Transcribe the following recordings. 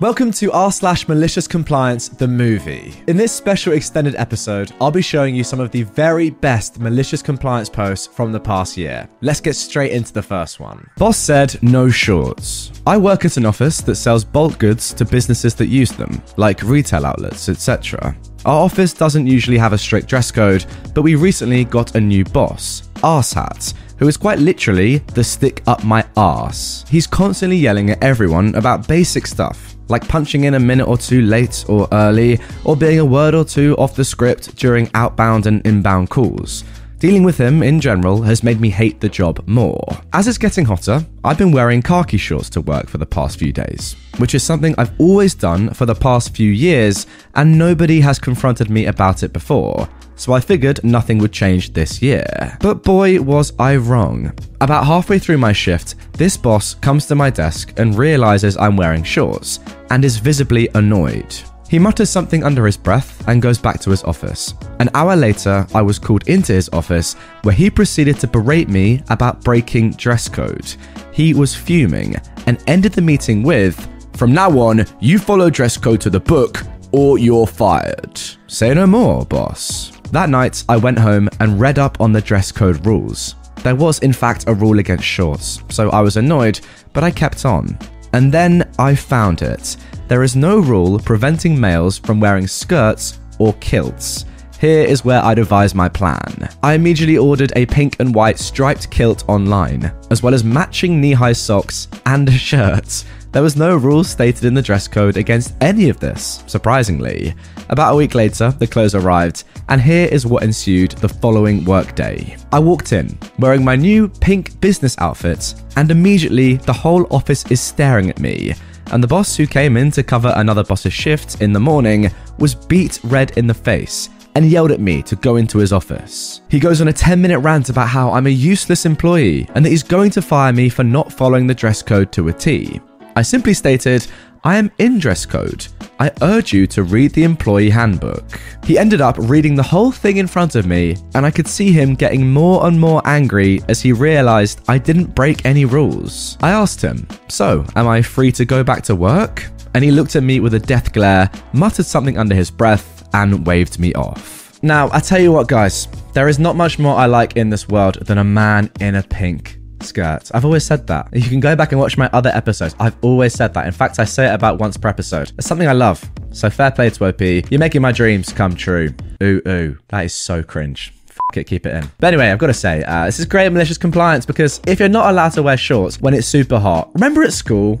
Welcome to r/malicious compliance, the movie. In this special extended episode, I'll be showing you some of the very best malicious compliance posts from the past year. Let's get straight into the first one. Boss said no shorts. I work at an office that sells bulk goods to businesses that use them, like retail outlets, etc. Our office doesn't usually have a strict dress code, but we recently got a new boss, Arsehat, who is quite literally the stick up my arse. He's constantly yelling at everyone about basic stuff, like punching in a minute or two late or early, or being a word or two off the script during outbound and inbound calls. Dealing with him in general has made me hate the job more. As it's getting hotter, I've been wearing khaki shorts to work for the past few days, which is something I've always done for the past few years, and nobody has confronted me about it before, so I figured nothing would change this year. But boy, was I wrong. About halfway through my shift, this boss comes to my desk and realizes I'm wearing shorts, and is visibly annoyed. He mutters something under his breath and goes back to his office. An hour later, I was called into his office, where he proceeded to berate me about breaking dress code. He was fuming and ended the meeting with, "From now on, you follow dress code to the book or you're fired." Say no more, boss. That night, I went home and read up on the dress code rules. There was, in fact, a rule against shorts, so I was annoyed, but I kept on. And then I found it. There is no rule preventing males from wearing skirts or kilts. Here is where I devised my plan. I immediately ordered a pink and white striped kilt online, as well as matching knee-high socks and a shirt. There was no rule stated in the dress code against any of this, surprisingly. About a week later, the clothes arrived, and here is what ensued the following workday. I walked in, wearing my new pink business outfit, and immediately the whole office is staring at me. And the boss, who came in to cover another boss's shift in the morning, was beat red in the face and yelled at me to go into his office. He goes on a 10-minute rant about how I'm a useless employee and that he's going to fire me for not following the dress code to a T. I simply stated, "I am in dress code. I urge you to read the employee handbook." He ended up reading the whole thing in front of me, and I could see him getting more and more angry as he realized I didn't break any rules. I asked him, "So, am I free to go back to work?" And he looked at me with a death glare, muttered something under his breath, and waved me off. Now, I tell you what, guys, there is not much more I like in this world than a man in a pink skirts. I've always said that. You can go back and watch my other episodes. I've always said that. In fact, I say it about once per episode. It's something I love. So fair play to OP. You're making my dreams come true. Ooh, ooh. That is so cringe. It, keep it in. But anyway, I've got to say, this is great malicious compliance, because if you're not allowed to wear shorts when it's super hot, I remember at school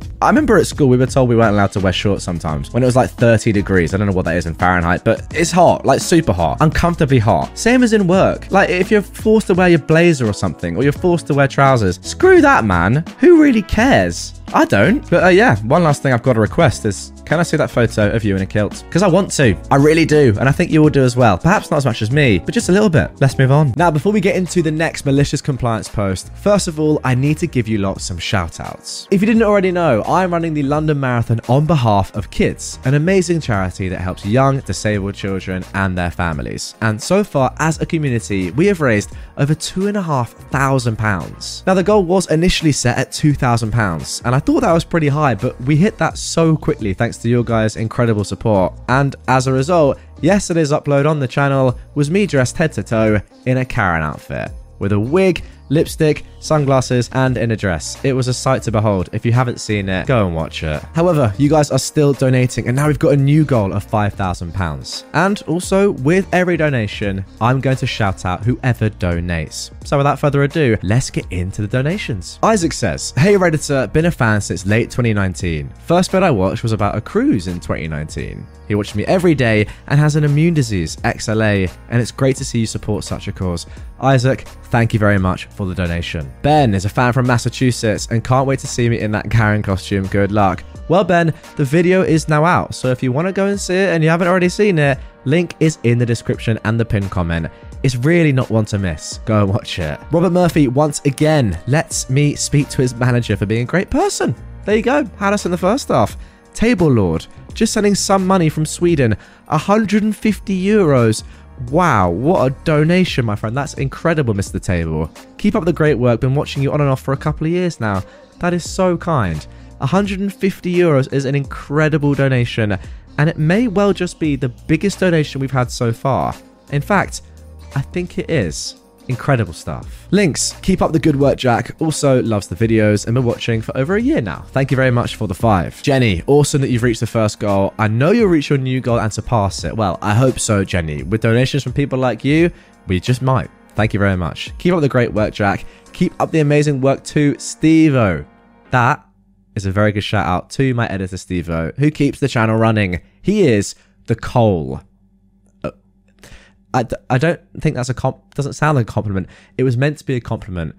we were told we weren't allowed to wear shorts sometimes when it was like 30 degrees. I don't know what that is in Fahrenheit, but it's hot, like super hot, uncomfortably hot. Same as in work. Like if you're forced to wear your blazer or something, or you're forced to wear trousers, screw that, man. Who really cares? I don't. But yeah, one last thing I've got to request is, can I see that photo of you in a kilt? Because I want to. I really do. And I think you will do as well. Perhaps not as much as me, but just a little bit. Let's move on. Now, before we get into the next malicious compliance post, first of all, I need to give you lots some shout outs. If you didn't already know, I'm running the London Marathon on behalf of Kids, an amazing charity that helps young, disabled children and their families. And so far, as a community, we have raised over £2,500. Now, the goal was initially set at £2,000, and I thought that was pretty high, but we hit that so quickly thanks to your guys' incredible support. And as a result, yesterday's upload on the channel was me dressed head to toe in a Karen outfit with a wig, lipstick, sunglasses, and in a dress. It was a sight to behold. If you haven't seen it, go and watch it. However, you guys are still donating, and now we've got a new goal of £5,000. And also, with every donation, I'm going to shout out whoever donates. So without further ado, let's get into the donations. Isaac says, "Hey Redditor, been a fan since late 2019. First bit I watched was about a cruise in 2019. He watched me every day and has an immune disease, XLA, and it's great to see you support such a cause." Isaac, thank you very much for the donation. Ben is a fan from Massachusetts and can't wait to see me in that Karen costume. Good luck. Well, Ben, the video is now out, so if you want to go and see it and you haven't already seen it, link is in the description and the pinned comment. It's really not one to miss. Go watch it. Robert Murphy once again lets me speak to his manager for being a great person. There you go. Had us in the first half. Table Lord, just sending some money from Sweden, 150 euros. Wow, what a donation, my friend. That's incredible, Mr. Table. Keep up the great work. Been watching you on and off for a couple of years now. That is so kind. 150 euros is an incredible donation, and it may well just be the biggest donation we've had so far. In fact, I think it is. Incredible stuff. Links, keep up the good work, Jack. Also loves the videos and been watching for over a year now. Thank you very much for the 5. Jenny, awesome that you've reached the first goal. I know you'll reach your new goal and surpass it. Well, I hope so, Jenny. With donations from people like you, we just might. Thank you very much. Keep up the great work, Jack. Keep up the amazing work too, Steve-O. That is a very good shout out to my editor, Steve-O, who keeps the channel running. He is the coal. I don't think that's a comp. Doesn't sound like a compliment. It was meant to be a compliment.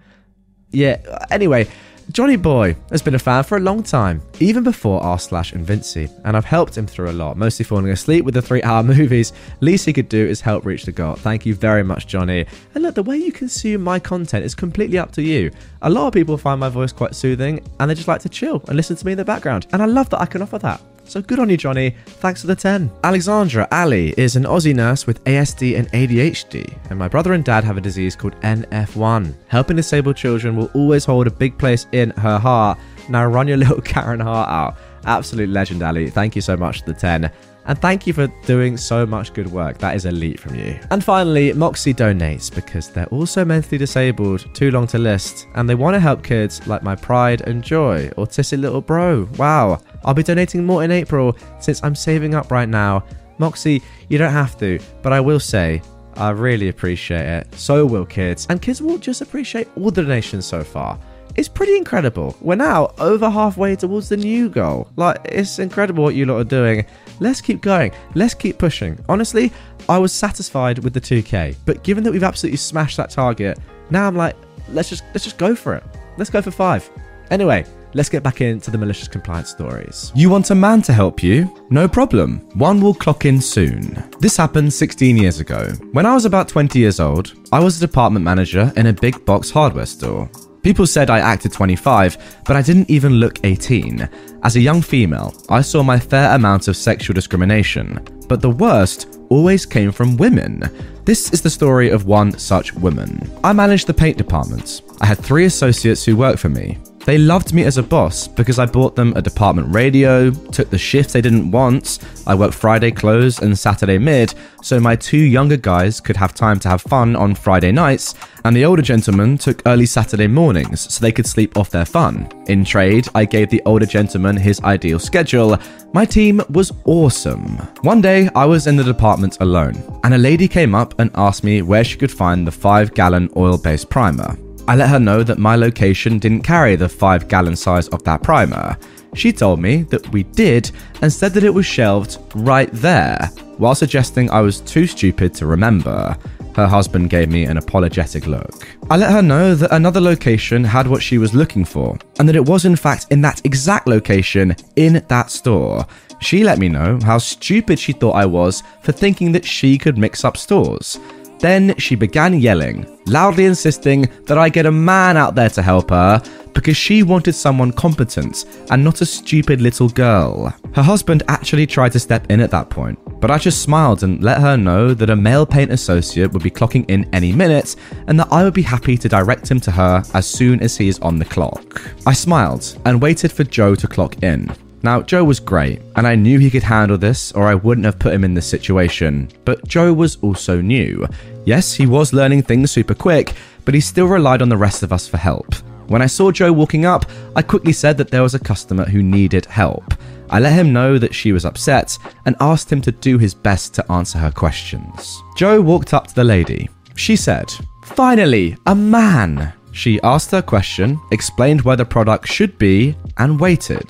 Yeah. Anyway, Johnny Boy has been a fan for a long time, even before r/invincy, and I've helped him through a lot, mostly falling asleep with the 3-hour movies. Least he could do is help reach the goal. Thank you very much, Johnny. And look, the way you consume my content is completely up to you. A lot of people find my voice quite soothing and they just like to chill and listen to me in the background, and I love that I can offer that. So good on you, Johnny. Thanks for the 10. Alexandra Ali is an Aussie nurse with ASD and ADHD, and my brother and dad have a disease called NF1. Helping disabled children will always hold a big place in her heart. Now run your little Karen heart out. Absolute legend, Ali. Thank you so much for the 10. And thank you for doing so much good work. That is elite from you. And finally, Moxie donates because they're also mentally disabled, too long to list, and they want to help kids like my pride and joy, autistic little bro. Wow. I'll be donating more in April since I'm saving up right now. Moxie, you don't have to, but I will say, I really appreciate it. So will kids. And kids will just appreciate all the donations so far. It's pretty incredible. We're now over halfway towards the new goal. Like, it's incredible what you lot are doing. Let's keep going. Let's keep pushing. Honestly, I was satisfied with the 2K, but given that we've absolutely smashed that target, now I'm like, let's just go for it. Let's go for 5. Anyway, let's get back into the malicious compliance stories. You want a man to help you? No problem. One will clock in soon. This happened 16 years ago. When I was about 20 years old, I was a department manager in a big box hardware store. People said I acted 25, but I didn't even look 18. As a young female, I saw my fair amount of sexual discrimination, but the worst always came from women. This is the story of one such woman. I managed the paint department. I had 3 associates who worked for me. They loved me as a boss because I bought them a department radio, took the shifts they didn't want. I worked Friday close and Saturday mid, so my 2 younger guys could have time to have fun on Friday nights, and the older gentlemen took early Saturday mornings so they could sleep off their fun. In trade, I gave the older gentleman his ideal schedule. My team was awesome. One day, I was in the department alone, and a lady came up and asked me where she could find the 5-gallon oil-based primer. I let her know that my location didn't carry the 5-gallon size of that primer. She told me that we did and said that it was shelved right there, while suggesting I was too stupid to remember. Her husband gave me an apologetic look. I let her know that another location had what she was looking for, and that it was in fact in that exact location in that store. She let me know how stupid she thought I was for thinking that she could mix up stores. Then she began yelling, loudly insisting that I get a man out there to help her because she wanted someone competent and not a stupid little girl. Her husband actually tried to step in at that point, but I just smiled and let her know that a male paint associate would be clocking in any minute and that I would be happy to direct him to her as soon as he is on the clock. I smiled and waited for Joe to clock in. Now, Joe was great, and I knew he could handle this or I wouldn't have put him in this situation. But Joe was also new. Yes, he was learning things super quick, but he still relied on the rest of us for help. When I saw Joe walking up, I quickly said that there was a customer who needed help. I let him know that she was upset and asked him to do his best to answer her questions. Joe walked up to the lady. She said, "Finally, a man." She asked her question, explained where the product should be, and waited.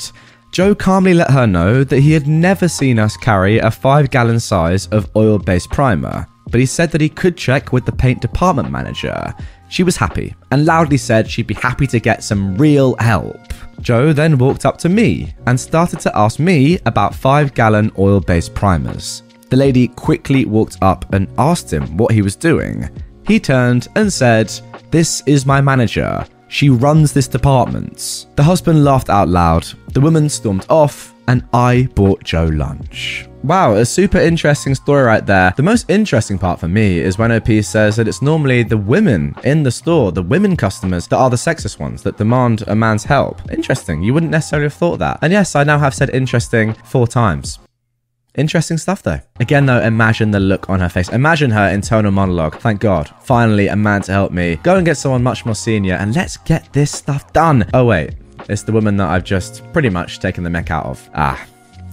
Joe calmly let her know that he had never seen us carry a 5-gallon size of oil-based primer, but he said that he could check with the paint department manager. She was happy and loudly said she'd be happy to get some real help. Joe then walked up to me and started to ask me about 5-gallon oil-based primers. The lady quickly walked up and asked him what he was doing. He turned and said, "This is my manager. She runs this department." The husband laughed out loud. The woman stormed off and I bought Joe lunch. Wow, a super interesting story right there. The most interesting part for me is when OP says that it's normally the women in the store, the women customers, that are the sexist ones that demand a man's help. Interesting. You wouldn't necessarily have thought that. And yes, I now have said interesting 4 times. Interesting stuff though. Again though, imagine the look on her face. Imagine her internal monologue. Thank God, finally a man to help me. Go and get someone much more senior and let's get this stuff done. Oh wait, it's the woman that I've just pretty much taken the mech out of. Ah.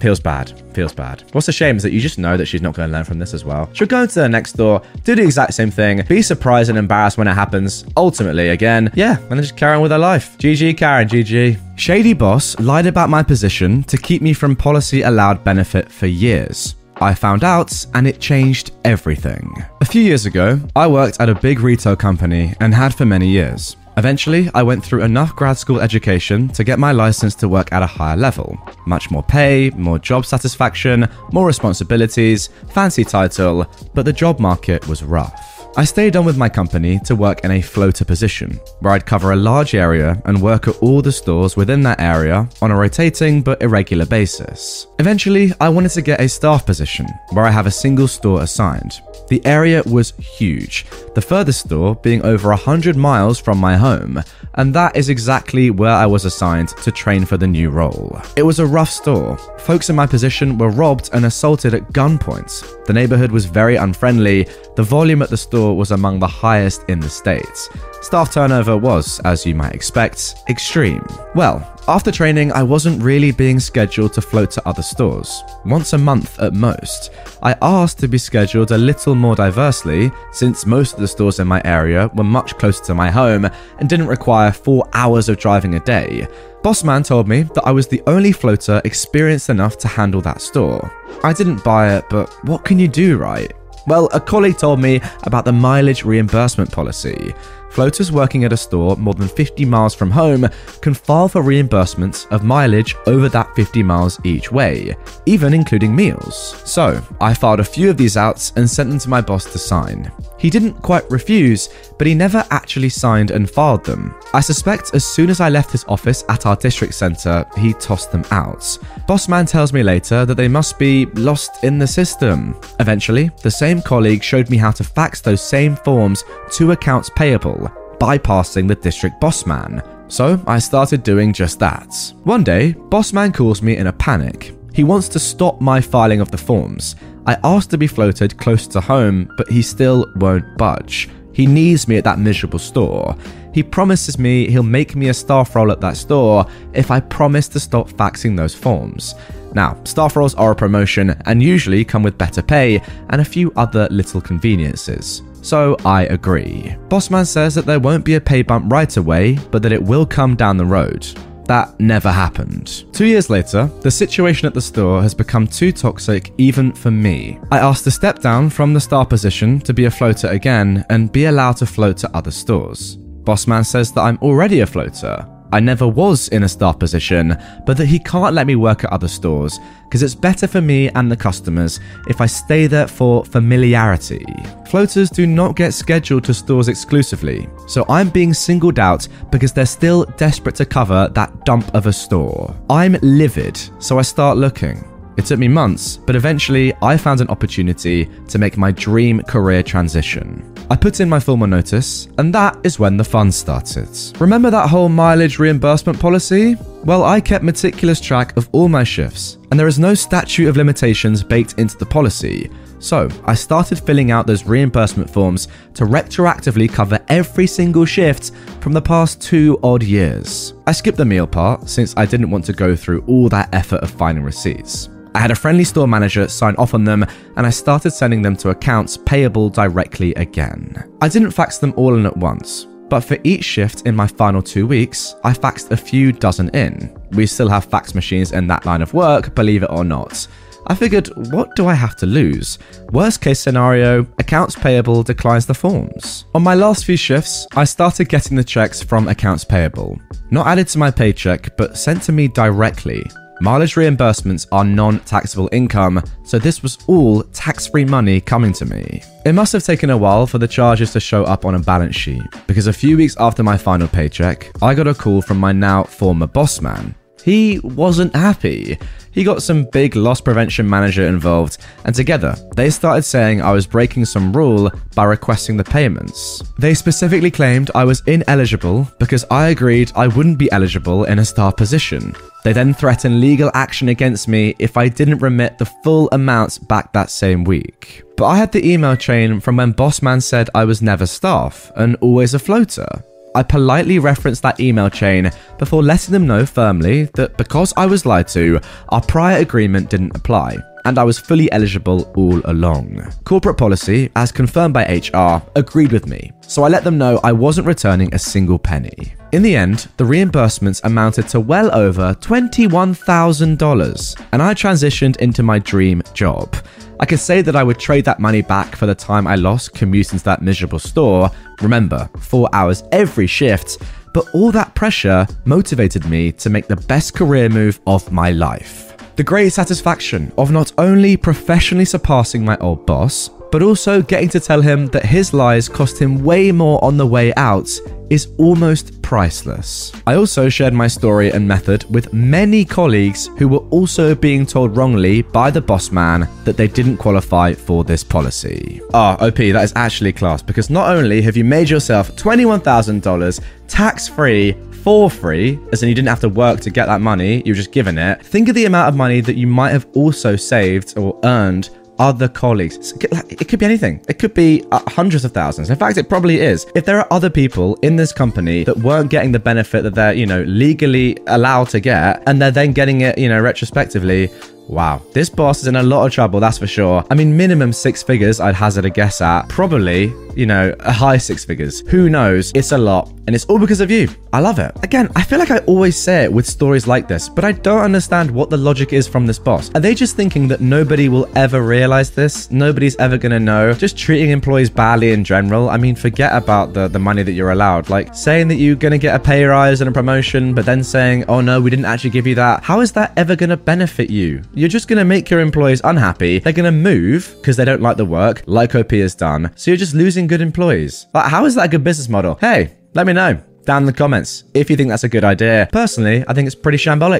Feels bad. Feels bad. What's a shame is that you just know that she's not going to learn from this as well. She'll go into the next door, do the exact same thing, be surprised and embarrassed when it happens. Ultimately, again, yeah, and then just carry on with her life. GG, Karen, GG. Shady boss lied about my position to keep me from policy allowed benefit for years. I found out and it changed everything. A few years ago, I worked at a big retail company and had for many years. Eventually, I went through enough grad school education to get my license to work at a higher level. Much more pay, more job satisfaction, more responsibilities, fancy title, but the job market was rough. I stayed on with my company to work in a floater position, where I'd cover a large area and work at all the stores within that area on a rotating but irregular basis. Eventually, I wanted to get a staff position, where I have a single store assigned. The area was huge, the furthest store being over 100 miles from my home, and that is exactly where I was assigned to train for the new role. It was a rough store. Folks in my position were robbed and assaulted at gunpoint. The neighborhood was very unfriendly. The volume at the store was among the highest in the States. Staff turnover was, as you might expect, extreme. Well, after training, I wasn't really being scheduled to float to other stores, once a month at most. I asked to be scheduled a little more diversely, since most of the stores in my area were much closer to my home and didn't require 4 hours of driving a day. Boss man told me that I was the only floater experienced enough to handle that store. I didn't buy it, but what can you do, right? Well, a colleague told me about the mileage reimbursement policy. Floaters working at a store more than 50 miles from home can file for reimbursements of mileage over that 50 miles each way, even including meals. So, I filed a few of these outs and sent them to my boss to sign. He didn't quite refuse, but he never actually signed and filed them. I suspect as soon as I left his office at our district centre, he tossed them out. Boss man tells me later that they must be lost in the system. Eventually, the same colleague showed me how to fax those same forms to accounts payable, bypassing the district boss man. So I started doing just that. One day, boss man calls me in a panic. He wants to stop my filing of the forms. I asked to be floated close to home, but he still won't budge. He needs me at that miserable store. He promises me he'll make me a staff role at that store if I promise to stop faxing those forms. Now, staff roles are a promotion and usually come with better pay and a few other little conveniences. So I agree. Bossman says that there won't be a pay bump right away, but that it will come down the road. That never happened. 2 years later, the situation at the store has become too toxic even for me. I asked to step down from the star position to be a floater again and be allowed to float to other stores. Bossman says that I'm already a floater. I never was in a staff position, but that he can't let me work at other stores because it's better for me and the customers if I stay there for familiarity. Floaters do not get scheduled to stores exclusively, so I'm being singled out because they're still desperate to cover that dump of a store. I'm livid, so I start looking. It took me months, but eventually I found an opportunity to make my dream career transition. I put in my full notice, and that is when the fun started. Remember that whole mileage reimbursement policy? Well, I kept meticulous track of all my shifts, and there is no statute of limitations baked into the policy. So I started filling out those reimbursement forms to retroactively cover every single shift from the past 2 odd years. I skipped the meal part since I didn't want to go through all that effort of finding receipts. I had a friendly store manager sign off on them, and I started sending them to accounts payable directly again. I didn't fax them all in at once, but for each shift in my final 2 weeks, I faxed a few dozen in. We still have fax machines in that line of work, believe it or not. I figured, what do I have to lose? Worst case scenario, accounts payable declines the forms. On my last few shifts, I started getting the checks from accounts payable. Not added to my paycheck, but sent to me directly. Mileage reimbursements are non-taxable income, so this was all tax-free money coming to me. It must have taken a while for the charges to show up on a balance sheet, because a few weeks after my final paycheck, I got a call from my now former boss man. He wasn't happy. He got some big loss prevention manager involved, and together, they started saying I was breaking some rule by requesting the payments. They specifically claimed I was ineligible because I agreed I wouldn't be eligible in a staff position. They then threatened legal action against me if I didn't remit the full amounts back that same week. But I had the email chain from when Bossman said I was never staff and always a floater. I politely referenced that email chain before letting them know firmly that because I was lied to, our prior agreement didn't apply, and I was fully eligible all along. Corporate policy, as confirmed by HR, agreed with me, so I let them know I wasn't returning a single penny. In the end, the reimbursements amounted to well over $21,000, and I transitioned into my dream job. I could say that I would trade that money back for the time I lost commuting to that miserable store, remember, 4 hours every shift, but all that pressure motivated me to make the best career move of my life. The great satisfaction of not only professionally surpassing my old boss, but also getting to tell him that his lies cost him way more on the way out is almost priceless. I also shared my story and method with many colleagues who were also being told wrongly by the boss man that they didn't qualify for this policy. OP, that is actually class, because not only have you made yourself $21,000 tax-free, for free, as in you didn't have to work to get that money, you were just given it, think of the amount of money that you might have also saved or earned other colleagues. It could be anything. It could be hundreds of thousands. In fact, it probably is. If there are other people in this company that weren't getting the benefit that they're, legally allowed to get, and they're then getting it, retrospectively, wow. This boss is in a lot of trouble, that's for sure. I mean, minimum 6 figures, I'd hazard a guess at. Probably, a high 6 figures. Who knows? It's a lot. And it's all because of you. I love it. Again, I feel like I always say it with stories like this, but I don't understand what the logic is from this boss. Are they just thinking that nobody will ever realize this? Nobody's ever going to know? Just treating employees badly in general? I mean, forget about the money that you're allowed. Like, saying that you're going to get a pay rise and a promotion, but then saying, oh no, we didn't actually give you that. How is that ever going to benefit you? You're just going to make your employees unhappy. They're going to move because they don't like the work, like OP has done. So you're just losing good employees. Like, how is that a good business model? Hey, let me know down in the comments if you think that's a good idea. Personally, I think it's pretty shambolic.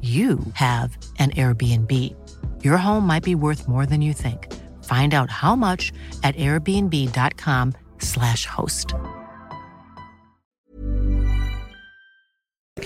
you have an Airbnb. Your home might be worth more than you think. Find out how much at airbnb.com/host.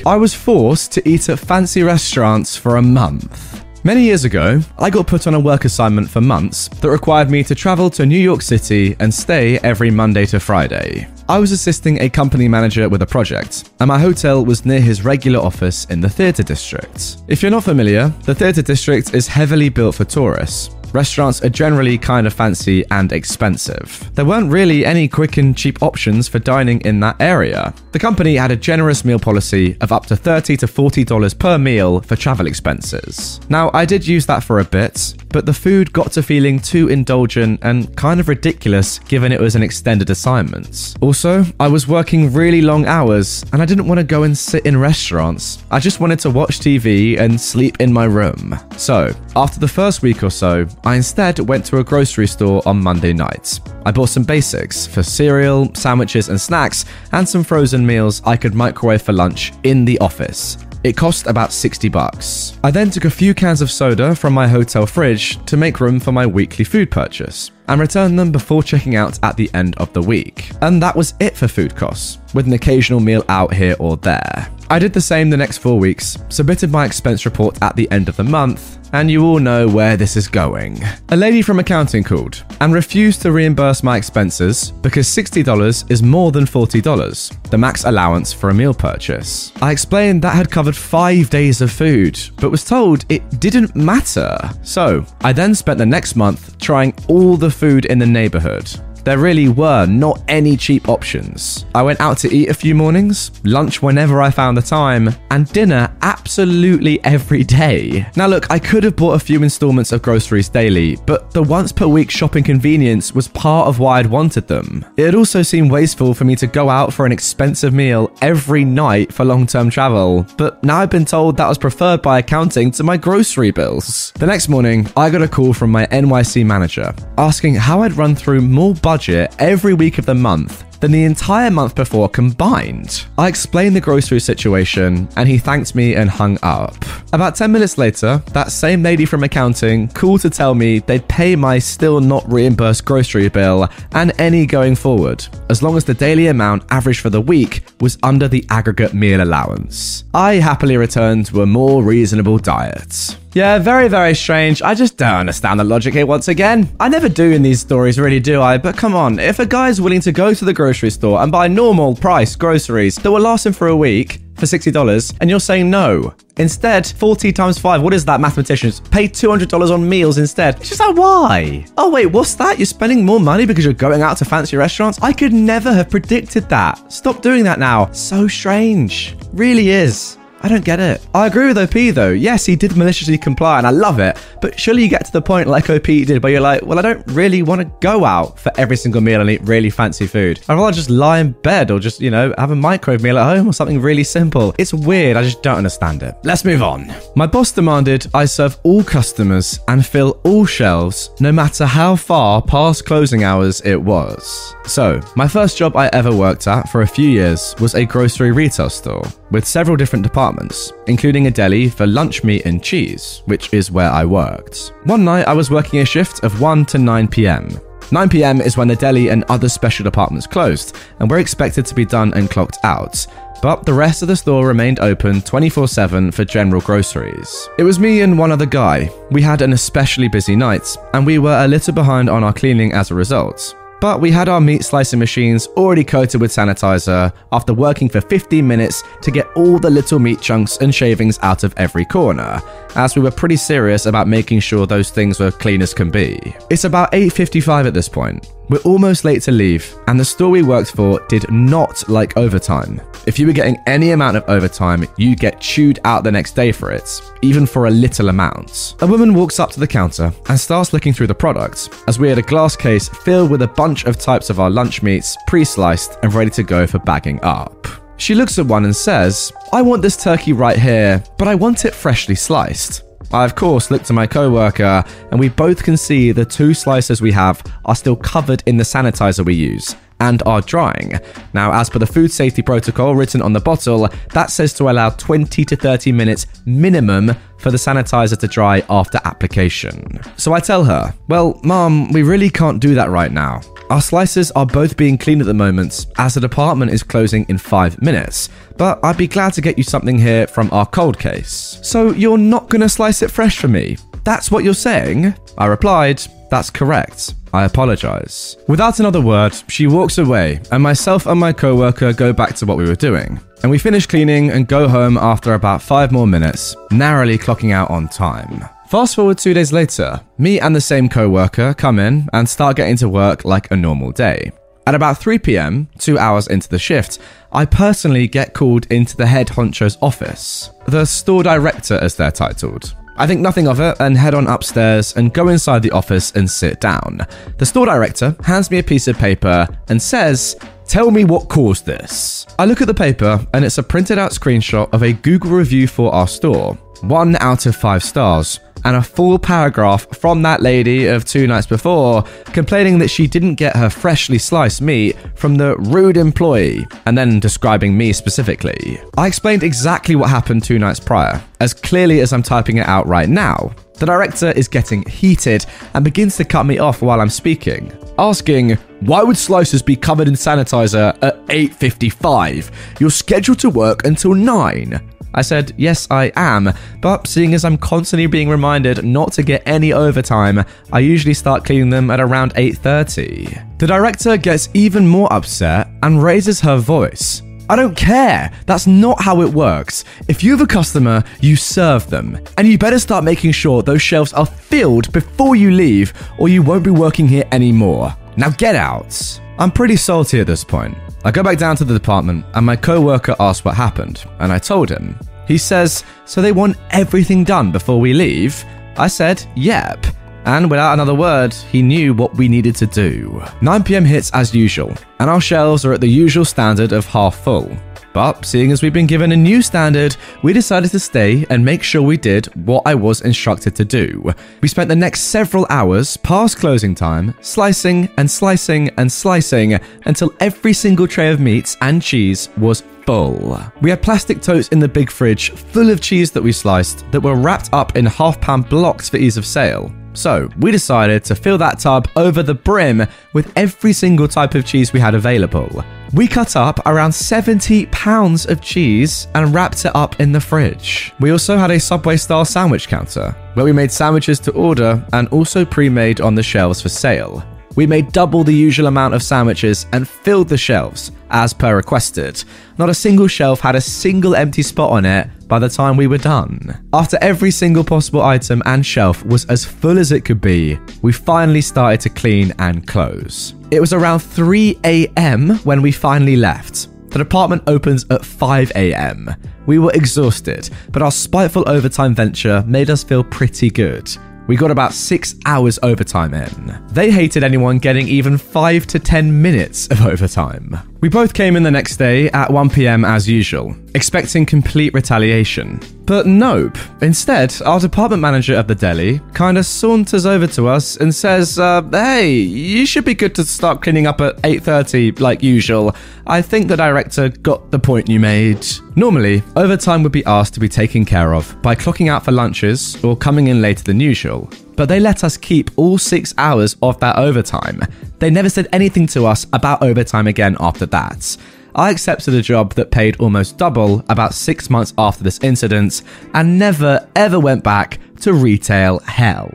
I was forced to eat at fancy restaurants for a month. Many years ago, I got put on a work assignment for months that required me to travel to New York City and stay every Monday to Friday. I was assisting a company manager with a project, and my hotel was near his regular office in the theatre district. If you're not familiar, the theatre district is heavily built for tourists. restaurants are generally kind of fancy and expensive. There weren't really any quick and cheap options for dining in that area. The company had a generous meal policy of up to $30 to $40 per meal for travel expenses. Now, I did use that for a bit, but the food got to feeling too indulgent and kind of ridiculous given it was an extended assignment. Also, I was working really long hours and I didn't want to go and sit in restaurants. I just wanted to watch TV and sleep in my room. So, after the first week or so, I instead went to a grocery store on Monday night. I bought some basics for cereal, sandwiches and snacks, and some frozen meals I could microwave for lunch in the office. It cost about $60. I then took a few cans of soda from my hotel fridge to make room for my weekly food purchase and returned them before checking out at the end of the week. And that was it for food costs, with an occasional meal out here or there. I did the same the next 4 weeks, submitted my expense report at the end of the month, and you all know where this is going. A lady from accounting called and refused to reimburse my expenses because $60 is more than $40, the max allowance for a meal purchase. I explained that had covered 5 days of food, but was told it didn't matter. So I then spent the next month trying all the food in the neighborhood. There really were not any cheap options. I went out to eat a few mornings, lunch whenever I found the time, and dinner absolutely every day. Now look, I could have bought a few installments of groceries daily, but the once per week shopping convenience was part of why I'd wanted them. It had also seemed wasteful for me to go out for an expensive meal every night for long-term travel, but now I've been told that was preferred by accounting to my grocery bills. The next morning, I got a call from my NYC manager asking how I'd run through more budget every week of the month than the entire month before combined. I explained the grocery situation and he thanked me and hung up. About 10 minutes later, that same lady from accounting called to tell me they'd pay my still not reimbursed grocery bill and any going forward, as long as the daily amount averaged for the week was under the aggregate meal allowance. I happily returned to a more reasonable diet. Yeah, very, very strange. I just don't understand the logic here once again. I never do in these stories, really, do I? But come on, if a guy's willing to go to the grocery store and buy normal price groceries that will last him for a week for $60, and you're saying no. Instead, 40 times 5, what is that, mathematicians? Pay $200 on meals instead. It's just like, why? Oh wait, what's that? You're spending more money because you're going out to fancy restaurants? I could never have predicted that. Stop doing that now. So strange. Really is. I don't get it. I agree with OP though. Yes, he did maliciously comply and I love it, but surely you get to the point like OP did where you're like, well, I don't really want to go out for every single meal and eat really fancy food. I'd rather just lie in bed or just, you know, have a microwave meal at home or something really simple. It's weird. I just don't understand it. Let's move on. My boss demanded I serve all customers and fill all shelves, no matter how far past closing hours it was. So my first job I ever worked at for a few years was a grocery retail store with several different departments, including a deli for lunch meat and cheese, which is where I worked. One night I was working a shift of 1 to 9 p.m. 9 p.m. is when the deli and other special departments closed and were expected to be done and clocked out, but the rest of the store remained open 24/7 for general groceries. It was me and one other guy. We had an especially busy night and we were a little behind on our cleaning as a result. But we had our meat slicing machines already coated with sanitizer after working for 15 minutes to get all the little meat chunks and shavings out of every corner, as we were pretty serious about making sure those things were clean as can be. It's about 8:55 at this point. We're almost late to leave, and the store we worked for did not like overtime. If you were getting any amount of overtime, you'd get chewed out the next day for it, even for a little amount. A woman walks up to the counter and starts looking through the products, as we had a glass case filled with a bunch of types of our lunch meats, pre-sliced and ready to go for bagging up. She looks at one and says, "I want this turkey right here, but I want it freshly sliced." I, of course, looked to my co-worker, and we both can see the two slices we have are still covered in the sanitizer we use and are drying. Now, as per the food safety protocol written on the bottle, that says to allow 20 to 30 minutes minimum for the sanitizer to dry after application. So I tell her, "Well, Mom, we really can't do that right now. Our slices are both being cleaned at the moment as the department is closing in 5 minutes, but I'd be glad to get you something here from our cold case." "So you're not gonna slice it fresh for me? That's what you're saying?" I replied, "That's correct. I apologize." Without another word, she walks away and myself and my co-worker go back to what we were doing. And we finish cleaning and go home after about 5 more minutes, narrowly clocking out on time. Fast forward 2 days later, me and the same co-worker come in and start getting to work like a normal day. At about 3 PM, 2 hours into the shift, I personally get called into the head honcho's office, the store director as they're titled. I think nothing of it and head on upstairs and go inside the office and sit down. The store director hands me a piece of paper and says, "Tell me what caused this." I look at the paper and it's a printed out screenshot of a Google review for our store, 1 out of 5 stars, and a full paragraph from that lady of 2 nights before complaining that she didn't get her freshly sliced meat from the rude employee, and then describing me specifically. I explained exactly what happened 2 nights prior, as clearly as I'm typing it out right now. The director is getting heated and begins to cut me off while I'm speaking, asking, "Why would slicers be covered in sanitizer at 8:55? You're scheduled to work until 9. I said, "Yes, I am, but seeing as I'm constantly being reminded not to get any overtime, I usually start cleaning them at around 8:30. The director gets even more upset and raises her voice. "I don't care. That's not how it works. If you have a customer, you serve them. And you better start making sure those shelves are filled before you leave, or you won't be working here anymore. Now get out." I'm pretty salty at this point. I go back down to the department and my co-worker asks what happened, and I told him. He says, "So they want everything done before we leave?" I said, "Yep." And without another word, he knew what we needed to do. 9 PM hits as usual, and our shelves are at the usual standard of half full. But seeing as we've been given a new standard, we decided to stay and make sure we did what I was instructed to do. We spent the next several hours past closing time, slicing and slicing and slicing until every single tray of meats and cheese was full. We had plastic totes in the big fridge full of cheese that we sliced that were wrapped up in half-pound blocks for ease of sale. So we decided to fill that tub over the brim with every single type of cheese we had available. We cut up around 70 pounds of cheese and wrapped it up in the fridge. We also had a Subway-style sandwich counter, where we made sandwiches to order and also pre-made on the shelves for sale. We made double the usual amount of sandwiches and filled the shelves, as per requested. Not a single shelf had a single empty spot on it by the time we were done. After every single possible item and shelf was as full as it could be, we finally started to clean and close. It was around 3 AM when we finally left. The department opens at 5 AM. We were exhausted, but our spiteful overtime venture made us feel pretty good. We got about 6 hours overtime in. They hated anyone getting even 5 to 10 minutes of overtime. We both came in the next day at 1 PM as usual, expecting complete retaliation. But nope. Instead, our department manager of the deli kinda saunters over to us and says, "Hey, you should be good to start cleaning up at 8:30 like usual. I think the director got the point you made." Normally, overtime would be asked to be taken care of by clocking out for lunches or coming in later than usual. But they let us keep all 6 hours of that overtime. They never said anything to us about overtime again after that. I accepted a job that paid almost double about 6 months after this incident and never ever went back to retail hell.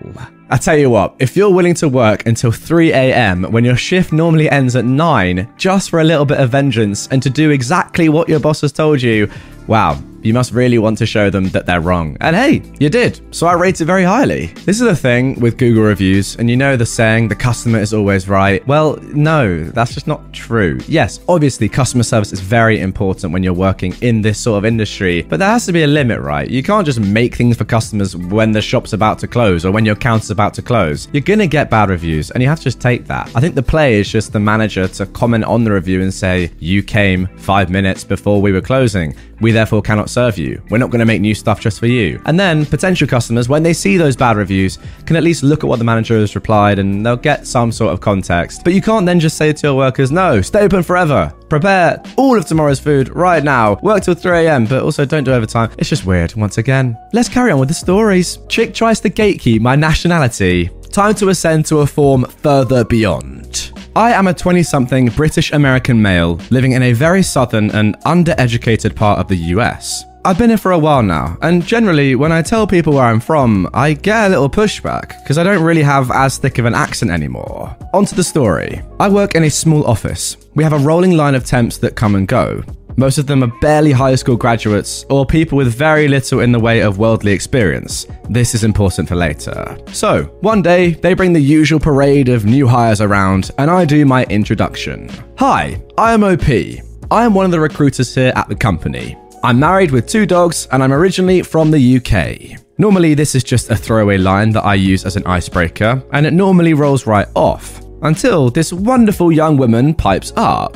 I tell you what, if you're willing to work until 3 AM when your shift normally ends at 9, just for a little bit of vengeance and to do exactly what your boss has told you, wow, you must really want to show them that they're wrong. And hey, you did, so I rate it very highly. This is the thing with Google reviews, and you know the saying, the customer is always right. Well, no, that's just not true. Yes, obviously customer service is very important when you're working in this sort of industry, but there has to be a limit, right? You can't just make things for customers when the shop's about to close or when your counter's about to close. You're gonna get bad reviews, and you have to just take that. I think the play is just the manager to comment on the review and say, "You came 5 minutes before we were closing. We therefore cannot serve you. We're not going to make new stuff just for you." And then potential customers, when they see those bad reviews, can at least look at what the manager has replied and they'll get some sort of context. But you can't then just say to your workers, "No, stay open forever. Prepare all of tomorrow's food right now. Work till 3 AM, but also don't do overtime." It's just weird, once again. Let's carry on with the stories. Chick tries to gatekeep my nationality. Time to ascend to a form further beyond. I am a 20-something British-American male living in a very southern and undereducated part of the US. I've been here for a while now, and generally, when I tell people where I'm from, I get a little pushback, because I don't really have as thick of an accent anymore. Onto the story. I work in a small office. We have a rolling line of temps that come and go. Most of them are barely high school graduates or people with very little in the way of worldly experience. This is important for later. So, one day, they bring the usual parade of new hires around and I do my introduction. Hi, I am OP. I am one of the recruiters here at the company. I'm married with 2 dogs and I'm originally from the UK. Normally, this is just a throwaway line that I use as an icebreaker and it normally rolls right off. Until this wonderful young woman pipes up.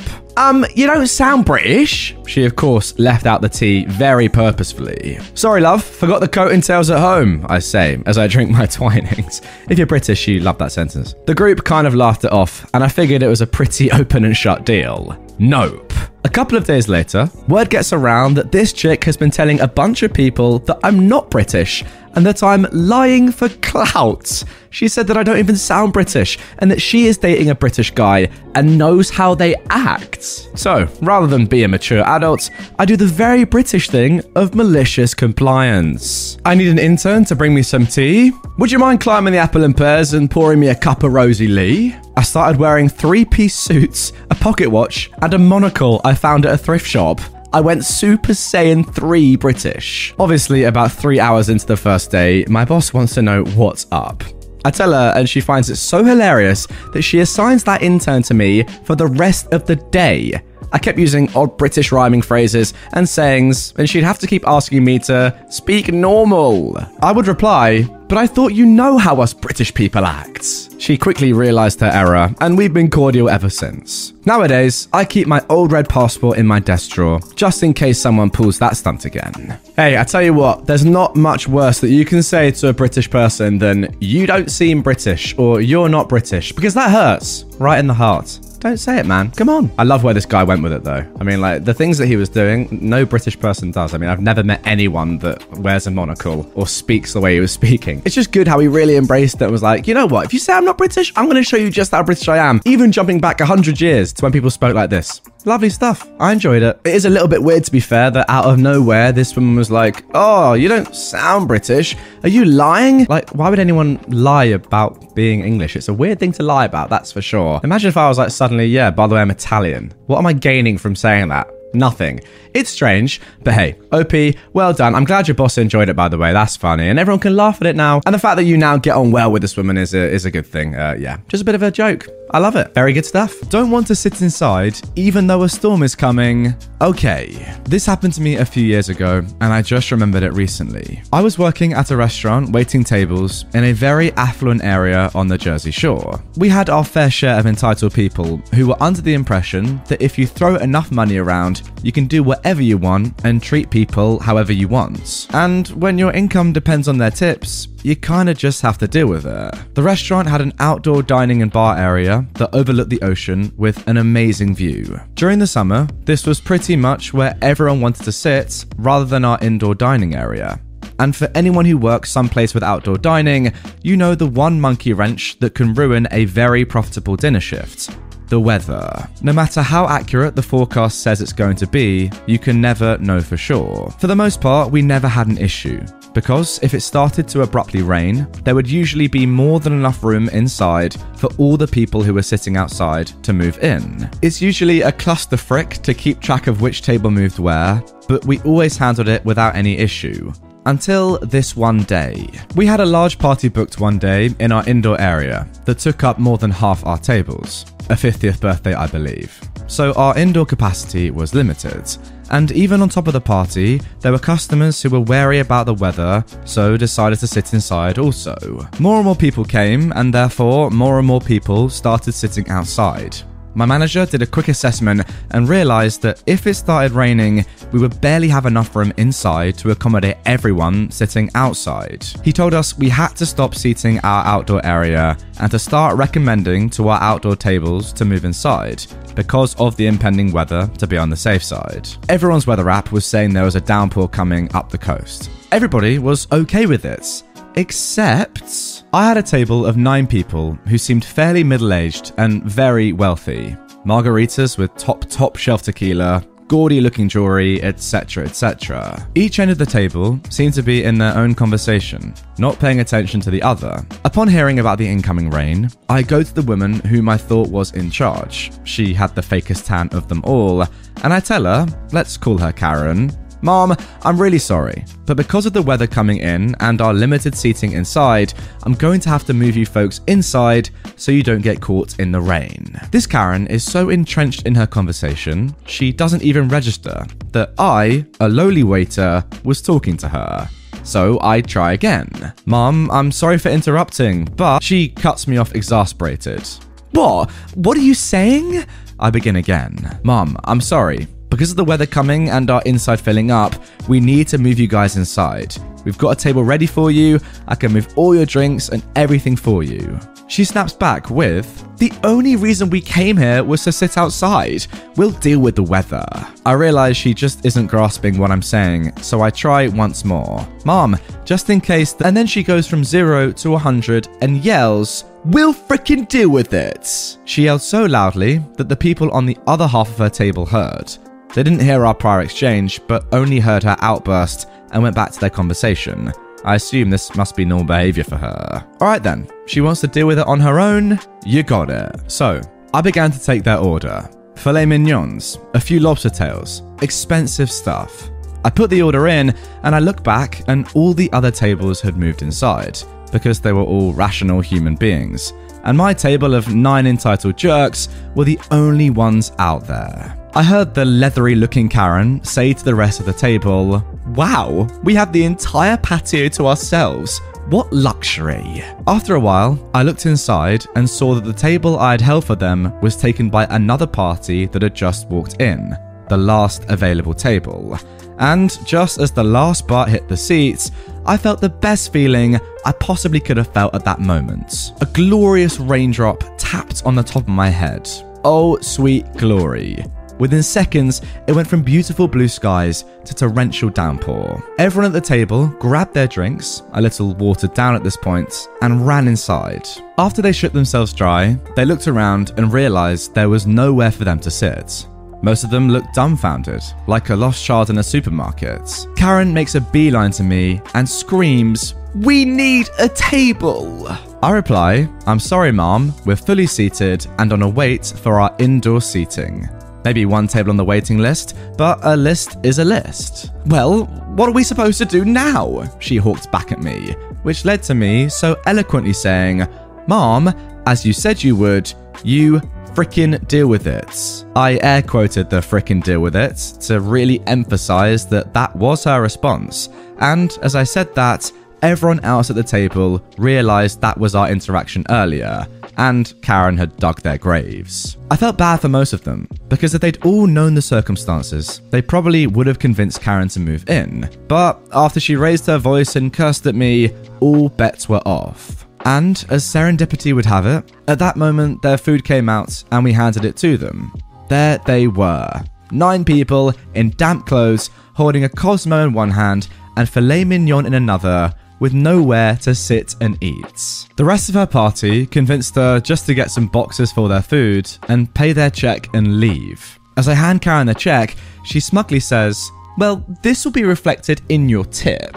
You don't sound British. She, of course, left out the tea very purposefully. Sorry, love, forgot the coat and tails at home, I say, as I drink my Twinings. If you're British, you love that sentence. The group kind of laughed it off, and I figured it was a pretty open and shut deal. Nope. A couple of days later, word gets around that this chick has been telling a bunch of people that I'm not British and that I'm lying for clout. She said that I don't even sound British and that she is dating a British guy and knows how they act. So, rather than be a mature adult, I do the very British thing of malicious compliance. I need an intern to bring me some tea. Would you mind climbing the apple and pears and pouring me a cup of Rosie Lee? I started wearing 3-piece suits, a pocket watch, and a monocle I found at a thrift shop. I went Super Saiyan 3 British. Obviously, about 3 hours into the first day, my boss wants to know what's up. I tell her and she finds it so hilarious that she assigns that intern to me for the rest of the day. I kept using odd British rhyming phrases and sayings and she'd have to keep asking me to speak normal. I would reply, but I thought you know how us British people act. She quickly realised her error and we've been cordial ever since. Nowadays, I keep my old red passport in my desk drawer just in case someone pulls that stunt again. Hey, I tell you what, there's not much worse that you can say to a British person than you don't seem British or you're not British because that hurts right in the heart. Don't say it, man. Come on. I love where this guy went with it, though. I mean, like, the things that he was doing, no British person does. I mean, I've never met anyone that wears a monocle or speaks the way he was speaking. It's just good how he really embraced it and was like, you know what? If you say I'm not British, I'm going to show you just how British I am. Even jumping back 100 years to when people spoke like this. Lovely stuff. I enjoyed it. It is a little bit weird, to be fair, that out of nowhere, this woman was like, oh, you don't sound British. Are you lying? Like, why would anyone lie about being English? It's a weird thing to lie about, that's for sure. Imagine if I was like, suddenly, yeah, by the way, I'm Italian. What am I gaining from saying that? Nothing. It's strange, but hey, OP, well done. I'm glad your boss enjoyed it, by the way. That's funny. And everyone can laugh at it now. And the fact that you now get on well with this woman is a good thing. Yeah, just a bit of a joke. I love it. Very good stuff. Don't want to sit inside, even though a storm is coming. Okay. This happened to me a few years ago, and I just remembered it recently. I was working at a restaurant waiting tables in a very affluent area on the Jersey Shore. We had our fair share of entitled people who were under the impression that if you throw enough money around, you can do whatever you want and treat people however you want. And when your income depends on their tips, you kind of just have to deal with it. The restaurant had an outdoor dining and bar area that overlooked the ocean with an amazing view. During the summer, this was pretty much where everyone wanted to sit rather than our indoor dining area. And for anyone who works someplace with outdoor dining, you know the one monkey wrench that can ruin a very profitable dinner shift. The weather. No matter how accurate the forecast says it's going to be, you can never know for sure. For the most part, we never had an issue, because if it started to abruptly rain, there would usually be more than enough room inside for all the people who were sitting outside to move in. It's usually a clusterfrick to keep track of which table moved where, but we always handled it without any issue. Until this one day. We had a large party booked one day in our indoor area that took up more than half our tables. A 50th birthday, I believe. So our indoor capacity was limited. And even on top of the party, there were customers who were wary about the weather, so decided to sit inside also. More and more people came, and therefore more and more people started sitting outside. My manager did a quick assessment and realised that if it started raining, we would barely have enough room inside to accommodate everyone sitting outside. He told us we had to stop seating our outdoor area and to start recommending to our outdoor tables to move inside because of the impending weather to be on the safe side. Everyone's weather app was saying there was a downpour coming up the coast. Everybody was okay with it. Except, I had a table of 9 people who seemed fairly middle-aged and very wealthy. Margaritas with top shelf tequila, gaudy-looking jewelry, etc, etc. Each end of the table seemed to be in their own conversation, not paying attention to the other. Upon hearing about the incoming rain, I go to the woman whom I thought was in charge. She had the fakest tan of them all, and I tell her, let's call her Karen, "Mom, I'm really sorry, but because of the weather coming in and our limited seating inside, I'm going to have to move you folks inside so you don't get caught in the rain." This Karen is so entrenched in her conversation, she doesn't even register that I, a lowly waiter, was talking to her. So I try again. "Mom, I'm sorry for interrupting," but she cuts me off exasperated. "What? What are you saying?" I begin again. "Mom, I'm sorry. Because of the weather coming and our inside filling up, we need to move you guys inside. We've got a table ready for you. I can move all your drinks and everything for you." She snaps back with, "The only reason we came here was to sit outside. We'll deal with the weather." I realize she just isn't grasping what I'm saying, so I try once more. "Mom, just in case," and then she goes from 0 to 100 and yells, "We'll frickin' deal with it." She yelled so loudly that the people on the other half of her table heard. They didn't hear our prior exchange, but only heard her outburst and went back to their conversation. I assume this must be normal behavior for her. Alright then, she wants to deal with it on her own, you got it. So, I began to take their order. Filet mignons, a few lobster tails, expensive stuff. I put the order in, and I look back and all the other tables had moved inside, because they were all rational human beings, and my table of 9 entitled jerks were the only ones out there. I heard the leathery-looking Karen say to the rest of the table, "Wow, we have the entire patio to ourselves. What luxury." After a while, I looked inside and saw that the table I had held for them was taken by another party that had just walked in, the last available table. And just as the last bar hit the seats, I felt the best feeling I possibly could have felt at that moment. A glorious raindrop tapped on the top of my head. Oh, sweet glory. Within seconds, it went from beautiful blue skies to torrential downpour. Everyone at the table grabbed their drinks, a little watered down at this point, and ran inside. After they shook themselves dry, they looked around and realized there was nowhere for them to sit. Most of them looked dumbfounded, like a lost child in a supermarket. Karen makes a beeline to me and screams, "We need a table!" I reply, "I'm sorry, Mom, we're fully seated and on a wait for our indoor seating. Maybe one table on the waiting list, but a list is a list." "Well, what are we supposed to do now?" she hawked back at me, which led to me so eloquently saying, "Mom, as you said you would, you frickin' deal with it." I air quoted the frickin' deal with it to really emphasize that that was her response, and as I said that, everyone else at the table realized that was our interaction earlier, and Karen had dug their graves. I felt bad for most of them, because if they'd all known the circumstances, they probably would have convinced Karen to move in. But after she raised her voice and cursed at me, all bets were off. And as serendipity would have it, at that moment their food came out and we handed it to them. There they were, 9 people in damp clothes, holding a Cosmo in one hand and filet mignon in another, with nowhere to sit and eat. The rest of her party convinced her just to get some boxes for their food and pay their check and leave. As I hand Karen the check, she smugly says, "Well, this will be reflected in your tip."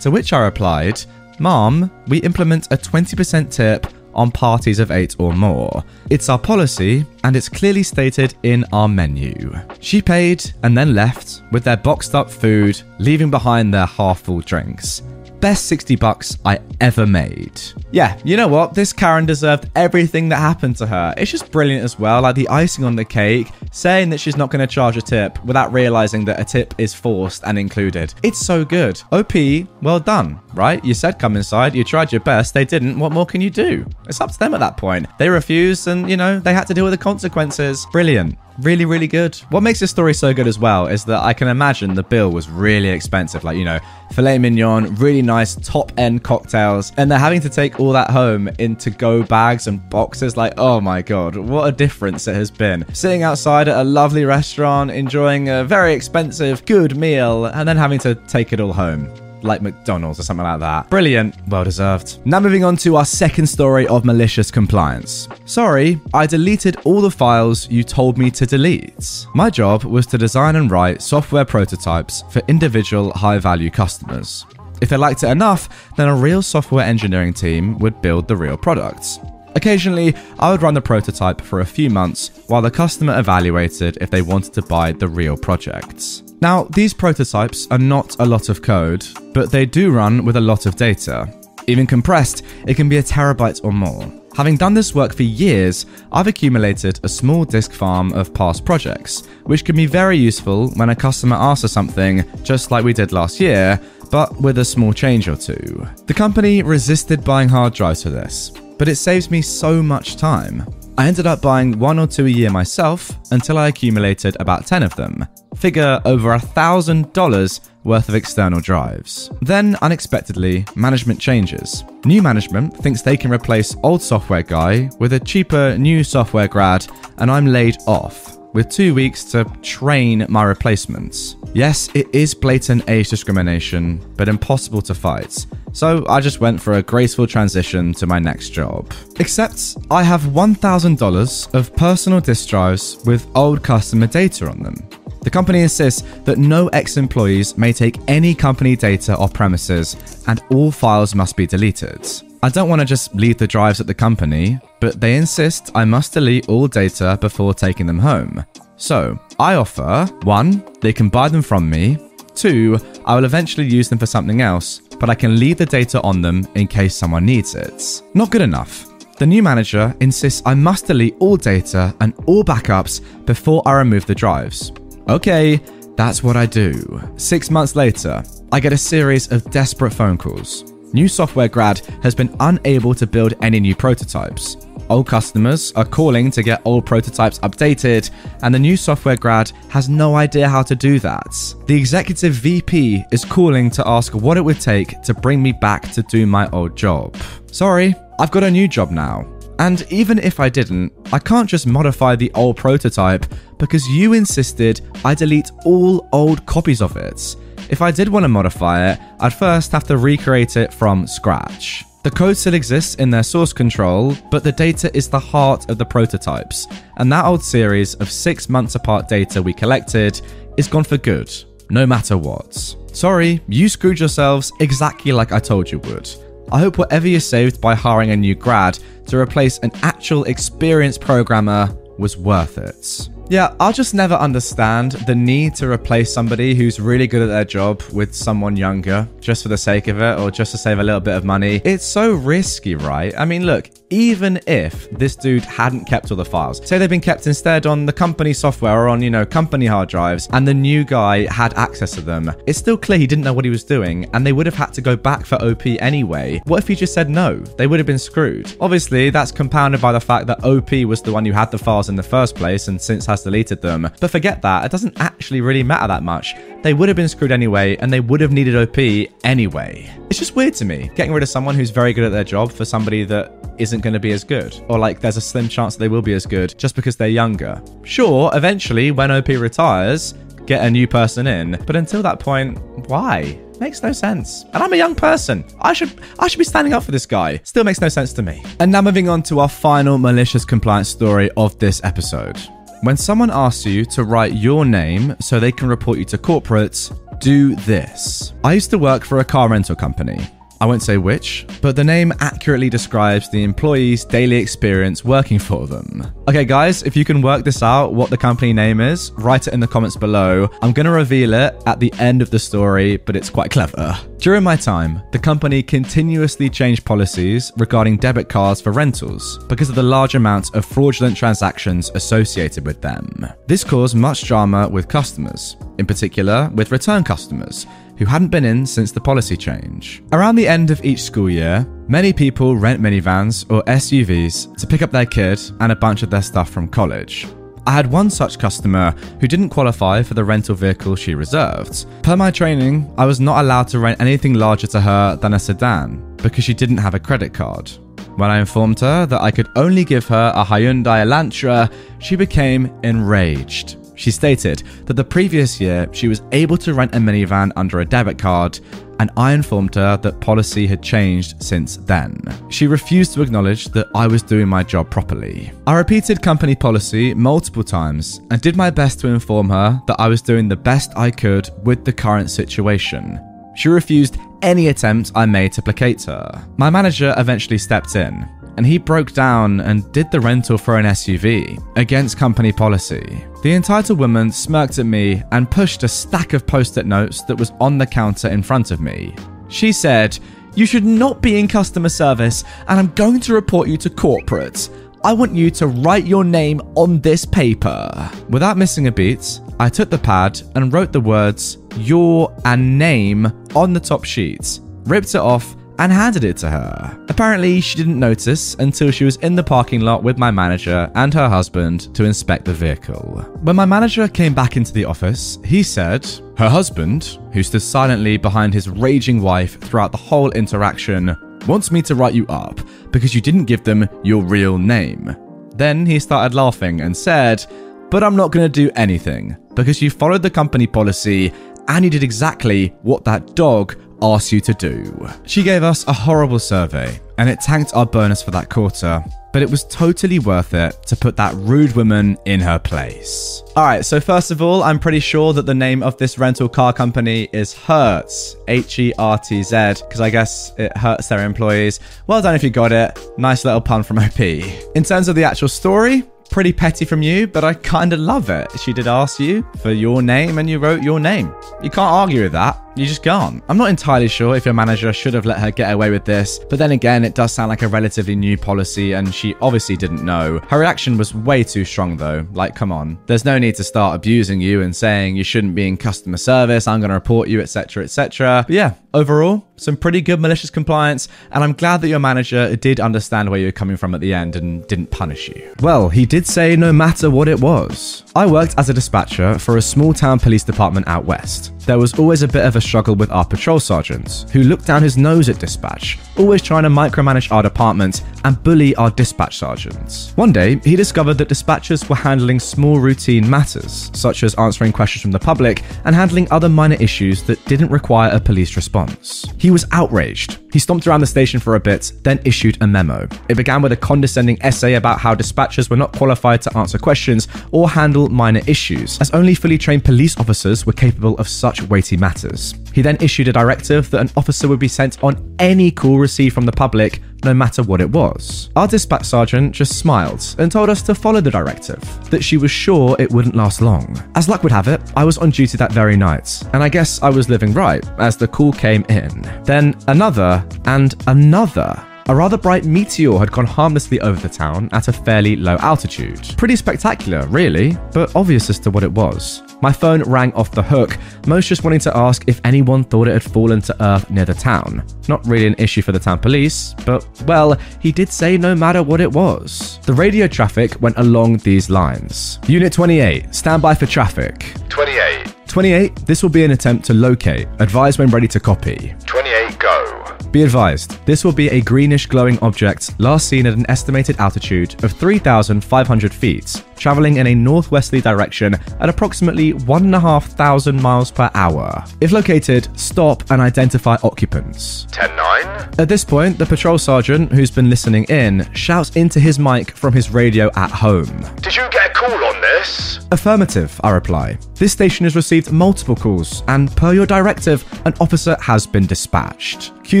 To which I replied, "Mom, we implement a 20% tip on parties of 8 or more. It's our policy and it's clearly stated in our menu." She paid and then left with their boxed up food, leaving behind their half-full drinks. Best $60 I ever made. Yeah, you know what? This Karen deserved everything that happened to her. It's just brilliant as well, like the icing on the cake, saying that she's not going to charge a tip without realizing that a tip is forced and included. It's so good. OP, well done, right? You said come inside, you tried your best, they didn't, what more can you do? It's up to them at that point. They refused and, you know, they had to deal with the consequences. Brilliant. Really, really good. What makes this story so good as well is that I can imagine the bill was really expensive. Like, you know, filet mignon, really nice top-end cocktails, and they're having to take all that home in to-go bags and boxes. Like, oh my God, what a difference it has been. Sitting outside at a lovely restaurant, enjoying a very expensive, good meal, and then having to take it all home. like McDonald's or something like that. Brilliant. Well deserved. Now moving on to our second story of malicious compliance. Sorry, I deleted all the files you told me to delete. My job was to design and write software prototypes for individual high-value customers. If they liked it enough, then a real software engineering team would build the real products. Occasionally, I would run the prototype for a few months while the customer evaluated if they wanted to buy the real projects. Now, these prototypes are not a lot of code, but they do run with a lot of data. Even compressed, it can be a terabyte or more. Having done this work for years, I've accumulated a small disk farm of past projects, which can be very useful when a customer asks for something, just like we did last year, but with a small change or two. The company resisted buying hard drives for this, but it saves me so much time. I ended up buying 1 or 2 a year myself until I accumulated about 10 of them. Figure over $1,000 worth of external drives. Then, unexpectedly, management changes. New management thinks they can replace old software guy with a cheaper new software grad, and I'm laid off with 2 weeks to train my replacements. Yes, it is blatant age discrimination, but impossible to fight. So I just went for a graceful transition to my next job. Except I have $1,000 of personal disk drives with old customer data on them. The company insists that no ex-employees may take any company data or premises, and all files must be deleted. I don't want to just leave the drives at the company, but they insist I must delete all data before taking them home. So I offer, 1, they can buy them from me, 2, I will eventually use them for something else, but I can leave the data on them in case someone needs it. Not good enough. The new manager insists I must delete all data and all backups before I remove the drives. Okay, that's what I do. 6 months later, I get a series of desperate phone calls. New software grad has been unable to build any new prototypes. Old customers are calling to get old prototypes updated, and the new software grad has no idea how to do that. The executive VP is calling to ask what it would take to bring me back to do my old job. Sorry, I've got a new job now. And even if I didn't, I can't just modify the old prototype because you insisted I delete all old copies of it. If I did want to modify it, I'd first have to recreate it from scratch. The code still exists in their source control, but the data is the heart of the prototypes, and that old series of 6 months apart data we collected is gone for good, no matter what. Sorry, you screwed yourselves exactly like I told you would. I hope whatever you saved by hiring a new grad to replace an actual experienced programmer was worth it. Yeah, I'll just never understand the need to replace somebody who's really good at their job with someone younger, just for the sake of it, or just to save a little bit of money. It's so risky, right? I mean, look, even if this dude hadn't kept all the files, say they've been kept instead on the company software or on, you know, company hard drives, and the new guy had access to them, it's still clear he didn't know what he was doing, and they would have had to go back for OP anyway. What if he just said no? They would have been screwed. Obviously, that's compounded by the fact that OP was the one who had the files in the first place, and since has deleted them. But forget that, it doesn't actually really matter that much. They would have been screwed anyway, and they would have needed OP anyway. It's just weird to me, getting rid of someone who's very good at their job for somebody that isn't going to be as good, or like there's a slim chance that they will be as good just because they're younger. Sure, eventually when OP retires, get a new person in, but until that point, why? Makes no sense. And I'm a young person. I should be standing up for this guy. Still makes no sense to me. And now moving on to our final malicious compliance story of this episode. When someone asks you to write your name so they can report you to corporate, do this. I used to work for a car rental company. I won't say which, but the name accurately describes the employee's daily experience working for them. Okay guys, if you can work this out, what the company name is, write it in the comments below. I'm gonna reveal it at the end of the story, but it's quite clever. During my time, the company continuously changed policies regarding debit cards for rentals because of the large amount of fraudulent transactions associated with them. This caused much drama with customers, in particular with return customers who hadn't been in since the policy change. Around the end of each school year, many people rent minivans or SUVs to pick up their kid and a bunch of their stuff from college. I had one such customer who didn't qualify for the rental vehicle she reserved. Per my training, I was not allowed to rent anything larger to her than a sedan because she didn't have a credit card. When I informed her that I could only give her a Hyundai Elantra, she became enraged She stated that the previous year she was able to rent a minivan under a debit card, and I informed her that policy had changed since then. She refused to acknowledge that I was doing my job properly. I repeated company policy multiple times and did my best to inform her that I was doing the best I could with the current situation. She refused any attempt I made to placate her. My manager eventually stepped in, and he broke down and did the rental for an SUV against company policy. The entitled woman smirked at me and pushed a stack of post-it notes that was on the counter in front of me. She said, "You should not be in customer service, and I'm going to report you to corporate. I want you to write your name on this paper." Without missing a beat, I took the pad and wrote the words "your" and "name" on the top sheet, ripped it off, and handed it to her. Apparently, she didn't notice until she was in the parking lot with my manager and her husband to inspect the vehicle. When my manager came back into the office, he said, her husband, who stood silently behind his raging wife throughout the whole interaction, wants me to write you up because you didn't give them your real name. Then he started laughing and said, "But I'm not going to do anything because you followed the company policy and you did exactly what that dog asked you to do." She gave us a horrible survey and it tanked our bonus for that quarter, but it was totally worth it to put that rude woman in her place. Alright, so first of all, I'm pretty sure that the name of this rental car company is Hertz, H-E-R-T-Z, because I guess it hurts their employees. Well done if you got it. Nice little pun from OP. In terms of the actual story, pretty petty from you, but I kind of love it. She did ask you for your name and you wrote your name. You can't argue with that. You just can't. I'm not entirely sure if your manager should have let her get away with this, but then again, it does sound like a relatively new policy and she obviously didn't know. Her reaction was way too strong though. Like, come on. There's no need to start abusing you and saying you shouldn't be in customer service, I'm going to report you, etc, etc. But yeah, overall, some pretty good malicious compliance, and I'm glad that your manager did understand where you're coming from at the end and didn't punish you. Well, he did say no matter what it was. I worked as a dispatcher for a small town police department out west. There was always a bit of a struggle with our patrol sergeants, who looked down his nose at dispatch, always trying to micromanage our department and bully our dispatch sergeants. One day, he discovered that dispatchers were handling small routine matters, such as answering questions from the public and handling other minor issues that didn't require a police response. He was outraged. He stomped around the station for a bit, then issued a memo. It began with a condescending essay about how dispatchers were not qualified to answer questions or handle minor issues, as only fully trained police officers were capable of such weighty matters. He then issued a directive that an officer would be sent on any call received from the public, no matter what it was. Our dispatch sergeant just smiled and told us to follow the directive, that she was sure it wouldn't last long. As luck would have it, I was on duty that very night, and I guess I was living right as the call came in. Then another and another. A rather bright meteor had gone harmlessly over the town at a fairly low altitude. Pretty spectacular, really, but obvious as to what it was. My phone rang off the hook, most just wanting to ask if anyone thought it had fallen to earth near the town. Not really an issue for the town police, but, well, he did say no matter what it was. The radio traffic went along these lines. Unit 28, stand by for traffic. 28, this will be an attempt to locate. Advise when ready to copy. 28, go. Be advised, this will be a greenish glowing object last seen at an estimated altitude of 3,500 feet, traveling in a northwesterly direction at approximately 1,500 miles per hour. If located, stop and identify occupants. 10-9. At this point, the patrol sergeant, who's been listening in, shouts into his mic from his radio at home. Did you get a call on this? Affirmative, I reply. This station has received multiple calls, and per your directive, an officer has been dispatched. Cue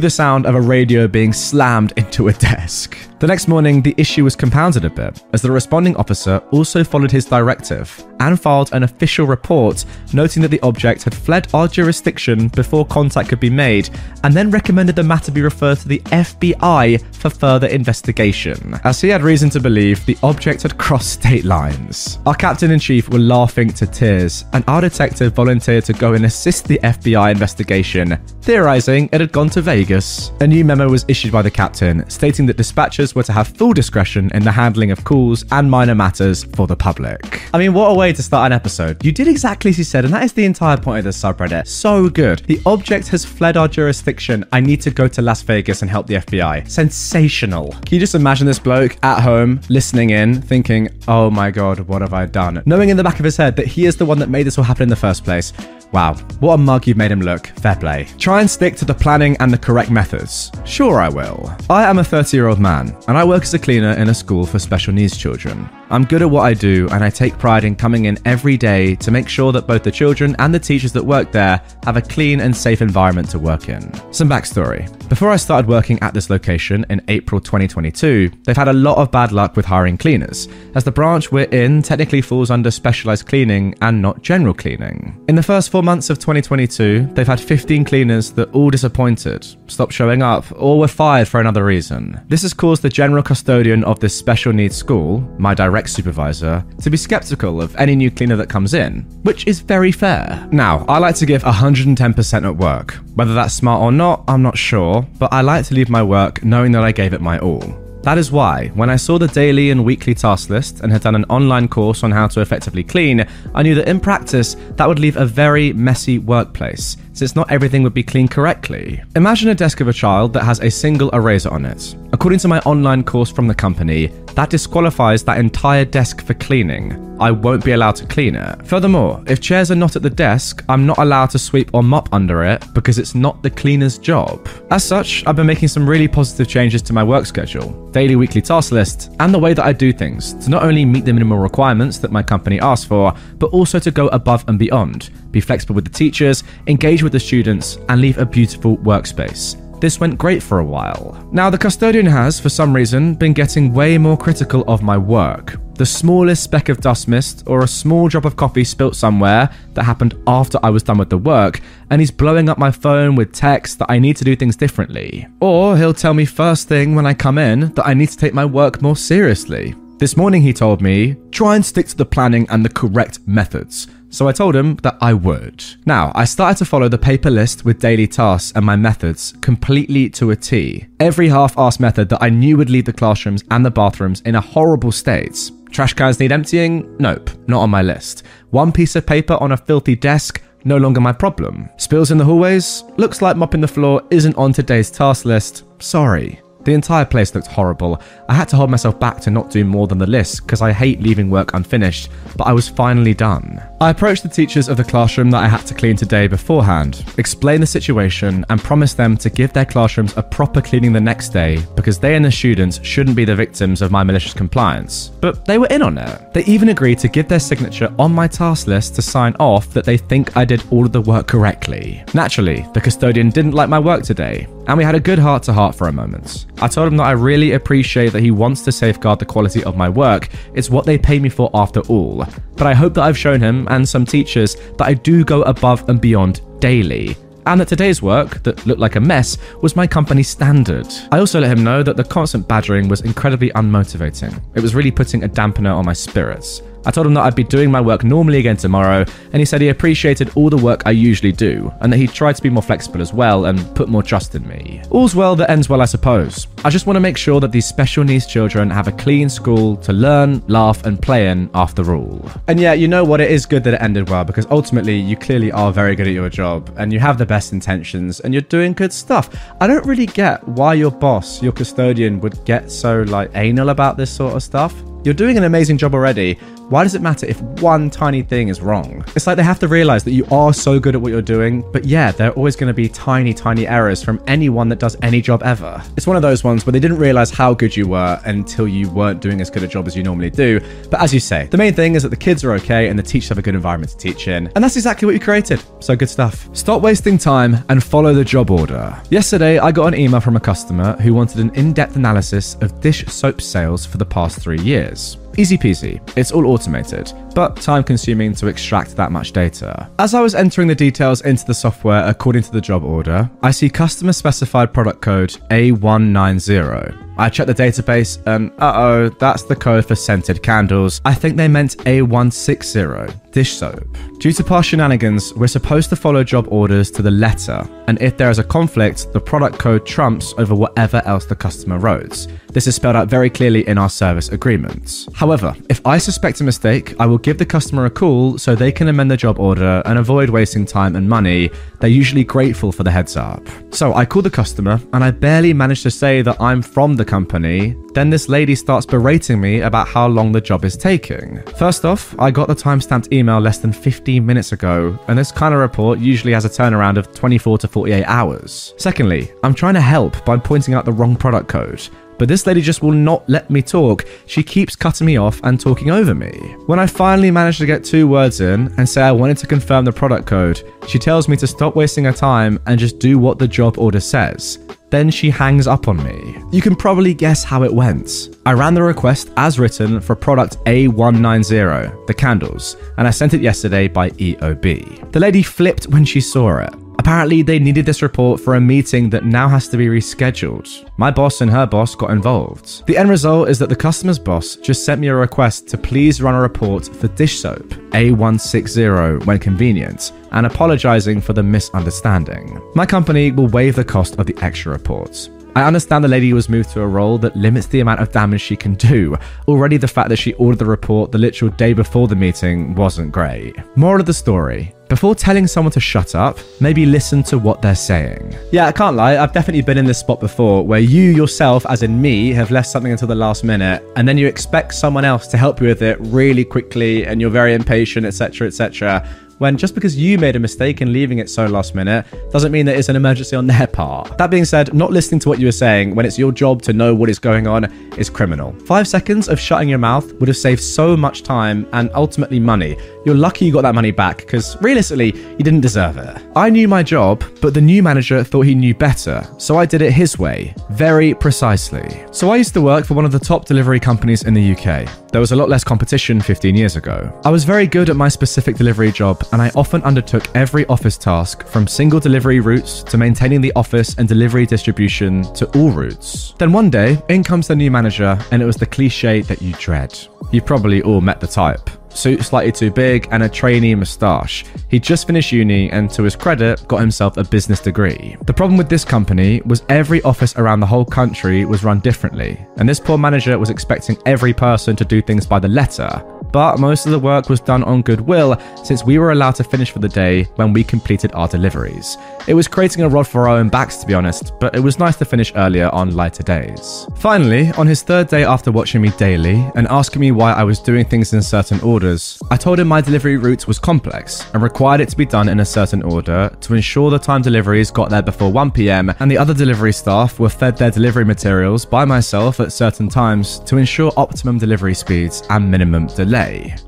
the sound of a radio being slammed into a desk. The next morning, the issue was compounded a bit, as the responding officer also followed his directive and filed an official report noting that the object had fled our jurisdiction before contact could be made, and then recommended the matter be referred to the FBI for further investigation, as he had reason to believe the object had crossed state lines. Our captain-in-chief were laughing to tears, and our detective volunteered to go and assist the FBI investigation, theorizing it had gone to Vegas. A new memo was issued by the captain stating that dispatchers were to have full discretion in the handling of calls and minor matters for the public. I mean, what a way to start an episode. You did exactly as you said, and that is the entire point of this subreddit. So good. The object has fled our jurisdiction. I need to go to Las Vegas and help the FBI. Sensational. Can you just imagine this bloke at home listening in, thinking, oh my God, what have I done? Knowing in the back of his head that he is the one that made this all happen in the first place. Wow, what a mug you've made him look. Fair play. Try and stick to the planning and the correct methods. Sure I will. I am a 30-year-old man, and I work as a cleaner in a school for special needs children. I'm good at what I do, and I take pride in coming in every day to make sure that both the children and the teachers that work there have a clean and safe environment to work in. Some backstory. Before I started working at this location in April 2022, they've had a lot of bad luck with hiring cleaners, as the branch we're in technically falls under specialised cleaning and not general cleaning. In the first 4 months of 2022, they've had 15 cleaners that all disappointed, stopped showing up, or were fired for another reason. This has caused the general custodian of this special needs school, my direct supervisor, to be skeptical of any new cleaner that comes in, which is very fair. Now, I like to give 110% at work. Whether that's smart or not, I'm not sure, but I like to leave my work knowing that I gave it my all. That is why, when I saw the daily and weekly task list and had done an online course on how to effectively clean, I knew that in practice, that would leave a very messy workplace, since not everything would be cleaned correctly. Imagine a desk of a child that has a single eraser on it. According to my online course from the company, that disqualifies that entire desk for cleaning. I won't be allowed to clean it. Furthermore, if chairs are not at the desk, I'm not allowed to sweep or mop under it because it's not the cleaner's job. As such, I've been making some really positive changes to my work schedule, daily, weekly task list, and the way that I do things to not only meet the minimal requirements that my company asks for, but also to go above and beyond, be flexible with the teachers, engage with the students, and leave a beautiful workspace. This went great for a while. Now, the custodian has, for some reason, been getting way more critical of my work. The smallest speck of dust mist or a small drop of coffee spilt somewhere that happened after I was done with the work, and he's blowing up my phone with texts that I need to do things differently. Or he'll tell me first thing when I come in that I need to take my work more seriously. This morning he told me, try and stick to the planning and the correct methods. So I told him that I would. Now, I started to follow the paper list with daily tasks and my methods completely to a T. Every half-assed method that I knew would leave the classrooms and the bathrooms in a horrible state. Trash cans need emptying? Nope, not on my list. One piece of paper on a filthy desk? No longer my problem. Spills in the hallways? Looks like mopping the floor isn't on today's task list. Sorry. The entire place looked horrible. I had to hold myself back to not do more than the list because I hate leaving work unfinished, but I was finally done. I approached the teachers of the classroom that I had to clean today beforehand, explained the situation, and promised them to give their classrooms a proper cleaning the next day because they and the students shouldn't be the victims of my malicious compliance. But they were in on it. They even agreed to give their signature on my task list to sign off that they think I did all of the work correctly. Naturally, the custodian didn't like my work today, and we had a good heart-to-heart for a moment. I told him that I really appreciate that he wants to safeguard the quality of my work. It's what they pay me for after all. But I hope that I've shown him and some teachers that I do go above and beyond daily, and that today's work, that looked like a mess, was my company's standard. I also let him know that the constant badgering was incredibly unmotivating. It was really putting a dampener on my spirits. I told him that I'd be doing my work normally again tomorrow, and he said he appreciated all the work I usually do, and that he tried to be more flexible as well and put more trust in me. All's well that ends well, I suppose. I just want to make sure that these special needs children have a clean school to learn, laugh, and play in after all. And yeah, you know what? It is good that it ended well, because ultimately you clearly are very good at your job, and you have the best intentions, and you're doing good stuff. I don't really get why your boss, your custodian, would get so like anal about this sort of stuff. You're doing an amazing job already. Why does it matter if one tiny thing is wrong? It's like they have to realize that you are so good at what you're doing, but yeah, there are always going to be tiny, tiny errors from anyone that does any job ever. It's one of those ones where they didn't realize how good you were until you weren't doing as good a job as you normally do. But as you say, the main thing is that the kids are okay and the teachers have a good environment to teach in. And that's exactly what you created. So good stuff. Stop wasting time and follow the job order. Yesterday, I got an email from a customer who wanted an in-depth analysis of dish soap sales for the past 3 years. Easy peasy, it's all automated, but time consuming to extract that much data. As I was entering the details into the software according to the job order, I see customer specified product code A190. I checked the database and uh-oh, that's the code for scented candles. I think they meant A160, dish soap. Due to past shenanigans, we're supposed to follow job orders to the letter and if there is a conflict, the product code trumps over whatever else the customer wrote. This is spelled out very clearly in our service agreements. However, if I suspect a mistake, I will give the customer a call so they can amend the job order and avoid wasting time and money. They're usually grateful for the heads up. So I call the customer and I barely manage to say that I'm from the company. Then this lady starts berating me about how long the job is taking. First off, I got the timestamped email less than 15 minutes ago, and this kind of report usually has a turnaround of 24 to 48 hours. Secondly, I'm trying to help by pointing out the wrong product code, but this lady just will not let me talk. She keeps cutting me off and talking over me. When I finally manage to get two words in and say I wanted to confirm the product code, she tells me to stop wasting her time and just do what the job order says. Then she hangs up on me. You can probably guess how it went. I ran the request as written for product A190, the candles, and I sent it yesterday by EOB. The lady flipped when she saw it. Apparently, they needed this report for a meeting that now has to be rescheduled. My boss and her boss got involved. The end result is that the customer's boss just sent me a request to please run a report for dish soap, A160, when convenient, and apologizing for the misunderstanding. My company will waive the cost of the extra reports. I understand the lady was moved to a role that limits the amount of damage she can do. Already the fact that she ordered the report the literal day before the meeting wasn't great. Moral of the story. Before telling someone to shut up, maybe listen to what they're saying. Yeah, I can't lie, I've definitely been in this spot before where you yourself, as in me, have left something until the last minute and then you expect someone else to help you with it really quickly and you're very impatient, etc, etc. When just because you made a mistake in leaving it so last minute doesn't mean that it's an emergency on their part. That being said, not listening to what you were saying when it's your job to know what is going on is criminal. 5 seconds of shutting your mouth would have saved so much time and ultimately money. You're lucky you got that money back because realistically, you didn't deserve it. I knew my job, but the new manager thought he knew better. So I did it his way, very precisely. So I used to work for one of the top delivery companies in the UK. There was a lot less competition 15 years ago. I was very good at my specific delivery job and I often undertook every office task from single delivery routes to maintaining the office and delivery distribution to all routes. Then one day, in comes the new manager and it was the cliche that you dread. You've probably all met the type. Suit slightly too big and a trainee moustache. He just finished uni and to his credit, got himself a business degree. The problem with this company was every office around the whole country was run differently, and this poor manager was expecting every person to do things by the letter. But most of the work was done on goodwill since we were allowed to finish for the day when we completed our deliveries. It was creating a rod for our own backs to be honest, but it was nice to finish earlier on lighter days. Finally, on his third day after watching me daily and asking me why I was doing things in certain orders, I told him my delivery route was complex and required it to be done in a certain order to ensure the time deliveries got there before 1 PM and the other delivery staff were fed their delivery materials by myself at certain times to ensure optimum delivery speeds and minimum delay.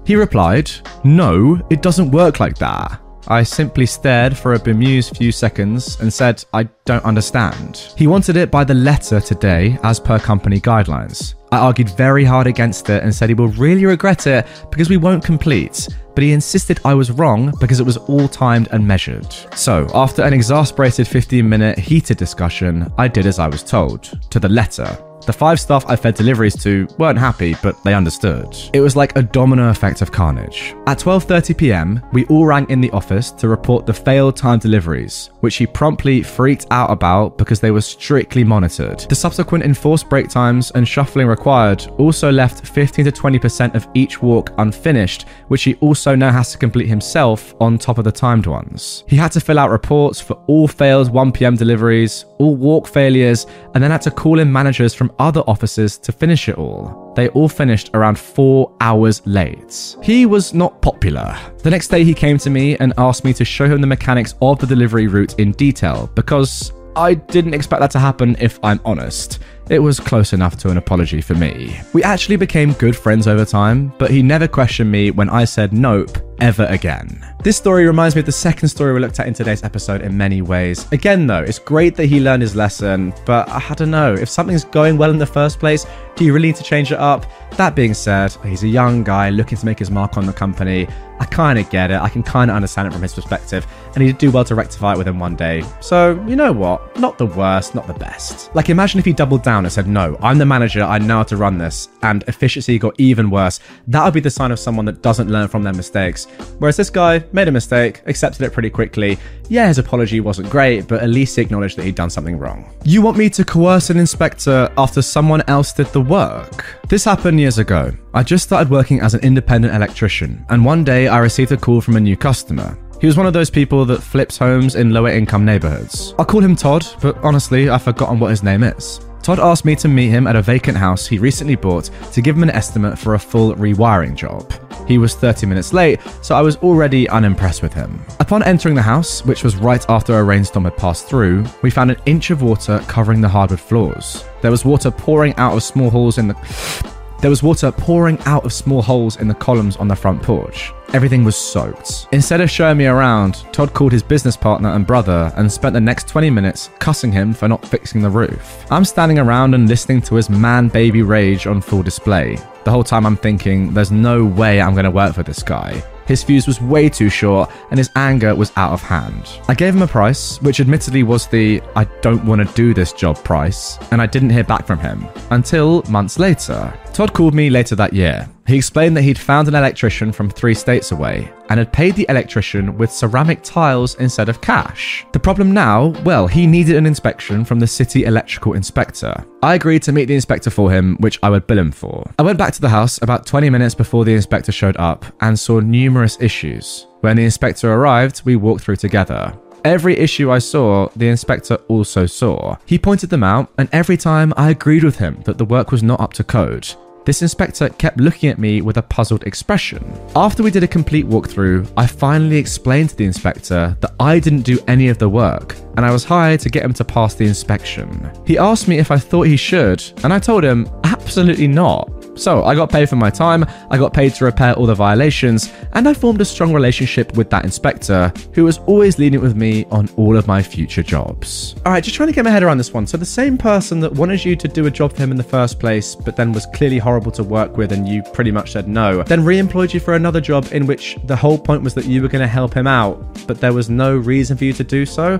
He replied, "No, it doesn't work like that." I simply stared for a bemused few seconds and said, "I don't understand." He wanted it by the letter today as per company guidelines. I argued very hard against it and said he will really regret it because we won't complete, but he insisted I was wrong because it was all timed and measured. So after an exasperated 15-minute heated discussion, I did as I was told, to the letter. The 5 staff I fed deliveries to weren't happy, but they understood. It was like a domino effect of carnage. At 12:30 PM, we all rang in the office to report the failed time deliveries, which he promptly freaked out about because they were strictly monitored. The subsequent enforced break times and shuffling required also left 15 to 20% of each walk unfinished, which he also now has to complete himself on top of the timed ones. He had to fill out reports for all failed 1 PM deliveries, all walk failures, and then had to call in managers from other offices to finish it all. They all finished around 4 hours late. He was not popular. The next day he came to me and asked me to show him the mechanics of the delivery route in detail because I didn't expect that to happen if I'm honest. It was close enough to an apology for me. We actually became good friends over time, but he never questioned me when I said nope ever again. This story reminds me of the second story we looked at in today's episode in many ways. Again though, it's great that he learned his lesson, but I don't know, if something's going well in the first place, do you really need to change it up? That being said, he's a young guy looking to make his mark on the company. I kind of get it, I can kind of understand it from his perspective, and he did do well to rectify it within one day. So, you know what? Not the worst, not the best. Like imagine if he doubled down and said, no, I'm the manager, I know how to run this, and efficiency got even worse. That would be the sign of someone that doesn't learn from their mistakes. Whereas this guy, made a mistake, accepted it pretty quickly. Yeah, his apology wasn't great, but at least he acknowledged that he'd done something wrong. You want me to coerce an inspector after someone else did the work? This happened years ago. I just started working as an independent electrician, and one day I received a call from a new customer. He was one of those people that flips homes in lower income neighborhoods. I'll call him Todd, but honestly, I've forgotten what his name is. Todd asked me to meet him at a vacant house he recently bought to give him an estimate for a full rewiring job. He was 30 minutes late, so I was already unimpressed with him. Upon entering the house, which was right after a rainstorm had passed through, we found an inch of water covering the hardwood floors. There was water pouring out of small holes in the columns on the front porch. Everything was soaked. Instead of showing me around, Todd called his business partner and brother and spent the next 20 minutes cussing him for not fixing the roof. I'm standing around and listening to his man-baby rage on full display. The whole time I'm thinking, there's no way I'm going to work for this guy. His fuse was way too short and his anger was out of hand. I gave him a price, which admittedly was the I don't want to do this job price, and I didn't hear back from him until months later. Todd called me later that year. He explained that he'd found an electrician from 3 states away and had paid the electrician with ceramic tiles instead of cash. The problem now? Well, he needed an inspection from the city electrical inspector. I agreed to meet the inspector for him, which I would bill him for. I went back to the house about 20 minutes before the inspector showed up and saw numerous issues. When the inspector arrived, we walked through together. Every issue I saw, the inspector also saw. He pointed them out, and every time I agreed with him that the work was not up to code. This inspector kept looking at me with a puzzled expression. After we did a complete walkthrough, I finally explained to the inspector that I didn't do any of the work, and I was hired to get him to pass the inspection. He asked me if I thought he should, and I told him, absolutely not. So I got paid for my time, I got paid to repair all the violations, and I formed a strong relationship with that inspector, who was always lenient with me on all of my future jobs. Alright, just trying to get my head around this one. So the same person that wanted you to do a job for him in the first place, but then was clearly horrible to work with and you pretty much said no, then re-employed you for another job in which the whole point was that you were going to help him out, but there was no reason for you to do so.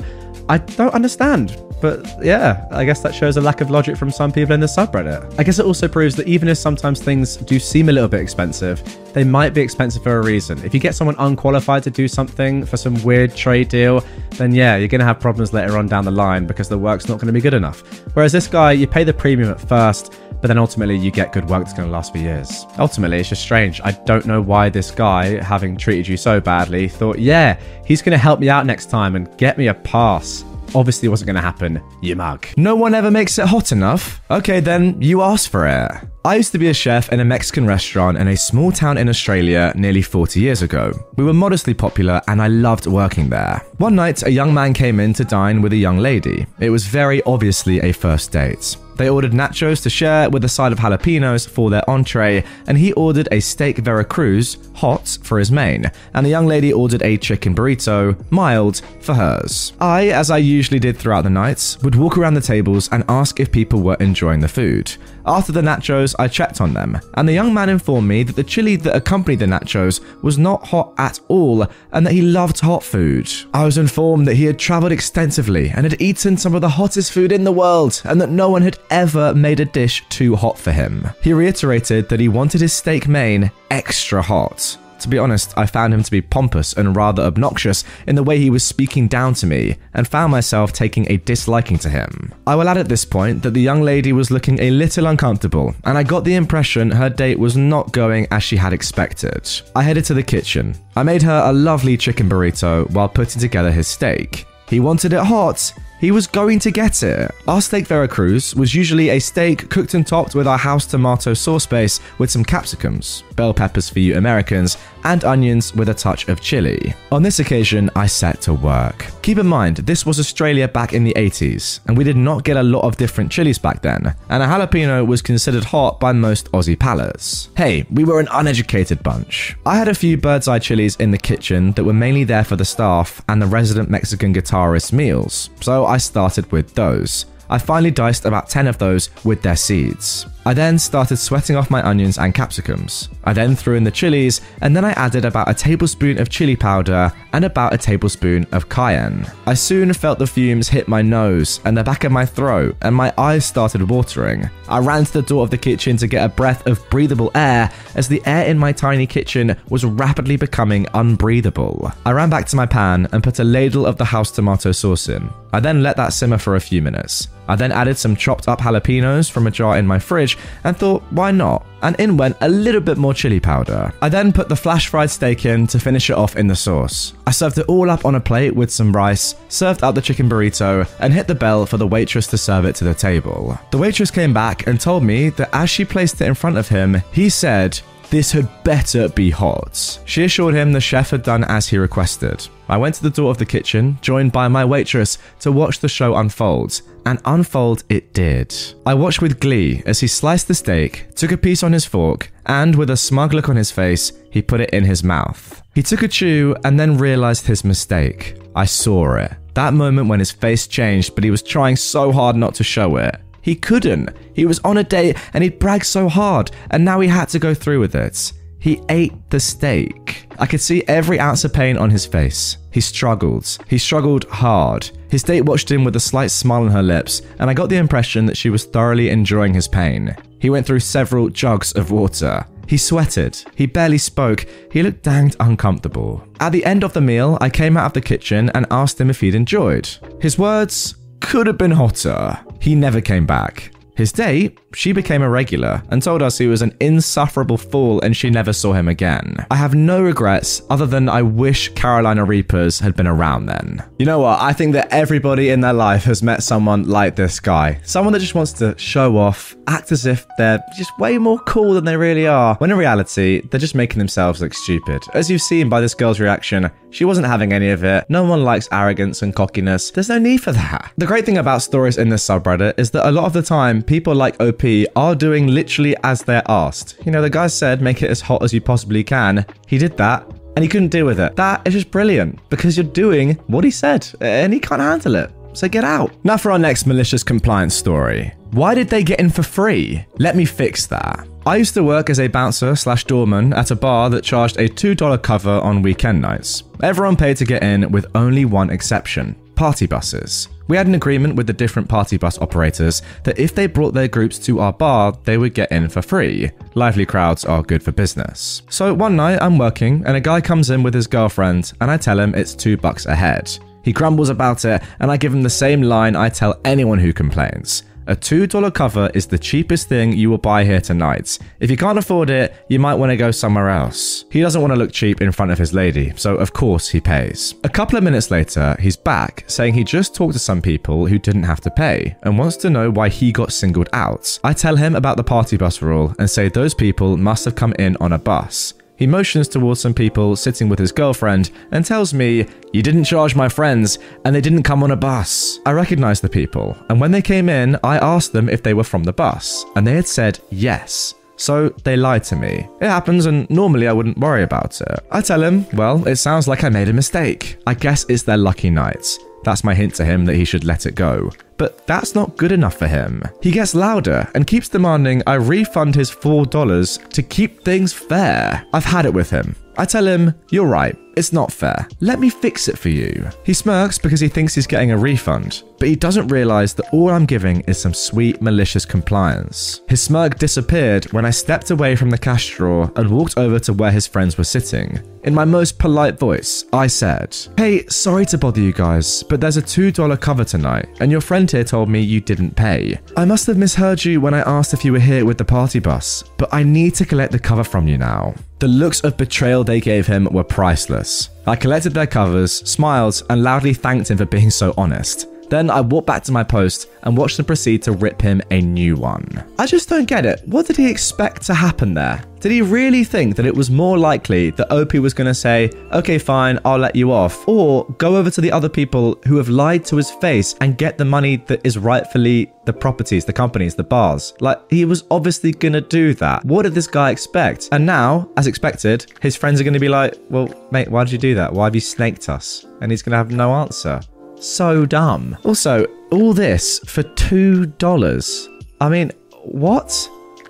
I don't understand. But yeah, I guess that shows a lack of logic from some people in the subreddit. I guess it also proves that even if sometimes things do seem a little bit expensive, they might be expensive for a reason. If you get someone unqualified to do something for some weird trade deal, then yeah, you're going to have problems later on down the line because the work's not going to be good enough. Whereas this guy, you pay the premium at first, but then ultimately you get good work that's going to last for years. Ultimately, it's just strange. I don't know why this guy, having treated you so badly, thought, yeah, he's going to help me out next time and get me a pass. Obviously wasn't going to happen, you mug. No one ever makes it hot enough. Okay then, you asked for it. I used to be a chef in a Mexican restaurant in a small town in Australia nearly 40 years ago. We were modestly popular and I loved working there. One night, a young man came in to dine with a young lady. It was very obviously a first date. They ordered nachos to share with a side of jalapenos for their entree, and he ordered a steak Veracruz, hot, for his main, and the young lady ordered a chicken burrito, mild, for hers. I, as I usually did throughout the night, would walk around the tables and ask if people were enjoying the food. After the nachos, I checked on them, and the young man informed me that the chili that accompanied the nachos was not hot at all, and that he loved hot food. I was informed that he had traveled extensively and had eaten some of the hottest food in the world, and that no one had ever made a dish too hot for him. He reiterated that he wanted his steak main extra hot. To be honest, I found him to be pompous and rather obnoxious in the way he was speaking down to me, and found myself taking a disliking to him. I will add at this point that the young lady was looking a little uncomfortable, and I got the impression her date was not going as she had expected. I headed to the kitchen. I made her a lovely chicken burrito while putting together his steak. He wanted it hot. He was going to get it. Our steak Veracruz was usually a steak cooked and topped with our house tomato sauce base with some capsicums, bell peppers for you Americans, and onions with a touch of chili. On this occasion, I set to work. Keep in mind, this was Australia back in the 80s, and we did not get a lot of different chilies back then, and a jalapeno was considered hot by most Aussie palates. Hey, we were an uneducated bunch. I had a few bird's eye chilies in the kitchen that were mainly there for the staff and the resident Mexican guitarist's meals, so I started with those. I finally diced about 10 of those with their seeds. I then started sweating off my onions and capsicums. I then threw in the chilies, and then I added about a tablespoon of chili powder and about a tablespoon of cayenne. I soon felt the fumes hit my nose and the back of my throat, and my eyes started watering. I ran to the door of the kitchen to get a breath of breathable air, as the air in my tiny kitchen was rapidly becoming unbreathable. I ran back to my pan and put a ladle of the house tomato sauce in. I then let that simmer for a few minutes. I then added some chopped up jalapenos from a jar in my fridge and thought, why not? And in went a little bit more chili powder. I then put the flash fried steak in to finish it off in the sauce. I served it all up on a plate with some rice, served up the chicken burrito, and hit the bell for the waitress to serve it to the table. The waitress came back and told me that as she placed it in front of him, he said, "This had better be hot." She assured him the chef had done as he requested. I went to the door of the kitchen, joined by my waitress, to watch the show unfold, and unfold it did. I watched with glee as he sliced the steak, took a piece on his fork, and with a smug look on his face, he put it in his mouth. He took a chew and then realized his mistake. I saw it. That moment when his face changed, but he was trying so hard not to show it. He couldn't. He was on a date and he'd bragged so hard, and now he had to go through with it. He ate the steak. I could see every ounce of pain on his face. He struggled. He struggled hard. His date watched him with a slight smile on her lips, and I got the impression that she was thoroughly enjoying his pain. He went through several jugs of water. He sweated. He barely spoke. He looked danged uncomfortable. At the end of the meal, I came out of the kitchen and asked him if he'd enjoyed. His words could have been hotter. He never came back. His date, she became a regular and told us he was an insufferable fool and she never saw him again. I have no regrets other than I wish Carolina Reapers had been around then. You know what? I think that everybody in their life has met someone like this guy. Someone that just wants to show off, act as if they're just way more cool than they really are, when in reality, they're just making themselves look stupid. As you've seen by this girl's reaction, she wasn't having any of it. No one likes arrogance and cockiness. There's no need for that. The great thing about stories in this subreddit is that a lot of the time, people like OP are doing literally as they're asked. You know, the guy said, make it as hot as you possibly can. He did that. And he couldn't deal with it. That is just brilliant because you're doing what he said and he can't handle it. So get out. Now for our next malicious compliance story. Why did they get in for free? Let me fix that. I used to work as a bouncer slash doorman at a bar that charged a $2 cover on weekend nights. Everyone paid to get in with only one exception, party buses. We had an agreement with the different party bus operators that if they brought their groups to our bar, they would get in for free. Lively crowds are good for business. So one night I'm working and a guy comes in with his girlfriend and I tell him it's $2 a head. He grumbles about it and I give him the same line I tell anyone who complains. A $2 cover is the cheapest thing you will buy here tonight. If you can't afford it, you might want to go somewhere else. He doesn't want to look cheap in front of his lady, so of course he pays. A couple of minutes later, he's back, saying he just talked to some people who didn't have to pay, and wants to know why he got singled out. I tell him about the party bus rule, and say those people must have come in on a bus. He motions towards some people sitting with his girlfriend and tells me, "You didn't charge my friends and they didn't come on a bus." I recognized the people, and when they came in, I asked them if they were from the bus, and they had said yes. So they lied to me. It happens and normally I wouldn't worry about it. I tell him, well, it sounds like I made a mistake. I guess it's their lucky night. That's my hint to him that he should let it go. But that's not good enough for him. He gets louder and keeps demanding I refund his $4 to keep things fair. I've had it with him. I tell him, you're right, it's not fair. Let me fix it for you. He smirks because he thinks he's getting a refund, but he doesn't realize that all I'm giving is some sweet malicious compliance. His smirk disappeared when I stepped away from the cash drawer and walked over to where his friends were sitting. In my most polite voice, I said, hey, sorry to bother you guys, but there's a $2 cover tonight, and your friend here told me you didn't pay. I must have misheard you when I asked if you were here with the party bus, but I need to collect the cover from you now. The looks of betrayal they gave him were priceless. I collected their covers, smiled, and loudly thanked him for being so honest. Then I walked back to my post and watched them proceed to rip him a new one. I just don't get it. What did he expect to happen there? Did he really think that it was more likely that OP was going to say, okay, fine, I'll let you off, or go over to the other people who have lied to his face and get the money that is rightfully the properties, the companies, the bars? Like, he was obviously going to do that. What did this guy expect? And now, as expected, his friends are going to be like, well, mate, why did you do that? Why have you snaked us? And he's going to have no answer. So dumb. Also, all this for $2. I mean, what?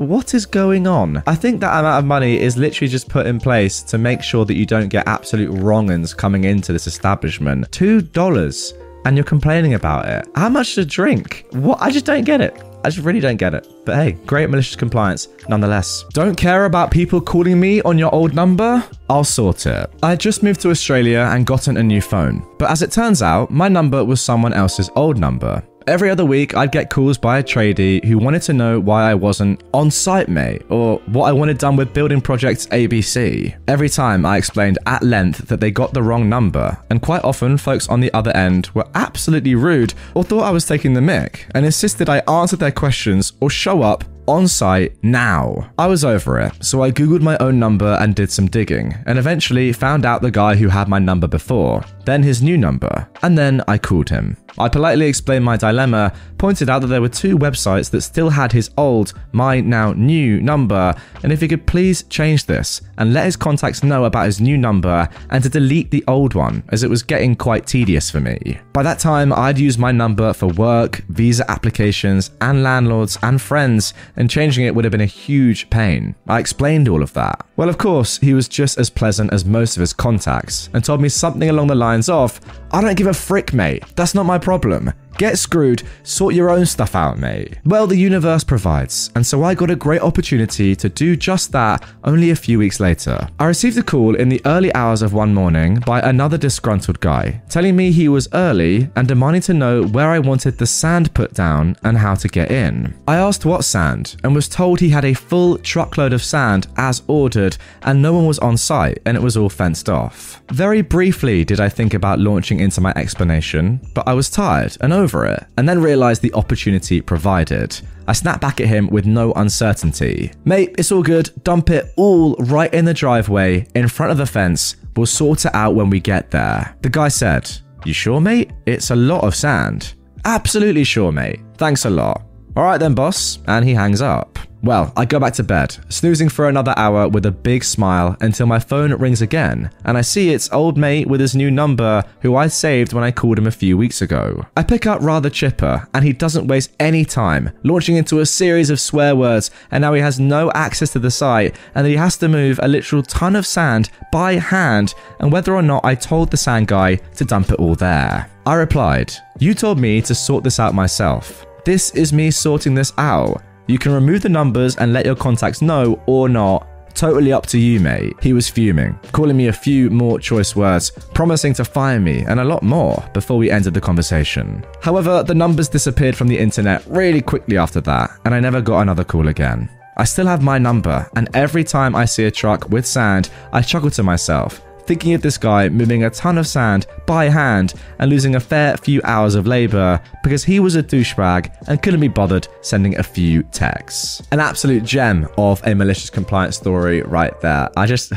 what is going on? I think that amount of money is literally just put in place to make sure that you don't get absolute wrong-uns coming into this establishment. $2 and you're complaining about it. How much to drink? What? I just don't get it. I just really don't get it. But hey, great malicious compliance nonetheless. Don't care about people calling me on your old number? I'll sort it. I just moved to Australia and gotten a new phone. But as it turns out, my number was someone else's old number. Every other week, I'd get calls by a tradie who wanted to know why I wasn't on site, mate, or what I wanted done with building projects ABC. Every time I explained at length that they got the wrong number, and quite often folks on the other end were absolutely rude or thought I was taking the mick and insisted I answer their questions or show up on site now. I was over it, so I googled my own number and did some digging, and eventually found out the guy who had my number before, then his new number, and then I called him. I politely explained my dilemma, pointed out that there were two websites that still had his old, my now new number, and if he could please change this and let his contacts know about his new number and to delete the old one, as it was getting quite tedious for me. By that time, I'd used my number for work, visa applications, and landlords and friends, and changing it would have been a huge pain. I explained all of that. Well, of course, he was just as pleasant as most of his contacts and told me something along the lines of, "I don't give a frick, mate. That's not my problem. Get screwed, sort your own stuff out, mate." Well, the universe provides, and so I got a great opportunity to do just that only a few weeks later. I received a call in the early hours of one morning by another disgruntled guy, telling me he was early and demanding to know where I wanted the sand put down and how to get in. I asked what sand, and was told he had a full truckload of sand as ordered, and no one was on site, and it was all fenced off. Very briefly did I think about launching into my explanation, but I was tired and over it, and then realized the opportunity provided. I snapped back at him with no uncertainty. "Mate, it's all good. Dump it all right in the driveway in front of the fence. We'll sort it out when we get there." The guy said, "You sure, mate? It's a lot of sand." "Absolutely sure, mate. Thanks a lot. All right then, boss." And he hangs up. Well, I go back to bed, snoozing for another hour with a big smile until my phone rings again, and I see it's old mate with his new number who I saved when I called him a few weeks ago. I pick up rather chipper, and he doesn't waste any time, launching into a series of swear words, and now he has no access to the site, and that he has to move a literal ton of sand by hand, and whether or not I told the sand guy to dump it all there. I replied, "You told me to sort this out myself. This is me sorting this out. You can remove the numbers and let your contacts know or not. Totally up to you, mate." He was fuming, calling me a few more choice words, promising to fire me and a lot more before we ended the conversation. However, the numbers disappeared from the internet really quickly after that, and I never got another call again. I still have my number, and every time I see a truck with sand, I chuckle to myself, thinking of this guy moving a ton of sand by hand and losing a fair few hours of labor because he was a douchebag and couldn't be bothered sending a few texts. An absolute gem of a malicious compliance story right there. I just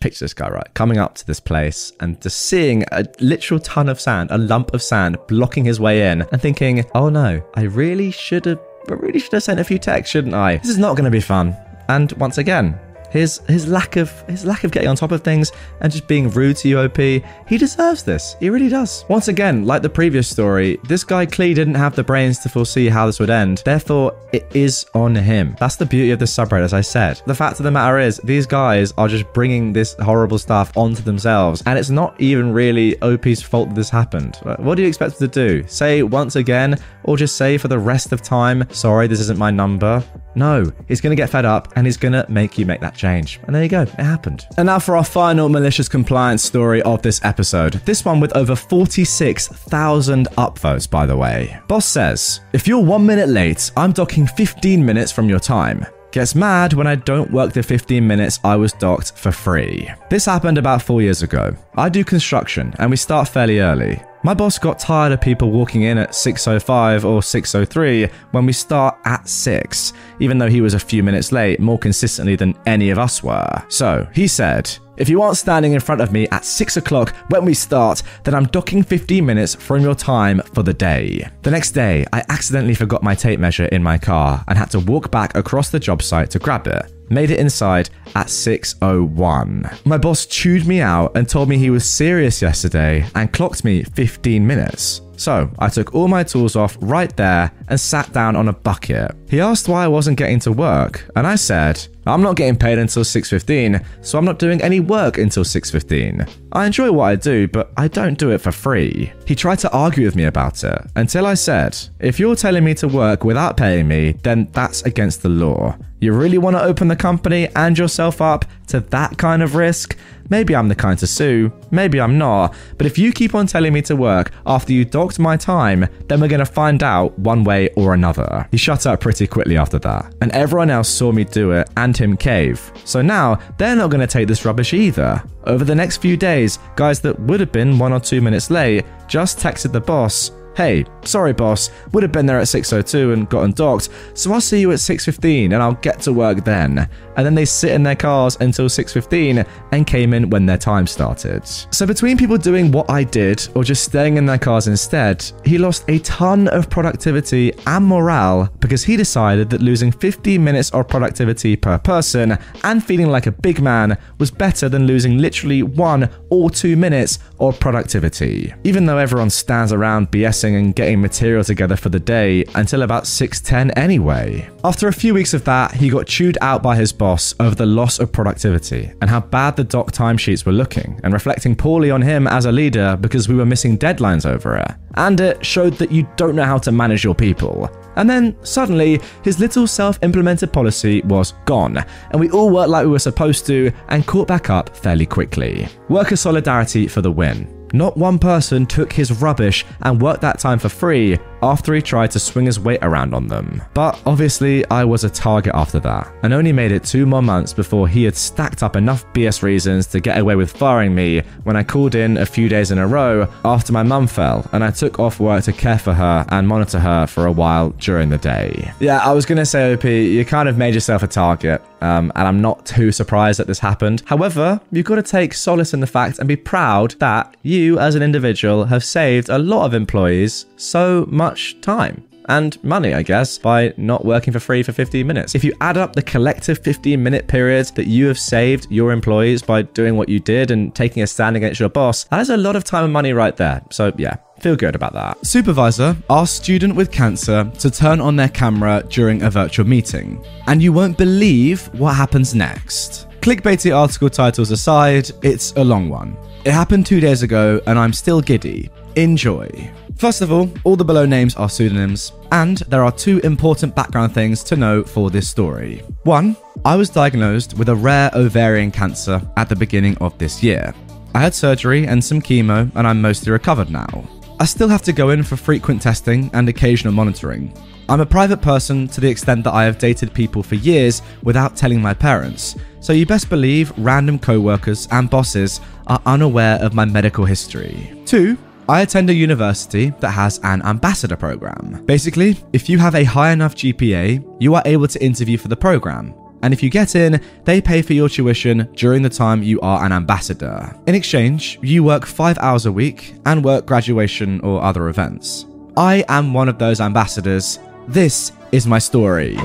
picture this guy, right, coming up to this place and just seeing a literal ton of sand, a lump of sand blocking his way in, and thinking, "Oh no, I really should have sent a few texts, shouldn't I? This is not going to be fun." And once again, His lack of getting on top of things and just being rude to OP, he deserves this. He really does. Once again, like the previous story, this guy clearly didn't have the brains to foresee how this would end. Therefore, it is on him. That's the beauty of this subreddit, as I said. The fact of the matter is, these guys are just bringing this horrible stuff onto themselves, and it's not even really OP's fault that this happened. What do you expect them to do? Say once again, or just say for the rest of time, "Sorry, this isn't my number"? No, he's going to get fed up and he's going to make you make that change. And there you go, it happened. And now for our final malicious compliance story of this episode. This one with over 46,000 upvotes, by the way. Boss says, "If you're 1 minute late, I'm docking 15 minutes from your time. Gets mad when I don't work the 15 minutes I was docked for free." This happened about 4 years ago. I do construction and we start fairly early. My boss got tired of people walking in at 6:05 or 6:03 when we start at 6, even though he was a few minutes late more consistently than any of us were. So he said, "If you aren't standing in front of me at 6 o'clock when we start, then I'm docking 15 minutes from your time for the day." The next day, I accidentally forgot my tape measure in my car and had to walk back across the job site to grab it. Made it inside at 6:01. My boss chewed me out and told me he was serious yesterday and clocked me 15 minutes. So I took all my tools off right there and sat down on a bucket. He asked why I wasn't getting to work, and I said, I'm not getting paid until 6:15, so I'm not doing any work until 6:15. I enjoy what I do, but I don't do it for free. He tried to argue with me about it, until I said, if you're telling me to work without paying me, then that's against the law. You really want to open the company and yourself up to that kind of risk? Maybe I'm the kind to sue, maybe I'm not, but if you keep on telling me to work after you docked my time, then we're going to find out one way or another. He shut up pretty quickly after that, and everyone else saw me do it and him cave. So now, they're not going to take this rubbish either. Over the next few days, guys that would have been 1 or 2 minutes late just texted the boss, hey, sorry boss, would have been there at 6:02 and gotten docked, so I'll see you at 6:15 and I'll get to work then. And then they sit in their cars until 6:15 and came in when their time started. So between people doing what I did or just staying in their cars instead, he lost a ton of productivity and morale because he decided that losing 15 minutes of productivity per person and feeling like a big man was better than losing literally 1 or 2 minutes of productivity. Even though everyone stands around BSing and getting material together for the day until about 6:10 anyway. After a few weeks of that, he got chewed out by his boss over the loss of productivity and how bad the doc timesheets were looking and reflecting poorly on him as a leader because we were missing deadlines over it. And it showed that you don't know how to manage your people. And then, suddenly, his little self-implemented policy was gone, and we all worked like we were supposed to and caught back up fairly quickly. Worker solidarity for the win. Not one person took his rubbish and worked that time for free after he tried to swing his weight around on them. But obviously, I was a target after that, and only made it 2 more months before he had stacked up enough BS reasons to get away with firing me when I called in a few days in a row after my mum fell and I took off work to care for her and monitor her for a while during the day. Yeah, I was gonna say, OP, you kind of made yourself a target, and I'm not too surprised that this happened. However, you've got to take solace in the fact and be proud that you as an individual have saved a lot of employees so much time and money, I guess, by not working for free for 15 minutes. If you add up the collective 15-minute period that you have saved your employees by doing what you did and taking a stand against your boss, that is a lot of time and money right there. So yeah, feel good about that. Supervisor asked student with cancer to turn on their camera during a virtual meeting, and you won't believe what happens next. Clickbaity article titles aside, it's a long one. It happened 2 days ago and I'm still giddy. Enjoy. First of all the below names are pseudonyms, and there are 2 important background things to know for this story. 1. I was diagnosed with a rare ovarian cancer at the beginning of this year. I had surgery and some chemo and I'm mostly recovered now. I still have to go in for frequent testing and occasional monitoring. I'm a private person to the extent that I have dated people for years without telling my parents, so you best believe random co-workers and bosses are unaware of my medical history. 2. I attend a university that has an ambassador program. Basically, if you have a high enough GPA, you are able to interview for the program. And if you get in, they pay for your tuition during the time you are an ambassador. In exchange, you work 5 hours a week and work graduation or other events. I am one of those ambassadors. This is my story.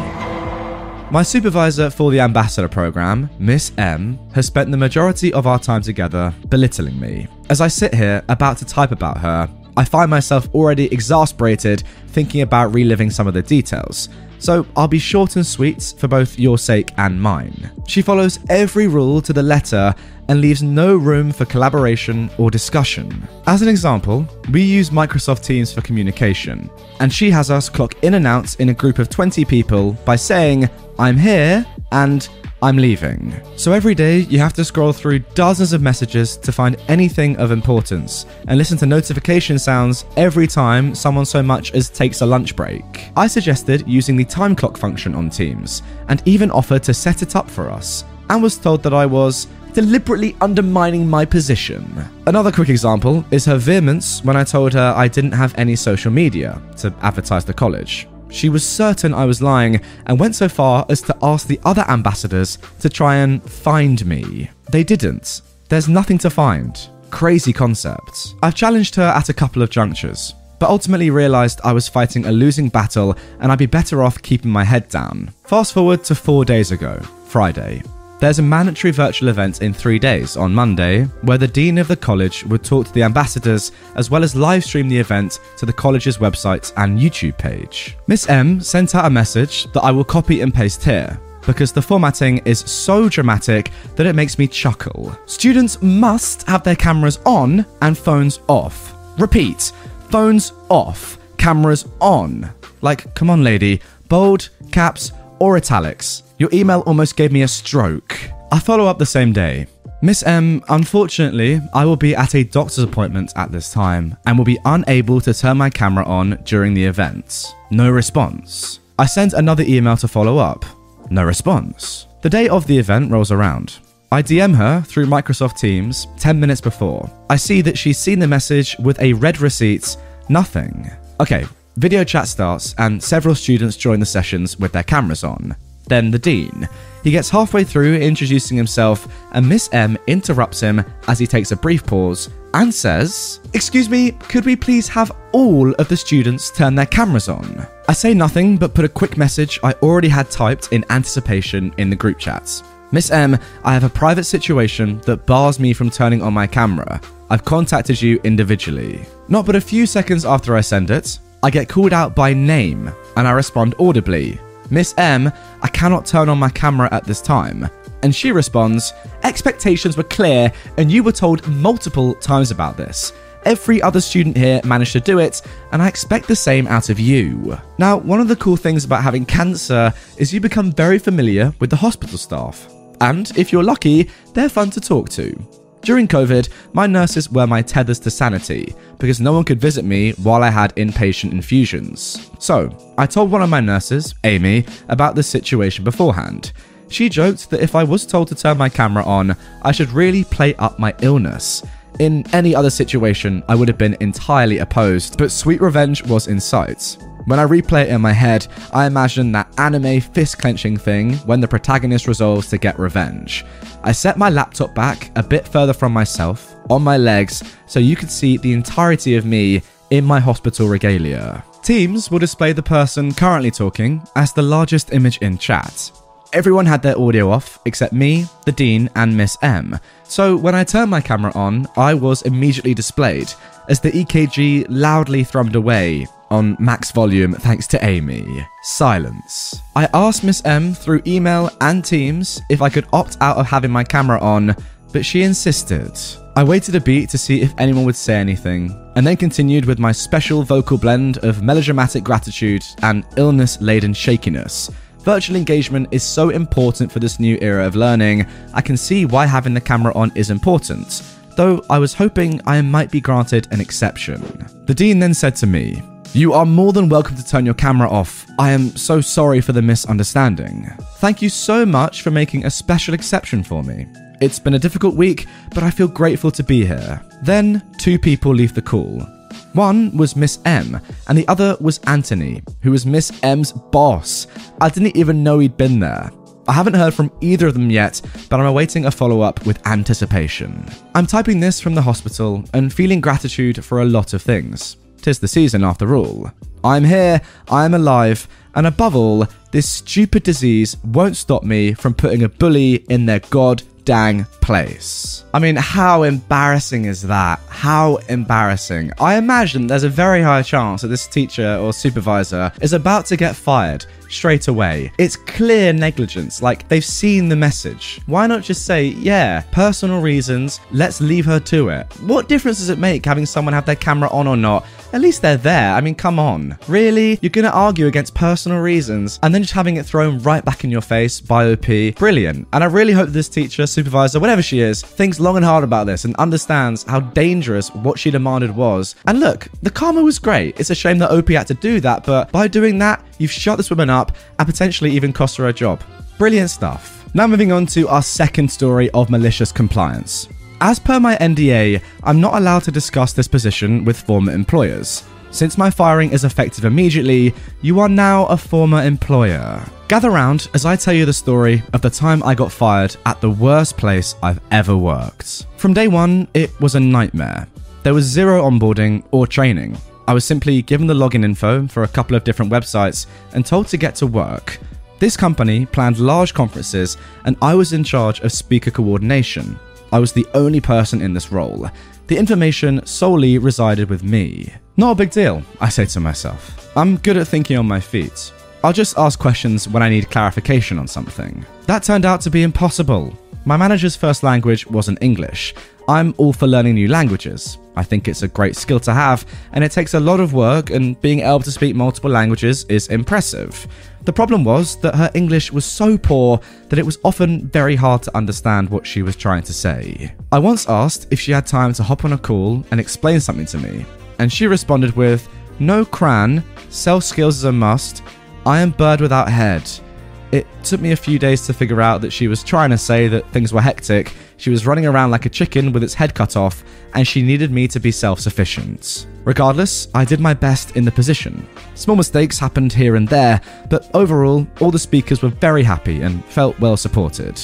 My supervisor for the ambassador program, Miss M, has spent the majority of our time together belittling me. As I sit here about to type about her, I find myself already exasperated thinking about reliving some of the details. So I'll be short and sweet for both your sake and mine. She follows every rule to the letter and leaves no room for collaboration or discussion. As an example, we use Microsoft Teams for communication, and she has us clock in and out in a group of 20 people by saying, I'm here and I'm leaving. So every day you have to scroll through dozens of messages to find anything of importance and listen to notification sounds every time someone so much as takes a lunch break. I suggested using the time clock function on Teams and even offered to set it up for us, and was told that I was deliberately undermining my position. Another quick example is her vehemence when I told her I didn't have any social media to advertise the college. She was certain I was lying and went so far as to ask the other ambassadors to try and find me. They didn't. There's nothing to find. Crazy concept. I've challenged her at a couple of junctures, but ultimately realised I was fighting a losing battle and I'd be better off keeping my head down. Fast forward to 4 days ago, Friday. There's a mandatory virtual event in 3 days on Monday, where the Dean of the College would talk to the ambassadors as well as live stream the event to the college's website and YouTube page. Miss M sent out a message that I will copy and paste here, because the formatting is so dramatic that it makes me chuckle. Students must have their cameras on and phones off. Repeat, phones off, cameras on. Like, come on lady, bold, caps, or italics. Your email almost gave me a stroke. I follow up the same day. Miss M, unfortunately, I will be at a doctor's appointment at this time and will be unable to turn my camera on during the event. No response. I send another email to follow up. No response. The day of the event rolls around. I DM her through Microsoft Teams 10 minutes before. I see that she's seen the message with a red receipt, nothing. Okay, video chat starts and several students join the sessions with their cameras on. Then the Dean. He gets halfway through introducing himself and Miss M interrupts him as he takes a brief pause and says, "Excuse me, could we please have all of the students turn their cameras on?" I say nothing but put a quick message I already had typed in anticipation in the group chat. "Miss M, I have a private situation that bars me from turning on my camera. I've contacted you individually." Not but a few seconds after I send it, I get called out by name and I respond audibly, "Miss M, I cannot turn on my camera at this time." And she responds, "Expectations were clear and you were told multiple times about this. Every other student here managed to do it and I expect the same out of you." Now, one of the cool things about having cancer is you become very familiar with the hospital staff. And if you're lucky, they're fun to talk to. During COVID, my nurses were my tethers to sanity because no one could visit me while I had inpatient infusions. So I told one of my nurses, Amy, about the situation beforehand. She joked that if I was told to turn my camera on, I should really play up my illness. In any other situation, I would have been entirely opposed, but sweet revenge was in sight. When I replay it in my head, I imagine that anime fist-clenching thing when the protagonist resolves to get revenge. I set my laptop back a bit further from myself, on my legs, so you could see the entirety of me in my hospital regalia. Teams will display the person currently talking as the largest image in chat. Everyone had their audio off, except me, the Dean, and Miss M. So when I turned my camera on, I was immediately displayed, as the EKG loudly thrummed away, on max volume thanks to Amy. Silence. I asked Miss M through email and Teams if I could opt out of having my camera on, but she insisted. I waited a beat to see if anyone would say anything, and then continued with my special vocal blend of melodramatic gratitude and illness-laden shakiness. Virtual engagement is so important for this new era of learning. I can see why having the camera on is important, though I was hoping I might be granted an exception. The Dean then said to me, "You are more than welcome to turn your camera off. I am so sorry for the misunderstanding. Thank you so much for making a special exception for me. It's been a difficult week, but I feel grateful to be here." Then, two people leave the call. One was Miss M, and the other was Anthony, who was Miss M's boss. I didn't even know he'd been there. I haven't heard from either of them yet, but I'm awaiting a follow-up with anticipation. I'm typing this from the hospital and feeling gratitude for a lot of things. 'Tis the season after all. I'm here, I'm alive, and above all, this stupid disease won't stop me from putting a bully in their god-dang place. I mean, how embarrassing is that? How embarrassing. I imagine there's a very high chance that this teacher or supervisor is about to get fired straight away. It's clear negligence, like they've seen the message. Why not just say, yeah, personal reasons, let's leave her to it? What difference does it make having someone have their camera on or not? At least they're there. I mean, come on. Really? You're gonna argue against personal reasons and then just having it thrown right back in your face by OP? Brilliant. And I really hope this teacher, supervisor, whatever she is, thinks long and hard about this and understands how dangerous what she demanded was. And look, the karma was great. It's a shame that OP had to do that, but by doing that, you've shut this woman up and potentially even cost her a job. Brilliant stuff. Now moving on to our second story of malicious compliance. As per my NDA, I'm not allowed to discuss this position with former employers. Since my firing is effective immediately, you are now a former employer. Gather round as I tell you the story of the time I got fired at the worst place I've ever worked. From day one, it was a nightmare. There was zero onboarding or training. I was simply given the login info for a couple of different websites and told to get to work. This company planned large conferences, and I was in charge of speaker coordination. I was the only person in this role. The information solely resided with me. Not a big deal, I say to myself. I'm good at thinking on my feet. I'll just ask questions when I need clarification on something. That turned out to be impossible. My manager's first language wasn't English. I'm all for learning new languages. I think it's a great skill to have, and it takes a lot of work, and being able to speak multiple languages is impressive. The problem was that her English was so poor that it was often very hard to understand what she was trying to say. I once asked if she had time to hop on a call and explain something to me, and she responded with, "No cran, self-skills is a must, I am bird without head." It took me a few days to figure out that she was trying to say that things were hectic, she was running around like a chicken with its head cut off, and she needed me to be self-sufficient. Regardless, I did my best in the position. Small mistakes happened here and there, but overall, all the speakers were very happy and felt well supported.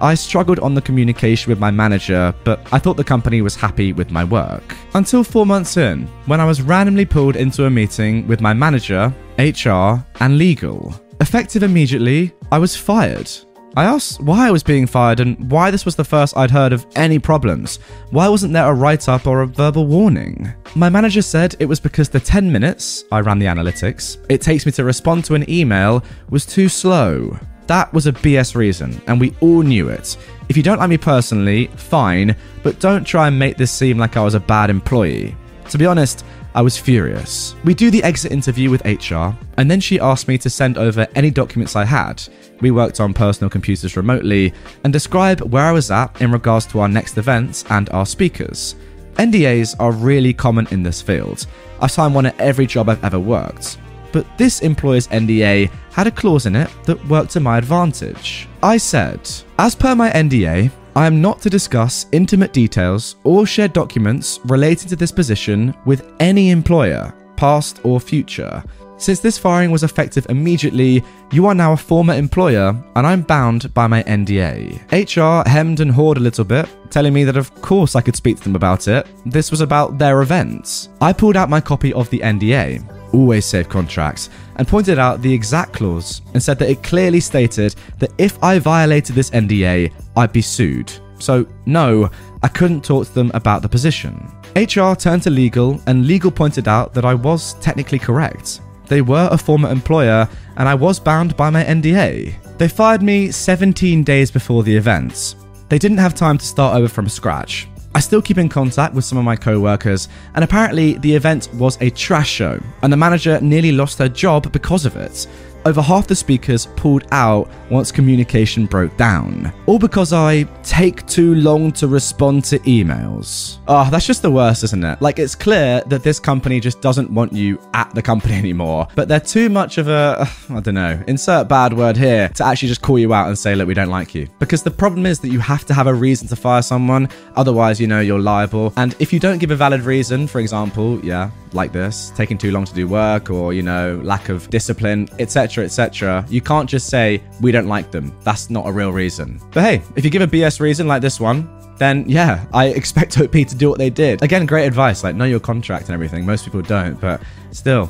I struggled on the communication with my manager, but I thought the company was happy with my work. Until 4 months in, when I was randomly pulled into a meeting with my manager, HR, and legal. Effective immediately, I was fired. I asked why I was being fired and why this was the first I'd heard of any problems. Why wasn't there a write-up or a verbal warning? My manager said it was because the 10 minutes, I ran the analytics, it takes me to respond to an email was too slow. That was a BS reason, and we all knew it. If you don't like me personally, fine, but don't try and make this seem like I was a bad employee. To be honest, I was furious. We do the exit interview with HR, and then she asked me to send over any documents I had. We worked on personal computers remotely, and describe where I was at in regards to our next events and our speakers. NDAs are really common in this field. I've signed one at every job I've ever worked. But this employer's NDA had a clause in it that worked to my advantage. I said, "As per my NDA, I am not to discuss intimate details or share documents relating to this position with any employer, past or future. Since this firing was effective immediately, you are now a former employer and I'm bound by my NDA." HR hemmed and hawed a little bit, telling me that of course I could speak to them about it. This was about their events. I pulled out my copy of the NDA, always save contracts, and pointed out the exact clause and said that it clearly stated that if I violated this NDA, I'd be sued. So no, I couldn't talk to them about the position. HR turned to legal, and legal pointed out that I was technically correct. They were a former employer and I was bound by my NDA. They fired me 17 days before the event. They didn't have time to start over from scratch. I still keep in contact with some of my co-workers, and apparently the event was a trash show, and the manager nearly lost her job because of it. Over half the speakers pulled out once communication broke down. All because I take too long to respond to emails. Oh, that's just the worst, isn't it? Like, it's clear that this company just doesn't want you at the company anymore, but they're too much of a, I don't know, insert bad word here, to actually just call you out and say, look, we don't like you. Because the problem is that you have to have a reason to fire someone, otherwise, you know, you're liable. And if you don't give a valid reason, for example, yeah, like this, taking too long to do work, or, you know, lack of discipline, etc., etc., you can't just say we don't like them. That's not a real reason. But hey, if you give a BS reason like this one, then yeah, I expect OP to do what they did. Again, great advice, like know your contract and everything. Most people don't, but still,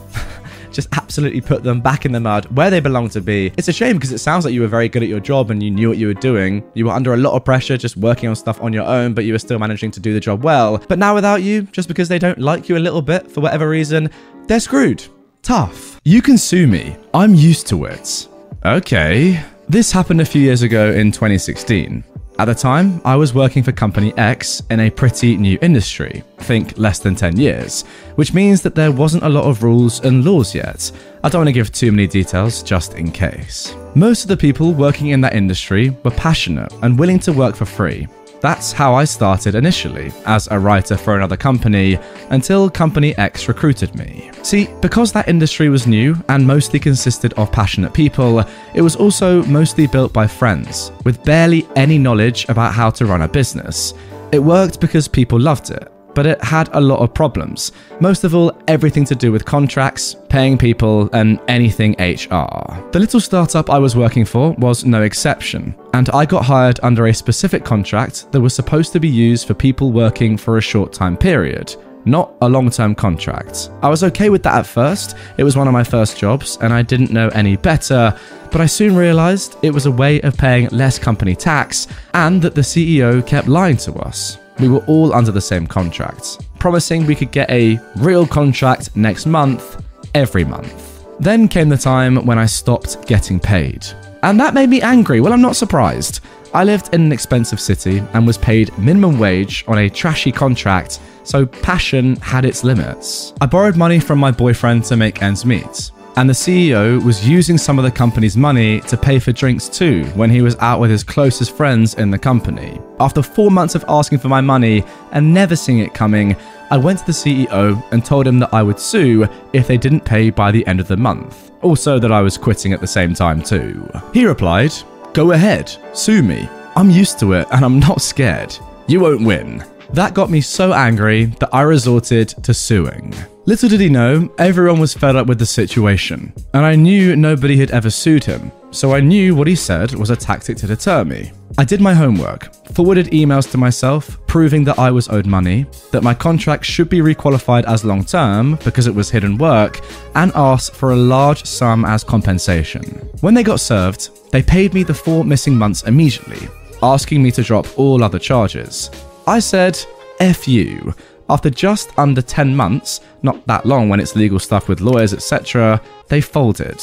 just absolutely put them back in the mud where they belong to be. It's a shame because it sounds like you were very good at your job and you knew what you were doing. You were under a lot of pressure just working on stuff on your own, but you were still managing to do the job well. But now without you, just because they don't like you a little bit for whatever reason, they're screwed. Tough. You can sue me. I'm used to it. Okay. This happened a few years ago in 2016. At the time, I was working for Company X in a pretty new industry, think less than 10 years, which means that there wasn't a lot of rules and laws yet. I don't want to give too many details just in case. Most of the people working in that industry were passionate and willing to work for free. That's how I started initially, as a writer for another company, until Company X recruited me. See, because that industry was new and mostly consisted of passionate people, it was also mostly built by friends, with barely any knowledge about how to run a business. It worked because people loved it, but it had a lot of problems. Most of all, everything to do with contracts, paying people, and anything HR. The little startup I was working for was no exception, and I got hired under a specific contract that was supposed to be used for people working for a short time period. not a long-term contract. I was okay with that at first. It was one of my first jobs and I didn't know any better, but I soon realized it was a way of paying less company tax and that the CEO kept lying to us. We were all under the same contract, promising we could get a real contract next month, every month. Then came the time when I stopped getting paid. And that made me angry. Well, I'm not surprised. I lived in an expensive city and was paid minimum wage on a trashy contract, so passion had its limits. I borrowed money from my boyfriend to make ends meet, and the CEO was using some of the company's money to pay for drinks too when he was out with his closest friends in the company. After 4 months of asking for my money and never seeing it coming, I went to the CEO and told him that I would sue if they didn't pay by the end of the month. Also that I was quitting at the same time too. He replied, "Go ahead, sue me. I'm used to it and I'm not scared. You won't win." That got me so angry that I resorted to suing. Little did he know, everyone was fed up with the situation, and I knew nobody had ever sued him, so I knew what he said was a tactic to deter me. I did my homework, forwarded emails to myself proving that I was owed money, that my contract should be requalified as long-term because it was hidden work, and asked for a large sum as compensation. When they got served, they paid me the 4 missing months immediately, asking me to drop all other charges. I said, "F you." After just under 10 months, not that long when it's legal stuff with lawyers, etc., they folded.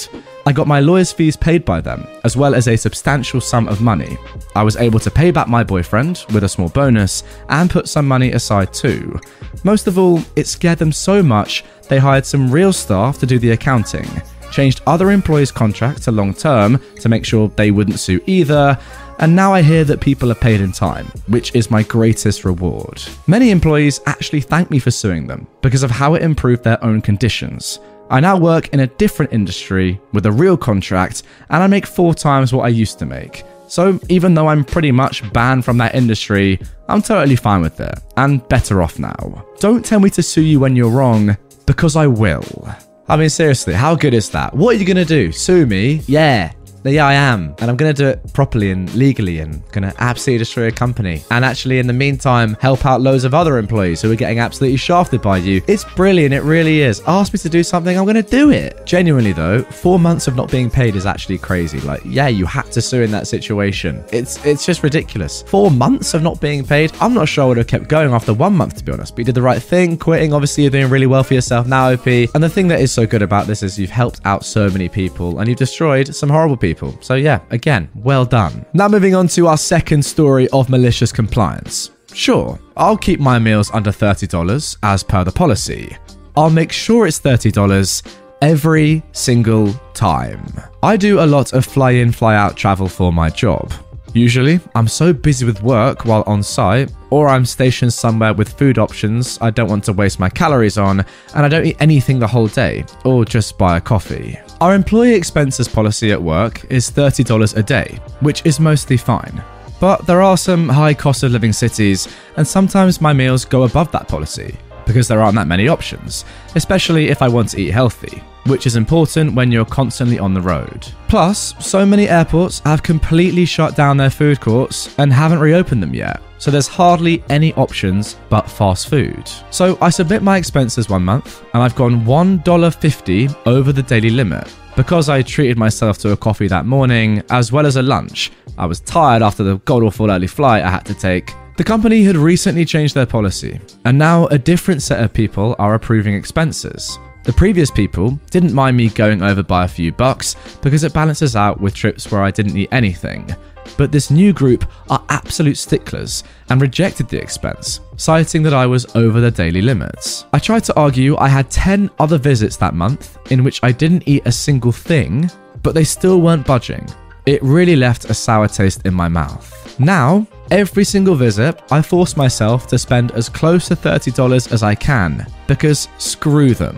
I got my lawyers' fees paid by them, as well as a substantial sum of money. I was able to pay back my boyfriend with a small bonus and put some money aside too. Most of all, it scared them so much, they hired some real staff to do the accounting, changed other employees' contracts to long-term to make sure they wouldn't sue either, and now I hear that people are paid in time, which is my greatest reward. Many employees actually thank me for suing them because of how it improved their own conditions. I now work in a different industry with a real contract and I make 4 times what I used to make. So even though I'm pretty much banned from that industry, I'm totally fine with it and better off now. Don't tell me to sue you when you're wrong, because I will. I mean, seriously, how good is that? What are you gonna do? Sue me? Yeah, I am. And I'm going to do it properly and legally and going to absolutely destroy a company. And actually, in the meantime, help out loads of other employees who are getting absolutely shafted by you. It's brilliant. It really is. Ask me to do something, I'm going to do it. Genuinely, though, 4 months of not being paid is actually crazy. Like, yeah, you had to sue in that situation. It's just ridiculous. 4 months of not being paid. I'm not sure I would have kept going after 1 month, to be honest. But you did the right thing. Quitting, obviously, you're doing really well for yourself now, OP. And the thing that is so good about this is you've helped out so many people and you've destroyed some horrible people. So yeah, again, well done. Now moving on to our second story of malicious compliance. Sure, I'll keep my meals under $30 as per the policy. I'll make sure it's $30 every single time. I do a lot of fly in, fly out travel for my job. Usually, I'm so busy with work while on site, or I'm stationed somewhere with food options I don't want to waste my calories on, and I don't eat anything the whole day, or just buy a coffee. Our employee expenses policy at work is $30 a day, which is mostly fine. But there are some high cost of living cities, and sometimes my meals go above that policy, because there aren't that many options, especially if I want to eat healthy, which is important when you're constantly on the road. Plus, so many airports have completely shut down their food courts and haven't reopened them yet, so there's hardly any options but fast food. So I submit my expenses 1 month, and I've gone $1.50 over the daily limit, because I treated myself to a coffee that morning, as well as a lunch. I was tired after the god-awful early flight I had to take. The company had recently changed their policy, and now a different set of people are approving expenses. The previous people didn't mind me going over by a few bucks because it balances out with trips where I didn't eat anything. But this new group are absolute sticklers and rejected the expense, citing that I was over the daily limits. I tried to argue I had 10 other visits that month in which I didn't eat a single thing, but they still weren't budging. It really left a sour taste in my mouth. Now, every single visit, I force myself to spend as close to $30 as I can, because screw them.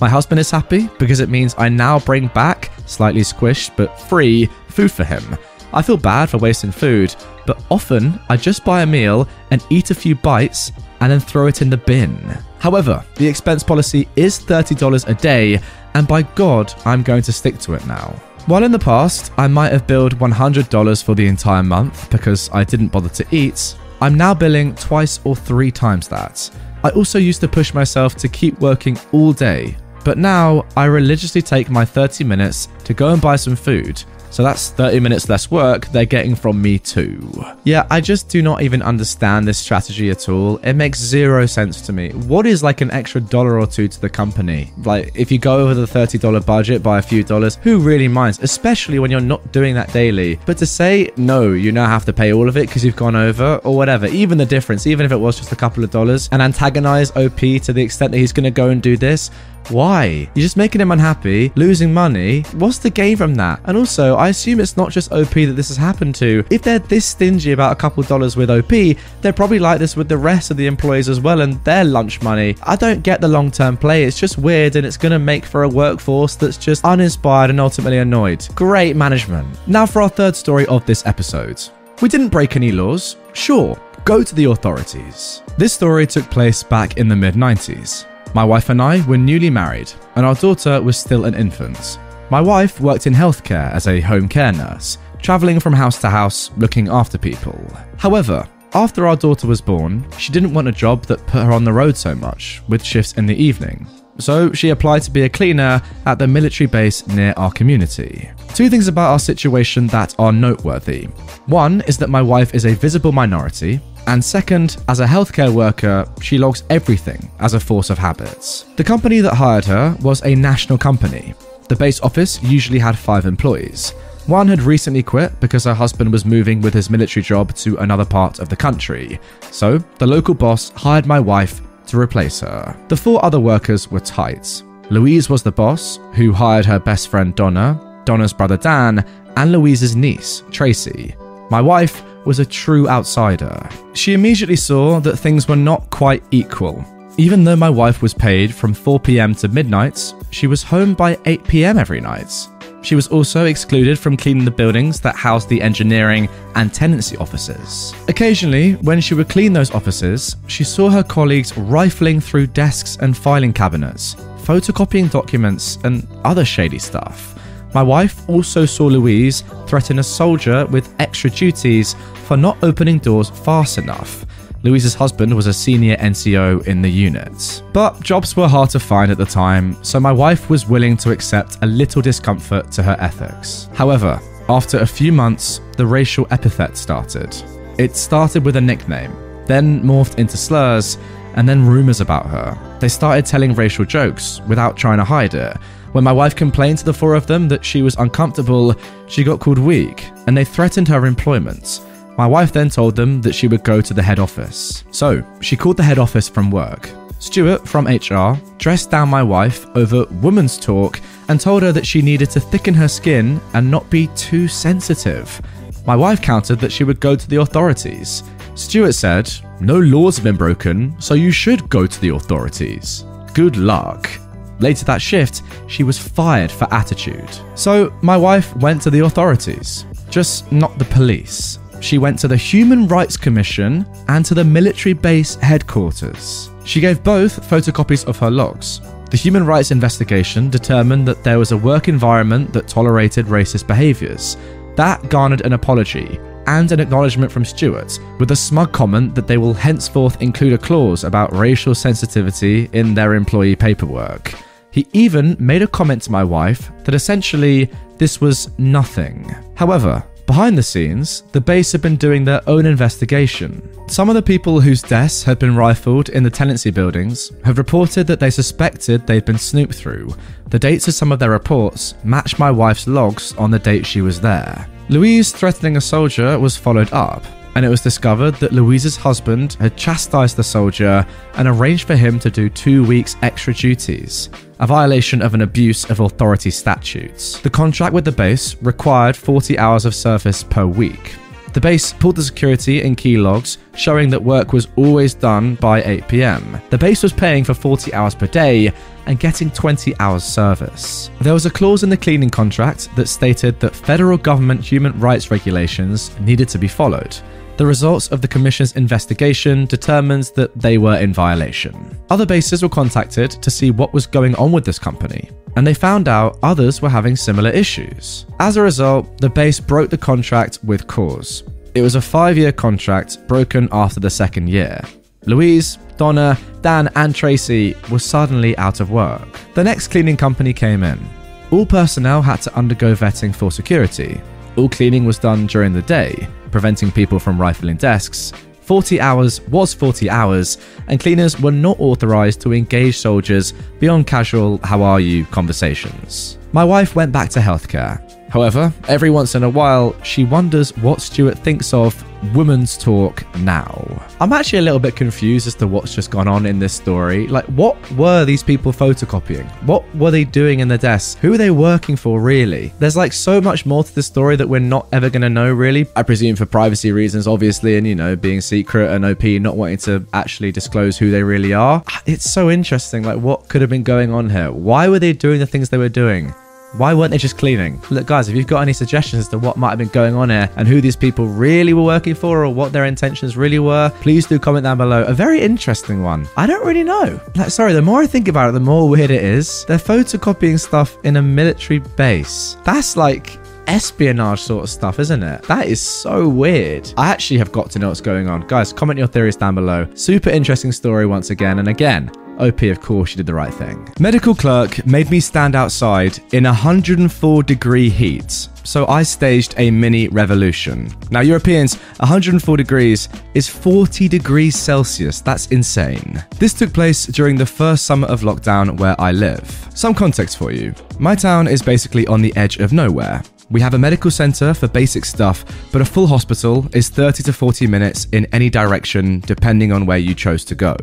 My husband is happy because it means I now bring back, slightly squished but free, food for him. I feel bad for wasting food, but often I just buy a meal and eat a few bites and then throw it in the bin. However, the expense policy is $30 a day, and by God, I'm going to stick to it now. While in the past, I might have billed $100 for the entire month because I didn't bother to eat, I'm now billing 2 or 3 times that. I also used to push myself to keep working all day, but now I religiously take my 30 minutes to go and buy some food. So that's 30 minutes less work they're getting from me too. Yeah, I just do not even understand this strategy at all. It makes zero sense to me. What is like an extra $1 or $2 to the company? Like if you go over the $30 budget by a few dollars, who really minds? Especially when you're not doing that daily. But to say, no, you now have to pay all of it because you've gone over or whatever, even the difference, even if it was just a couple of dollars, and antagonize OP to the extent that he's going to go and do this, why? You're just making him unhappy, losing money. What's the gain from that? And also, I assume it's not just OP that this has happened to. If they're this stingy about a couple dollars with OP, they're probably like this with the rest of the employees as well and their lunch money. I don't get the long-term play. It's just weird and it's going to make for a workforce that's just uninspired and ultimately annoyed. Great management. Now for our third story of this episode. We didn't break any laws. Sure, go to the authorities. This story took place back in the mid-90s. My wife and I were newly married, and our daughter was still an infant. My wife worked in healthcare as a home care nurse, traveling from house to house, looking after people. However, after our daughter was born, she didn't want a job that put her on the road so much, with shifts in the evening. So she applied to be a cleaner at the military base near our community. Two things about our situation that are noteworthy. One is that my wife is a visible minority, and second, as a healthcare worker, she logs everything as a force of habits. The company that hired her was a national company. The base office usually had 5 employees. One had recently quit because her husband was moving with his military job to another part of the country. So the local boss hired my wife to replace her. The 4 other workers were tight. Louise was the boss, who hired her best friend Donna, Donna's brother Dan, and Louise's niece, Tracy. My wife was a true outsider. She immediately saw that things were not quite equal. Even though my wife was paid from 4 p.m. to midnight, she was home by 8 p.m. every night. She was also excluded from cleaning the buildings that housed the engineering and tenancy offices. Occasionally, when she would clean those offices, she saw her colleagues rifling through desks and filing cabinets, photocopying documents and other shady stuff. My wife also saw Louise threaten a soldier with extra duties for not opening doors fast enough. Louise's husband was a senior NCO in the unit. But jobs were hard to find at the time, so my wife was willing to accept a little discomfort to her ethics. However, after a few months, the racial epithet started. It started with a nickname, then morphed into slurs, and then rumors about her. They started telling racial jokes without trying to hide it. When my wife complained to the 4 of them that she was uncomfortable, she got called weak, and they threatened her employment. My wife then told them that she would go to the head office. So she called the head office from work. Stuart from HR dressed down my wife over woman's talk and told her that she needed to thicken her skin and not be too sensitive. My wife countered that she would go to the authorities. Stuart said, "No laws have been broken, so you should go to the authorities. Good luck." Later that shift, she was fired for attitude. So my wife went to the authorities, just not the police. She went to the Human Rights Commission and to the military base headquarters. She gave both photocopies of her logs. The human rights investigation determined that there was a work environment that tolerated racist behaviors. That garnered an apology and an acknowledgement from Stuart, with a smug comment that they will henceforth include a clause about racial sensitivity in their employee paperwork. He even made a comment to my wife that essentially this was nothing. However, behind the scenes, the base had been doing their own investigation. Some of the people whose desks had been rifled in the tenancy buildings have reported that they suspected they'd been snooped through. The dates of some of their reports matched my wife's logs on the date she was there. Louise threatening a soldier was followed up, and it was discovered that Louise's husband had chastised the soldier and arranged for him to do 2 weeks extra duties, a violation of an abuse of authority statutes. The contract with the base required 40 hours of service per week. The base pulled the security and key logs, showing that work was always done by 8 p.m. The base was paying for 40 hours per day and getting 20 hours service. There was a clause in the cleaning contract that stated that federal government human rights regulations needed to be followed. The results of the commission's investigation determines that they were in violation. Other bases were contacted to see what was going on with this company, and they found out others were having similar issues. As a result, the base broke the contract with cause. It was a 5-year contract broken after the 2nd year. Louise, Donna, Dan and Tracy were suddenly out of work. The next cleaning company came in. All personnel had to undergo vetting for security. All cleaning was done during the day, preventing people from rifling desks. 40 hours was 40 hours, and cleaners were not authorised to engage soldiers beyond casual "how are you" conversations. My wife went back to healthcare. However, every once in a while, she wonders what Stuart thinks of women's talk now. I'm actually a little bit confused as to what's just gone on in this story. Like, what were these people photocopying? What were they doing in the desks? Who were they working for, really? There's like so much more to the story that we're not ever going to know, really. I presume for privacy reasons, obviously, and, you know, being secret and OP not wanting to actually disclose who they really are. It's so interesting. Like, what could have been going on here? Why were they doing the things they were doing? Why weren't they just cleaning? Look, guys, if you've got any suggestions as to what might have been going on here and who these people really were working for or what their intentions really were, please do comment down below. A very interesting one. I don't really know. Like, sorry, the more I think about it, the more weird it is. They're photocopying stuff in a military base. That's like espionage sort of stuff, isn't it? That is so weird. I actually have got to know what's going on. Guys, comment your theories down below. Super interesting story once again. And again, OP, of course, she did the right thing. Medical clerk made me stand outside in 104-degree heat, so I staged a mini revolution. Now, Europeans, 104 degrees is 40 degrees Celsius. That's insane. This took place during the first summer of lockdown where I live. Some context for you. My town is basically on the edge of nowhere. We have a medical center for basic stuff, but a full hospital is 30 to 40 minutes in any direction, depending on where you chose to go.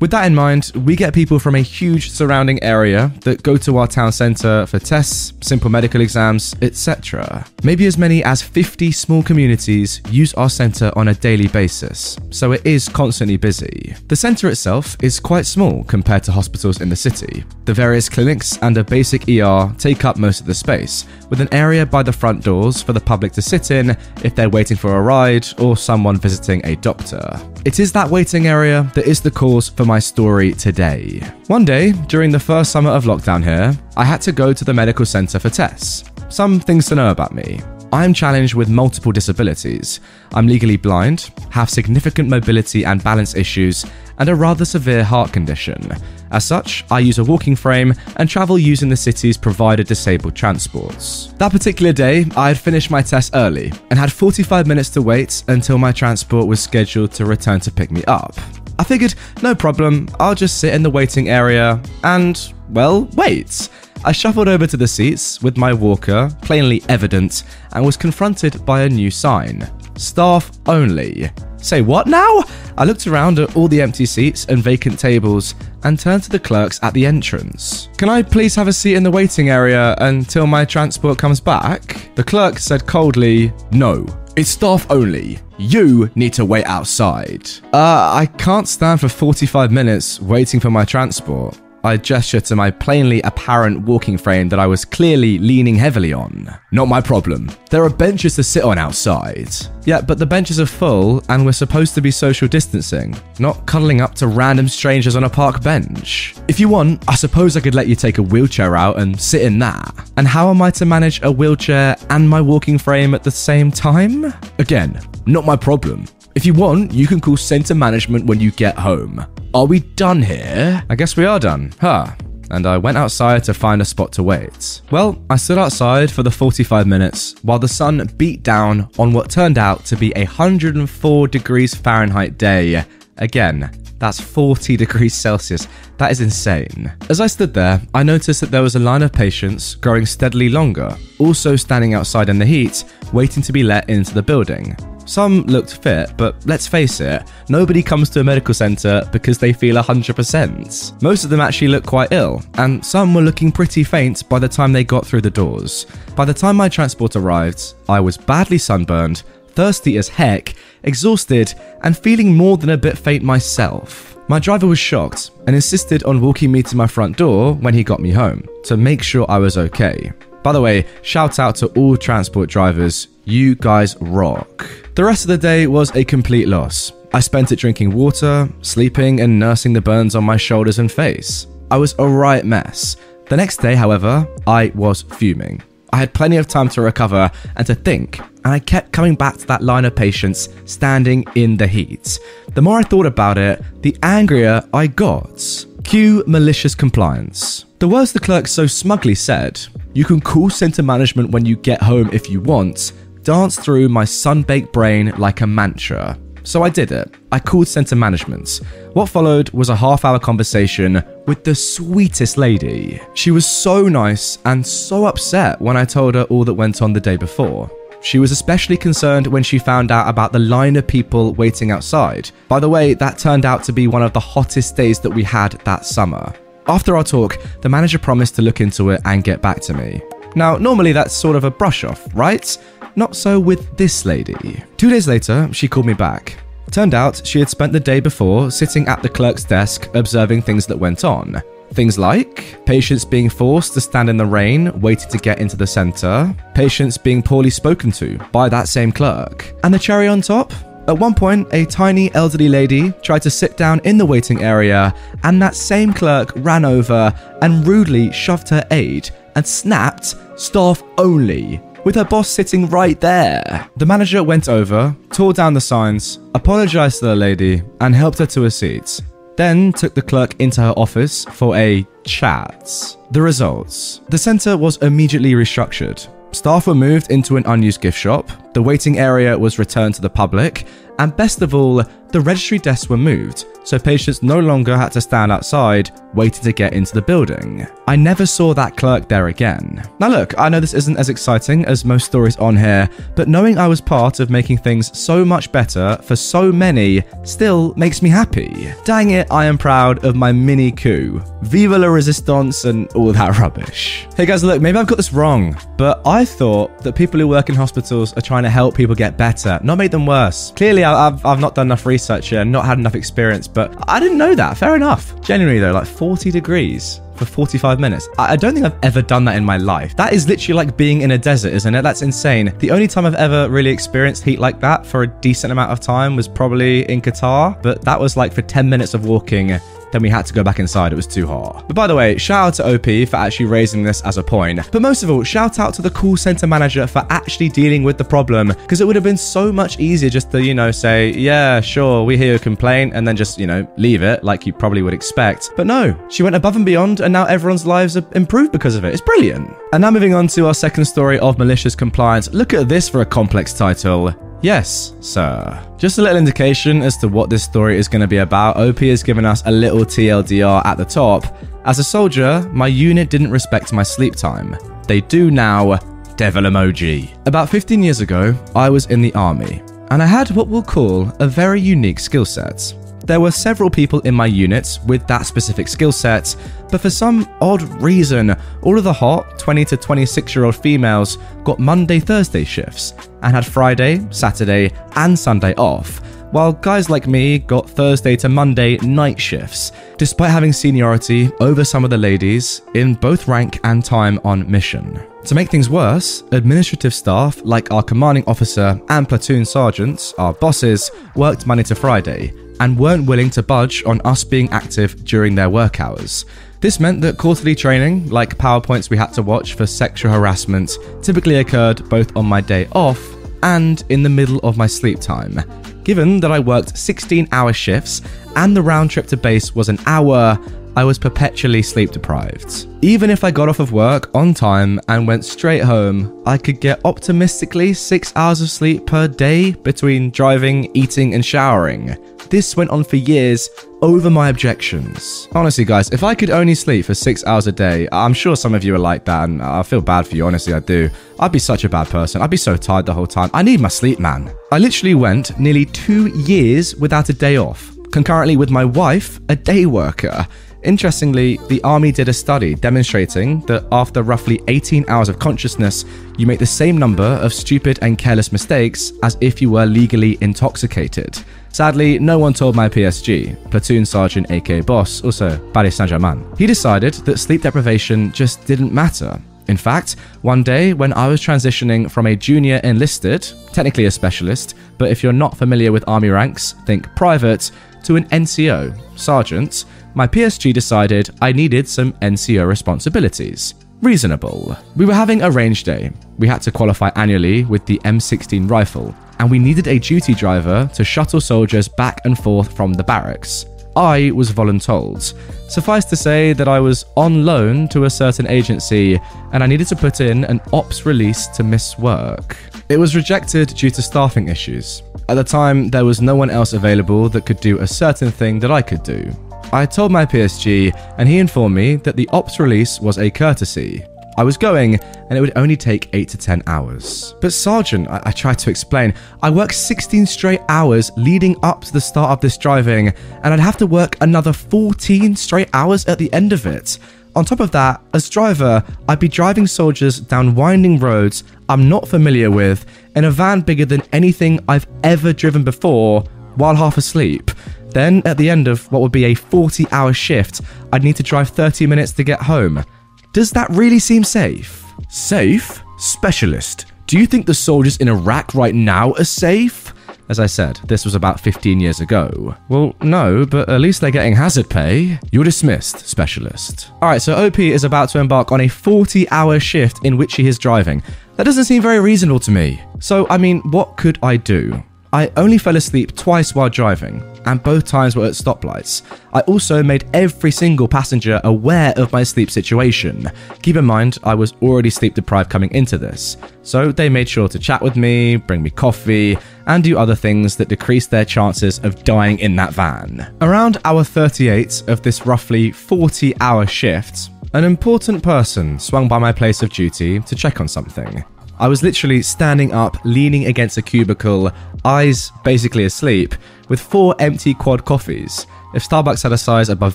With that in mind, we get people from a huge surrounding area that go to our town center for tests, simple medical exams, etc. Maybe as many as 50 small communities use our center on a daily basis, so it is constantly busy. The center itself is quite small compared to hospitals in the city. The various clinics and a basic ER take up most of the space, with an area by the front doors for the public to sit in if they're waiting for a ride or someone visiting a doctor. It is that waiting area that is the cause for my story today. One day, during the first summer of lockdown here, I had to go to the medical center for tests. Some things to know about me. I'm challenged with multiple disabilities. I'm legally blind, have significant mobility and balance issues, and a rather severe heart condition. As such, I use a walking frame and travel using the city's provided disabled transports. That particular day, I had finished my test early and had 45 minutes to wait until my transport was scheduled to return to pick me up. I figured, no problem, I'll just sit in the waiting area and, well, wait. I shuffled over to the seats with my walker, plainly evident, and was confronted by a new sign. Staff only. Say what now? I looked around at all the empty seats and vacant tables and turned to the clerks at the entrance. Can I please have a seat in the waiting area until my transport comes back? The clerk said coldly, no. It's staff only. You need to wait outside. I can't stand for 45 minutes waiting for my transport. I gestured to my plainly apparent walking frame that I was clearly leaning heavily on. Not my problem. There are benches to sit on outside. Yeah, but the benches are full and we're supposed to be social distancing, not cuddling up to random strangers on a park bench. If you want, I suppose I could let you take a wheelchair out and sit in that. And how am I to manage a wheelchair and my walking frame at the same time? Again, not my problem. If you want, you can call centre management when you get home. Are we done here? I guess we are done, huh? And I went outside to find a spot to wait. Well, I stood outside for the 45 minutes while the sun beat down on what turned out to be 104 degrees Fahrenheit day. Again, that's 40 degrees Celsius. That is insane. As I stood there, I noticed that there was a line of patients growing steadily longer, also standing outside in the heat, waiting to be let into the building. Some looked fit, but let's face it, nobody comes to a medical centre because they feel 100%. Most of them actually look quite ill, and some were looking pretty faint by the time they got through the doors. By the time my transport arrived, I was badly sunburned, thirsty as heck, exhausted, and feeling more than a bit faint myself. My driver was shocked and insisted on walking me to my front door when he got me home to make sure I was okay. By the way, shout out to all transport drivers, you guys rock. The rest of the day was a complete loss. I spent it drinking water, sleeping and nursing the burns on my shoulders and face. I was a right mess. The next day, however, I was fuming. I had plenty of time to recover and to think, and I kept coming back to that line of patients standing in the heat. The more I thought about it, the angrier I got. Cue malicious compliance. The words the clerk so smugly said, "You can call centre management when you get home if you want," danced through my sun-baked brain like a mantra. So I did it. I called centre management. What followed was a half-hour conversation with the sweetest lady. She was so nice and so upset when I told her all that went on the day before. She was especially concerned when she found out about the line of people waiting outside. By the way, that turned out to be one of the hottest days that we had that summer. After our talk, the manager promised to look into it and get back to me. Now, normally that's sort of a brush off, right? Not so with this lady. 2 days later, she called me back. Turned out she had spent the day before sitting at the clerk's desk observing things that went on. Things like patients being forced to stand in the rain waiting to get into the centre, patients being poorly spoken to by that same clerk. And the cherry on top? At one point, a tiny elderly lady tried to sit down in the waiting area, and that same clerk ran over and rudely shoved her aide and snapped, "Staff only," with her boss sitting right there. The manager went over, tore down the signs, apologised to the lady, and helped her to her seat. Then took the clerk into her office for a chat. The results. The centre was immediately restructured. Staff were moved into an unused gift shop, the waiting area was returned to the public, and best of all, the registry desks were moved, so patients no longer had to stand outside waiting to get into the building. I never saw that clerk there again. Now look, I know this isn't as exciting as most stories on here, but knowing I was part of making things so much better for so many still makes me happy. Dang it, I am proud of my mini coup. Viva la resistance and all that rubbish. Hey guys, look, maybe I've got this wrong, but I thought that people who work in hospitals are trying to help people get better, not make them worse. Clearly, I've not done enough research here and not had enough experience, but I didn't know that. Fair enough. Genuinely though, like 40 degrees for 45 minutes. I don't think I've ever done that in my life. That is literally like being in a desert, isn't it? That's insane. The only time I've ever really experienced heat like that for a decent amount of time was probably in Qatar, but that was like for 10 minutes of walking. Then we had to go back inside, it was too hot. But by the way, shout out to OP for actually raising this as a point. But most of all, shout out to the call center manager for actually dealing with the problem, because it would have been so much easier just to, you know, say, yeah, sure, we hear your complaint, and then just, you know, leave it like you probably would expect. But no, she went above and beyond, and now everyone's lives are improved because of it. It's brilliant. And now moving on to our second story of malicious compliance. Look at this for a complex title. Yes, sir. Just a little indication as to what this story is going to be about. OP has given us a little TLDR at the top. As a soldier, my unit didn't respect my sleep time. They do now. Devil emoji. About 15 years ago, I was in the army, and I had what we'll call a very unique skill set. There were several people in my unit with that specific skill set, but for some odd reason, all of the hot 20 to 26-year-old females got Monday-Thursday shifts and had Friday, Saturday, and Sunday off, while guys like me got Thursday to Monday night shifts, despite having seniority over some of the ladies in both rank and time on mission. To make things worse, administrative staff like our commanding officer and platoon sergeants, our bosses, worked Monday to Friday, and weren't willing to budge on us being active during their work hours. This meant that quarterly training, like PowerPoints we had to watch for sexual harassment, typically occurred both on my day off and in the middle of my sleep time. Given that I worked 16-hour shifts and the round trip to base was an hour, I was perpetually sleep deprived. Even if I got off of work on time and went straight home, I could get optimistically 6 hours of sleep per day between driving, eating, and showering. This went on for years over my objections. Honestly, guys, if I could only sleep for 6 hours a day, I'm sure some of you are like that, and I feel bad for you, honestly, I do. I'd be such a bad person. I'd be so tired the whole time. I need my sleep, man. I literally went nearly 2 years without a day off, concurrently with my wife, a day worker. Interestingly, the army did a study demonstrating that after roughly 18 hours of consciousness, you make the same number of stupid and careless mistakes as if you were legally intoxicated. Sadly, no one told my PSG, platoon sergeant aka boss, also Paris Saint-Germain. He decided that sleep deprivation just didn't matter. In fact, one day when I was transitioning from a junior enlisted, technically a specialist, but if you're not familiar with army ranks, think private, to an NCO, sergeant, my PSG decided I needed some NCO responsibilities. reasonable. We were having a range day. We had to qualify annually with the M16 rifle, and we needed a duty driver to shuttle soldiers back and forth from the barracks. I was voluntold. Suffice to say that I was on loan to a certain agency, and I needed to put in an ops release to miss work. It was rejected due to staffing issues. At the time, there was no one else available that could do a certain thing that I could do. I told my PSG, and he informed me that the ops release was a courtesy. I was going, and it would only take 8 to 10 hours. But Sergeant, I tried to explain, I worked 16 straight hours leading up to the start of this driving, and I'd have to work another 14 straight hours at the end of it. On top of that, as driver, I'd be driving soldiers down winding roads I'm not familiar with in a van bigger than anything I've ever driven before while half asleep. Then, at the end of what would be a 40-hour shift, I'd need to drive 30 minutes to get home. Does that really seem safe? Safe? Specialist, do you think the soldiers in Iraq right now are safe? As I said, this was about 15 years ago. Well, no, but at least they're getting hazard pay. You're dismissed, specialist. Alright, so OP is about to embark on a 40-hour shift in which he is driving. That doesn't seem very reasonable to me. So, I mean, what could I do? I only fell asleep twice while driving, and both times were at stoplights. I also made every single passenger aware of my sleep situation. Keep in mind, I was already sleep deprived coming into this, so they made sure to chat with me, bring me coffee, and do other things that decreased their chances of dying in that van. Around hour 38 of this roughly 40-hour shift, an important person swung by my place of duty to check on something. I was literally standing up, leaning against a cubicle, eyes basically asleep, with 4 empty quad coffees. If Starbucks had a size above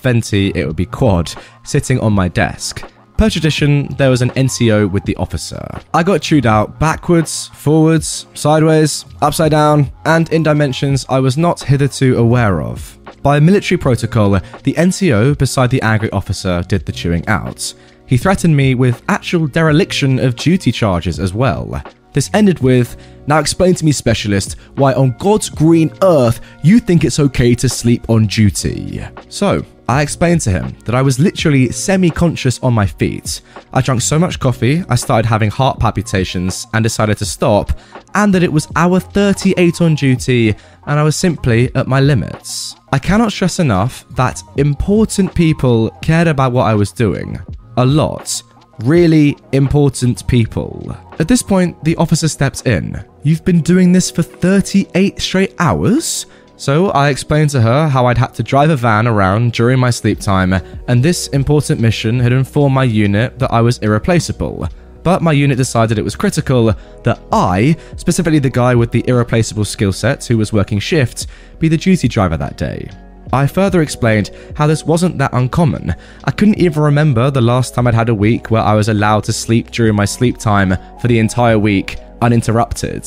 venti, it would be quad, sitting on my desk. Per tradition, there was an NCO with the officer. I got chewed out backwards, forwards, sideways, upside down, and in dimensions I was not hitherto aware of. By military protocol, the NCO beside the angry officer did the chewing out. He threatened me with actual dereliction of duty charges as well. This ended with, "Now explain to me, specialist, why on God's green earth you think it's okay to sleep on duty." So, I explained to him that I was literally semi-conscious on my feet. I drank so much coffee, I started having heart palpitations and decided to stop, and that it was hour 38 on duty and I was simply at my limits. I cannot stress enough that important people cared about what I was doing. A lot. Really important people. At this point, the officer steps in. "You've been doing this for 38 straight hours?" So I explained to her how I'd had to drive a van around during my sleep time, and this important mission had informed my unit that I was irreplaceable. But my unit decided it was critical that I, specifically the guy with the irreplaceable skill set who was working shifts, be the duty driver that day. I further explained how this wasn't that uncommon. I couldn't even remember the last time I'd had a week where I was allowed to sleep during my sleep time for the entire week, uninterrupted.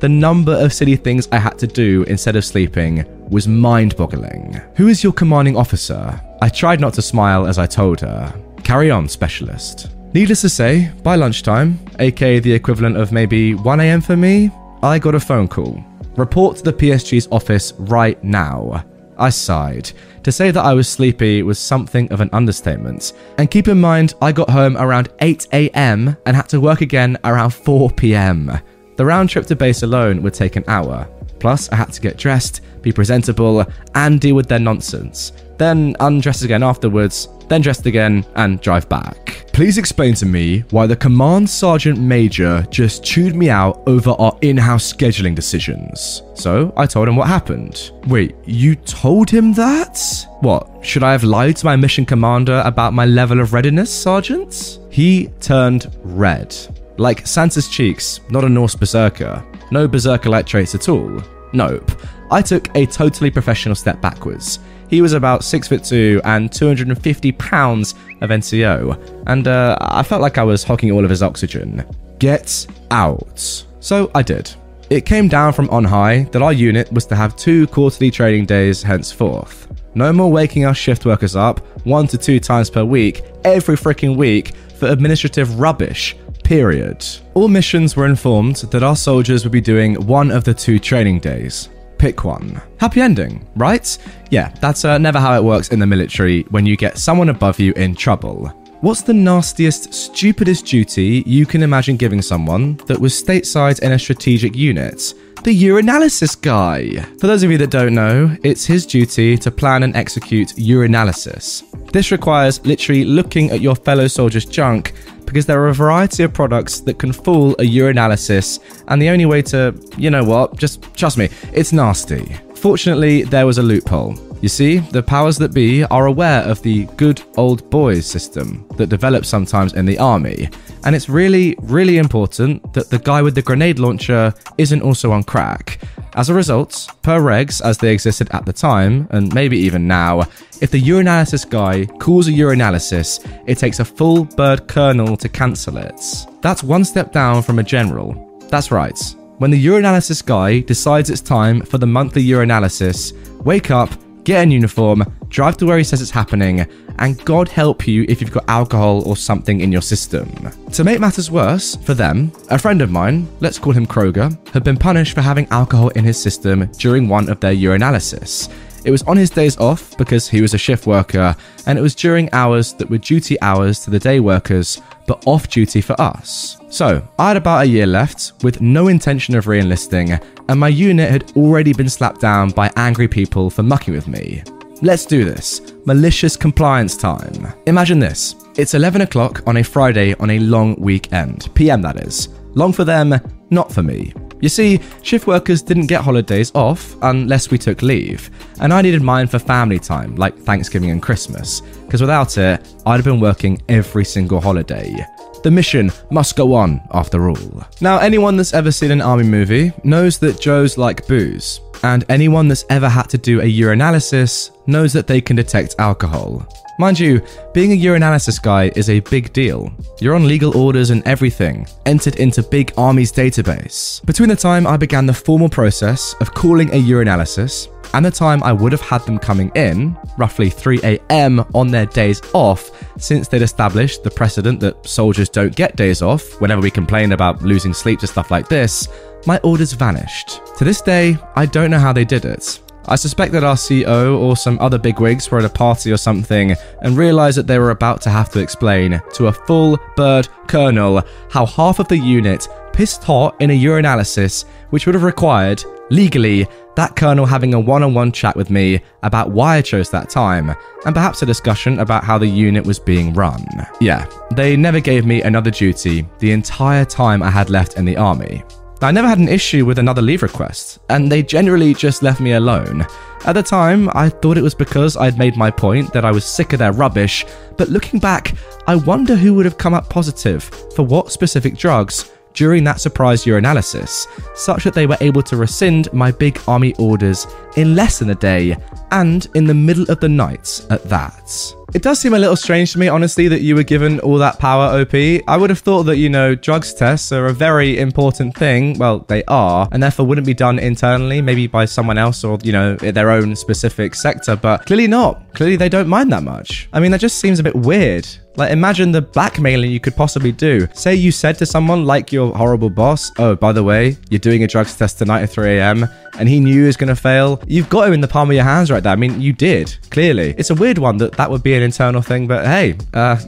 The number of silly things I had to do instead of sleeping was mind-boggling. "Who is your commanding officer?" I tried not to smile as I told her. "Carry on, specialist." Needless to say, by lunchtime, aka the equivalent of maybe 1 AM for me, I got a phone call. "Report to the PSG's office right now." I sighed. To say that I was sleepy was something of an understatement. And keep in mind, I got home around 8 AM and had to work again around 4 PM. The round trip to base alone would take an hour. Plus, I had to get dressed, be presentable, and deal with their nonsense. Then undress again afterwards, then dressed again, and drive back. "Please explain to me why the command sergeant major just chewed me out over our in-house scheduling decisions." So I told him what happened. "Wait, you told him that? What, should I have lied to my mission commander about my level of readiness, Sergeant?" He turned red. Like Santa's cheeks, not a Norse berserker. No berserker-like traits at all. Nope. I took a totally professional step backwards. He was about 6'2" and 250 pounds of NCO, and I felt like I was hogging all of his oxygen. "Get out." So I did. It came down from on high that our unit was to have 2 quarterly training days henceforth. No more waking our shift workers up 1 to 2 times per week, every freaking week, for administrative rubbish. Period. All missions were informed that our soldiers would be doing one of the 2 training days. Pick one. Happy ending, right? Yeah, that's never how it works in the military when you get someone above you in trouble. What's the nastiest, stupidest duty you can imagine giving someone that was stateside in a strategic unit? The urinalysis guy. For those of you that don't know, it's his duty to plan and execute urinalysis. This requires literally looking at your fellow soldier's junk because there are a variety of products that can fool a urinalysis, and the only way to, you know what, just trust me, it's nasty. Fortunately, there was a loophole. You see, the powers that be are aware of the good old boys system that develops sometimes in the army, and it's really, really important that the guy with the grenade launcher isn't also on crack. As a result, per regs as they existed at the time, and maybe even now, if the urinalysis guy calls a urinalysis, it takes a full bird colonel to cancel it. That's one step down from a general. That's right. When the urinalysis guy decides it's time for the monthly urinalysis, wake up, get in uniform, drive to where he says it's happening, and God help you if you've got alcohol or something in your system. To make matters worse for them, a friend of mine, let's call him Kroger, had been punished for having alcohol in his system during one of their urinalysis. It was on his days off because he was a shift worker, and it was during hours that were duty hours to the day workers, but off duty for us. So I had about a year left with no intention of re-enlisting, and my unit had already been slapped down by angry people for mucking with me. Let's do this. Malicious compliance time. Imagine this. It's 11 o'clock on a Friday on a long weekend. PM, that is. Long for them, not for me. You see, shift workers didn't get holidays off unless we took leave, and I needed mine for family time, like Thanksgiving and Christmas, because without it, I'd have been working every single holiday. The mission must go on, after all. Now, anyone that's ever seen an army movie knows that Joes like booze, and anyone that's ever had to do a urinalysis knows that they can detect alcohol. Mind you, being a urinalysis guy is a big deal. You're on legal orders and everything, entered into Big Army's database. Between the time I began the formal process of calling a urinalysis and the time I would have had them coming in, roughly 3 AM on their days off, since they'd established the precedent that soldiers don't get days off whenever we complain about losing sleep to stuff like this, my orders vanished. To this day, I don't know how they did it. I suspect that our CO or some other bigwigs were at a party or something and realised that they were about to have to explain to a full bird colonel how half of the unit pissed hot in a urinalysis, which would have required, legally, that colonel having a one-on-one chat with me about why I chose that time, and perhaps a discussion about how the unit was being run. Yeah, they never gave me another duty the entire time I had left in the army. I never had an issue with another leave request, and they generally just left me alone. At the time, I thought it was because I'd made my point that I was sick of their rubbish, but looking back, I wonder who would have come up positive for what specific drugs during that surprise urinalysis, such that they were able to rescind my Big Army orders in less than a day, and in the middle of the night at that. It does seem a little strange to me, honestly, that you were given all that power, OP. I would have thought that, you know, drugs tests are a very important thing. Well, they are, and therefore wouldn't be done internally, maybe by someone else or, you know, their own specific sector, but clearly not. Clearly they don't mind that much. I mean, that just seems a bit weird. Like, imagine the blackmailing you could possibly do. Say you said to someone like your horrible boss, oh, by the way, you're doing a drugs test tonight at 3 AM, and he knew he was going to fail. You've got him in the palm of your hands right there. I mean, you did, clearly. It's a weird one that would be an internal thing, but hey,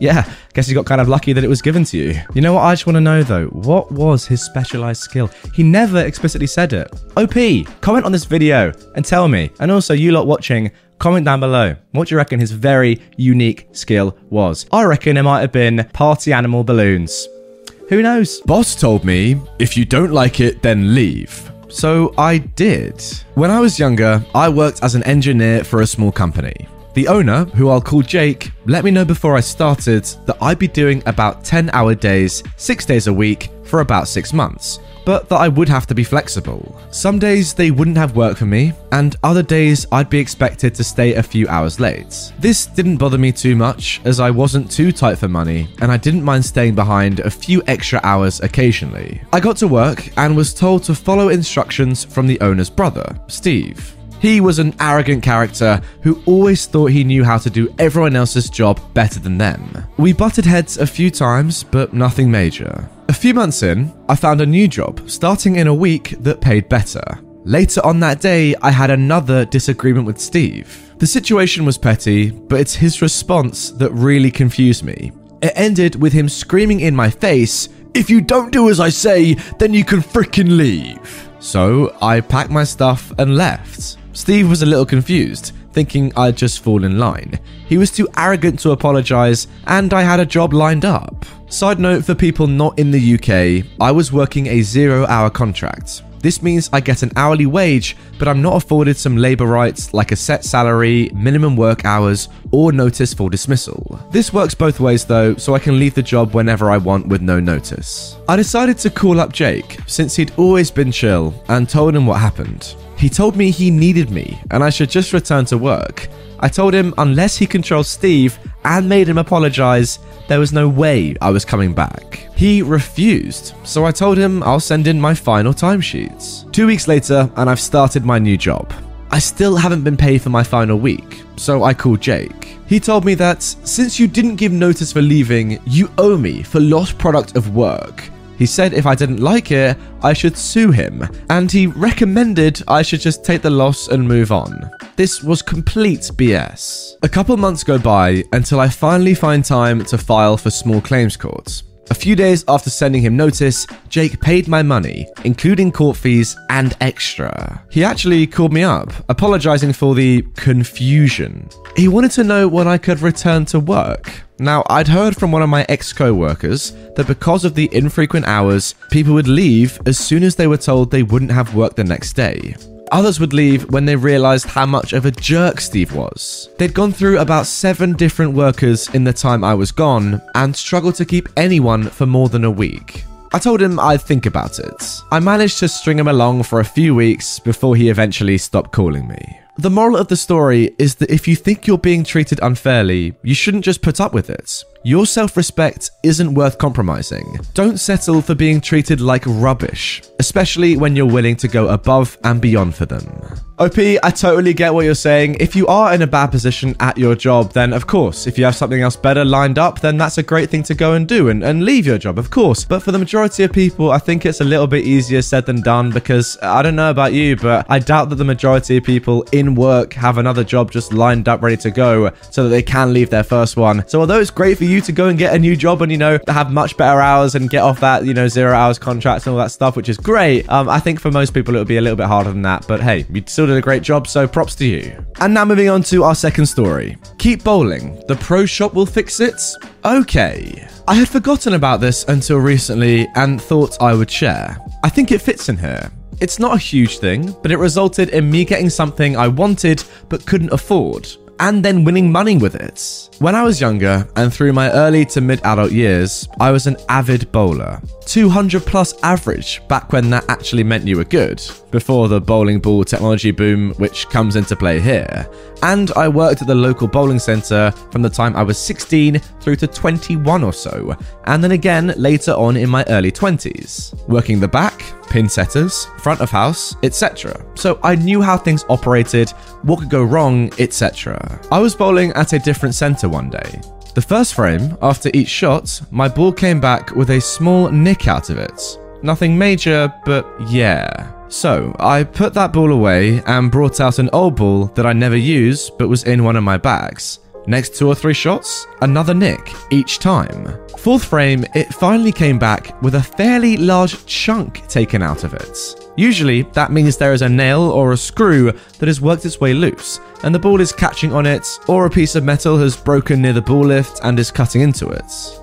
yeah, guess you got kind of lucky that it was given to you. You know what I just want to know, though? What was his specialized skill? He never explicitly said it. OP, comment on this video and tell me. And also, you lot watching, comment down below. What do you reckon his very unique skill was? I reckon it might have been party animal balloons. Who knows? Boss told me, if you don't like it, then leave. So I did. When I was younger, I worked as an engineer for a small company. The owner, who I'll call Jake, let me know before I started that I'd be doing about 10-hour days, 6 days a week for about 6 months, but that I would have to be flexible. Some days they wouldn't have work for me, and other days I'd be expected to stay a few hours late. This didn't bother me too much, as I wasn't too tight for money, and I didn't mind staying behind a few extra hours occasionally. I got to work and was told to follow instructions from the owner's brother, Steve. He was an arrogant character who always thought he knew how to do everyone else's job better than them. We butted heads a few times, but nothing major. A few months in, I found a new job, starting in a week, that paid better. Later on that day, I had another disagreement with Steve. The situation was petty, but it's his response that really confused me. It ended with him screaming in my face, "If you don't do as I say, then you can frickin' leave." So I packed my stuff and left. Steve was a little confused, thinking I'd just fall in line. He was too arrogant to apologise, and I had a job lined up. Side note for people not in the UK, I was working a 0-hour contract. This means I get an hourly wage, but I'm not afforded some labour rights like a set salary, minimum work hours, or notice for dismissal. This works both ways though, so I can leave the job whenever I want with no notice. I decided to call up Jake, since he'd always been chill, and told him what happened. He told me he needed me, and I should just return to work. I told him unless he controlled Steve and made him apologise, there was no way I was coming back. He refused, so I told him I'll send in my final timesheets. 2 weeks later, and I've started my new job. I still haven't been paid for my final week, so I called Jake. He told me that since you didn't give notice for leaving, you owe me for lost product of work. He said if I didn't like it, I should sue him, and he recommended I should just take the loss and move on. This was complete BS. A couple months go by until I finally find time to file for small claims court. A few days after sending him notice, Jake paid my money, including court fees and extra. He actually called me up, apologizing for the confusion. He wanted to know when I could return to work. Now, I'd heard from one of my ex-co-workers that because of the infrequent hours, people would leave as soon as they were told they wouldn't have work the next day. Others would leave when they realised how much of a jerk Steve was. They'd gone through about 7 different workers in the time I was gone and struggled to keep anyone for more than a week. I told him I'd think about it. I managed to string him along for a few weeks before he eventually stopped calling me. The moral of the story is that if you think you're being treated unfairly, you shouldn't just put up with it. Your self-respect isn't worth compromising. Don't settle for being treated like rubbish, especially when you're willing to go above and beyond for them. OP, I totally get what you're saying. If you are in a bad position at your job, then of course, if you have something else better lined up, then that's a great thing to go and do and leave your job, of course. But for the majority of people, I think it's a little bit easier said than done because I don't know about you, but I doubt that the majority of people in work have another job just lined up ready to go so that they can leave their first one. So although it's great for you to go and get a new job and, you know, have much better hours and get off that, you know, 0 hours contracts and all that stuff, which is great. I think for most people, it would be a little bit harder than that. But hey, you still did a great job, so props to you. And now moving on to our second story. Keep bowling. The pro shop will fix it? Okay. I had forgotten about this until recently and thought I would share. I think it fits in here. It's not a huge thing, but it resulted in me getting something I wanted but couldn't afford, and then winning money with it. When I was younger, and through my early to mid-adult years, I was an avid bowler. 200 plus average back when that actually meant you were good, before the bowling ball technology boom which comes into play here. And I worked at the local bowling centre from the time I was 16 through to 21 or so, and then again later on in my early 20s, working the back, pin setters, front of house, etc. So I knew how things operated, what could go wrong, etc. I was bowling at a different centre one day. The first frame, after each shot, my ball came back with a small nick out of it. Nothing major, but yeah. So I put that ball away and brought out an old ball that I never use but was in one of my bags. Next 2 or 3 shots, another nick each time. Fourth frame, it finally came back with a fairly large chunk taken out of it. Usually, that means there is a nail or a screw that has worked its way loose, and the ball is catching on it, or a piece of metal has broken near the ball lift and is cutting into it.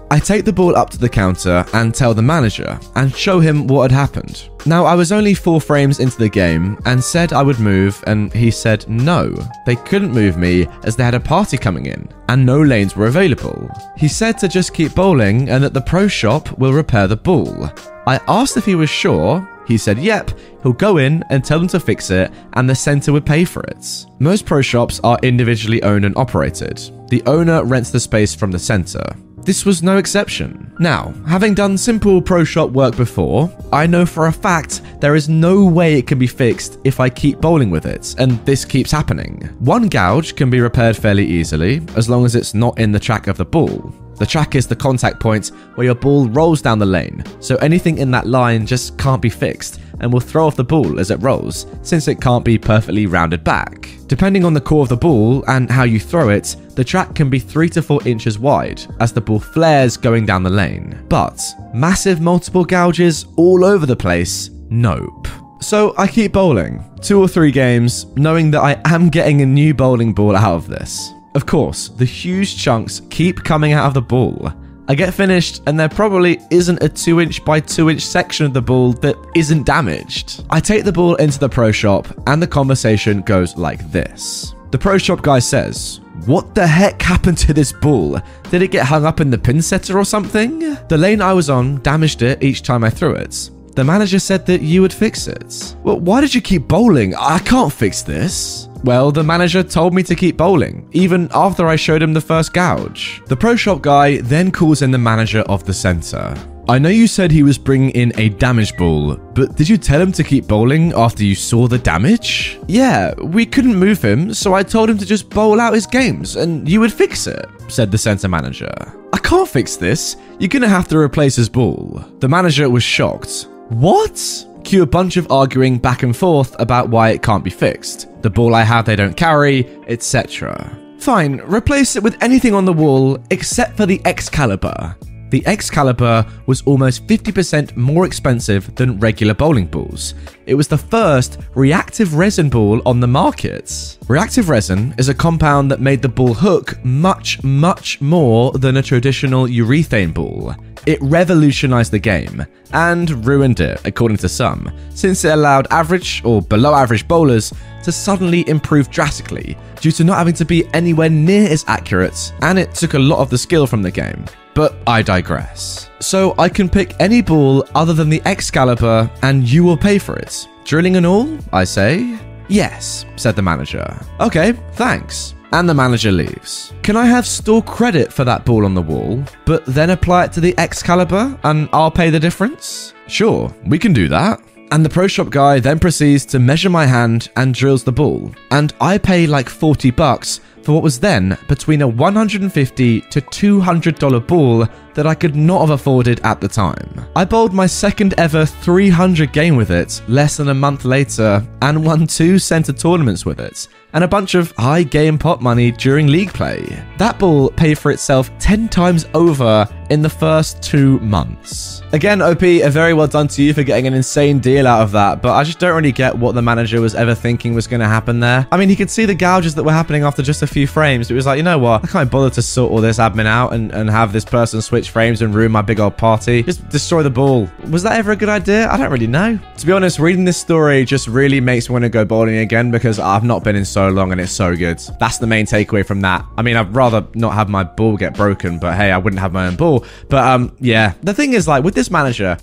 I take the ball up to the counter and tell the manager, and show him what had happened. Now, I was only 4 frames into the game, and said I would move, and he said no, they couldn't move me as they had a party coming in, and no lanes were available. He said to just keep bowling, and that the pro shop will repair the ball. I asked if he was sure. He said, yep, he'll go in and tell them to fix it and the centre would pay for it. Most pro shops are individually owned and operated. The owner rents the space from the centre. This was no exception. Now, having done simple pro shop work before, I know for a fact there is no way it can be fixed if I keep bowling with it, and this keeps happening. One gouge can be repaired fairly easily, as long as it's not in the track of the ball. The track is the contact point where your ball rolls down the lane, so anything in that line just can't be fixed, and will throw off the ball as it rolls, since it can't be perfectly rounded back. Depending on the core of the ball and how you throw it, the track can be 3 to 4 inches wide as the ball flares going down the lane. But massive multiple gouges all over the place? Nope. So I keep bowling, 2 or 3 games, knowing that I am getting a new bowling ball out of this. Of course, the huge chunks keep coming out of the ball. I get finished and there probably isn't a 2-inch by 2-inch section of the ball that isn't damaged. I take the ball into the pro shop and the conversation goes like this. The pro shop guy says, "What the heck happened to this ball? Did it get hung up in the pin setter or something? The lane I was on damaged it each time I threw it. The manager said that you would fix it." "Well, why did you keep bowling? I can't fix this." "Well, the manager told me to keep bowling, even after I showed him the first gouge." The pro shop guy then calls in the manager of the centre. "I know you said he was bringing in a damaged ball, but did you tell him to keep bowling after you saw the damage?" "Yeah, we couldn't move him, so I told him to just bowl out his games and you would fix it," said the centre manager. "I can't fix this. You're gonna have to replace his ball." The manager was shocked. "What?" Cue a bunch of arguing back and forth about why it can't be fixed. The ball I have they don't carry, etc. "Fine, replace it with anything on the wall except for the Excalibur." The Excalibur was almost 50% more expensive than regular bowling balls. It was the first reactive resin ball on the market. Reactive resin is a compound that made the ball hook much, much more than a traditional urethane ball. It revolutionized the game, and ruined it, according to some, since it allowed average or below average bowlers to suddenly improve drastically due to not having to be anywhere near as accurate, and it took a lot of the skill from the game. But I digress. So I can pick any ball other than the Excalibur and you will pay for it. "Drilling and all?" I say. "Yes," said the manager. "Okay, thanks." And the manager leaves. Can I have store credit for that ball on the wall, but then apply it to the Excalibur and I'll pay the difference? "Sure, we can do that." And the pro shop guy then proceeds to measure my hand and drills the ball. And I pay like $40 for what was then between a $150 to $200 ball that I could not have afforded at the time. I bowled my second ever 300 game with it less than a month later and won 2 centre tournaments with it and a bunch of high game pot money during league play. That ball paid for itself 10 times over in the first 2 months. Again, OP, very well done to you for getting an insane deal out of that, but I just don't really get what the manager was ever thinking was going to happen there. I mean, he could see the gouges that were happening after just a few frames. It was like, you know what? I can't bother to sort all this admin out and have this person switch frames and ruin my big old party. Just destroy the ball. Was that ever a good idea? I don't really know. To be honest, reading this story just really makes me want to go bowling again because I've not been in so long and it's so good. That's the main takeaway from that. I mean, I'd rather not have my ball get broken, but hey, I wouldn't have my own ball. But yeah, the thing is, like, with this manager,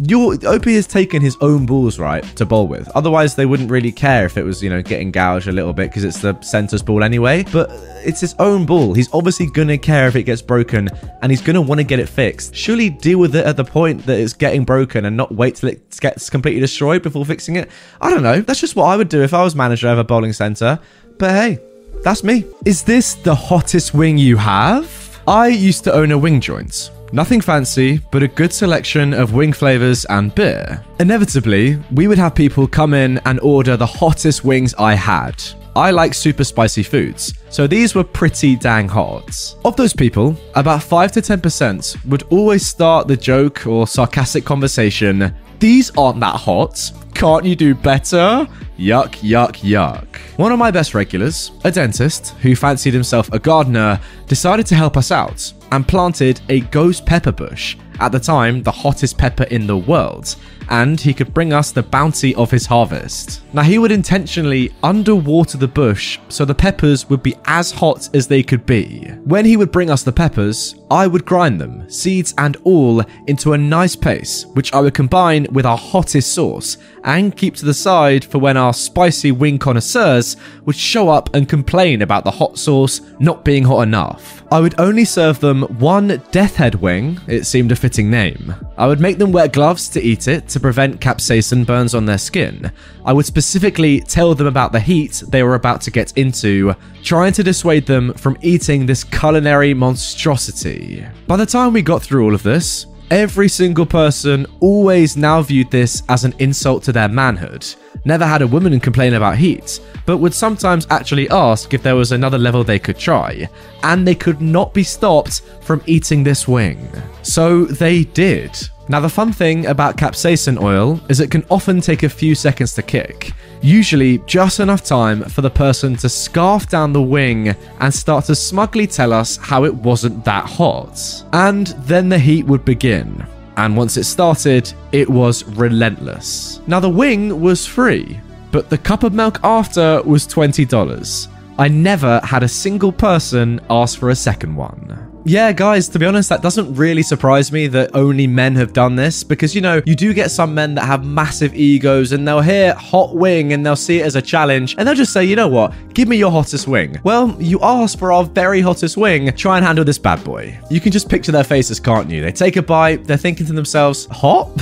OP has taken his own balls, right, to bowl with. Otherwise, they wouldn't really care if it was, you know, getting gouged a little bit because it's the centre's ball anyway. But it's his own ball. He's obviously going to care if it gets broken and he's going to want to get it fixed. Surely deal with it at the point that it's getting broken and not wait till it gets completely destroyed before fixing it. I don't know. That's just what I would do if I was manager of a bowling centre. But hey, that's me. Is this the hottest wing you have? I used to own a wing joint. Nothing fancy, but a good selection of wing flavors and beer. Inevitably, we would have people come in and order the hottest wings I had. I like super spicy foods, so these were pretty dang hot. Of those people, about 5 to 10% would always start the joke or sarcastic conversation, "These aren't that hot. Can't you do better? Yuck, yuck, yuck." One of my best regulars, a dentist who fancied himself a gardener, decided to help us out and planted a ghost pepper bush, at the time the hottest pepper in the world, and he could bring us the bounty of his harvest. Now, he would intentionally underwater the bush so the peppers would be as hot as they could be. When he would bring us the peppers, I would grind them, seeds and all, into a nice paste, which I would combine with our hottest sauce and keep to the side for when our spicy wing connoisseurs would show up and complain about the hot sauce not being hot enough. I would only serve them one death head wing, it seemed a fitting name. I would make them wear gloves to eat it, to prevent capsaicin burns on their skin. I would specifically tell them about the heat they were about to get into, trying to dissuade them from eating this culinary monstrosity. By the time we got through all of this, Every single person always now viewed this as an insult to their manhood. Never had a woman complain about heat, but would sometimes actually ask if there was another level they could try, and they could not be stopped from eating this wing. So they did. Now the fun thing about capsaicin oil is it can often take a few seconds to kick, usually just enough time for the person to scarf down the wing and start to smugly tell us how it wasn't that hot. And then the heat would begin. And once it started, it was relentless. Now the wing was free, but the cup of milk after was $20. I never had a single person ask for a second one. Yeah, guys, to be honest, that doesn't really surprise me that only men have done this because, you know, you do get some men that have massive egos and they'll hear hot wing and they'll see it as a challenge and they'll just say, you know what, give me your hottest wing. Well, you asked for our very hottest wing. Try and handle this bad boy. You can just picture their faces, can't you? They take a bite. They're thinking to themselves, hot?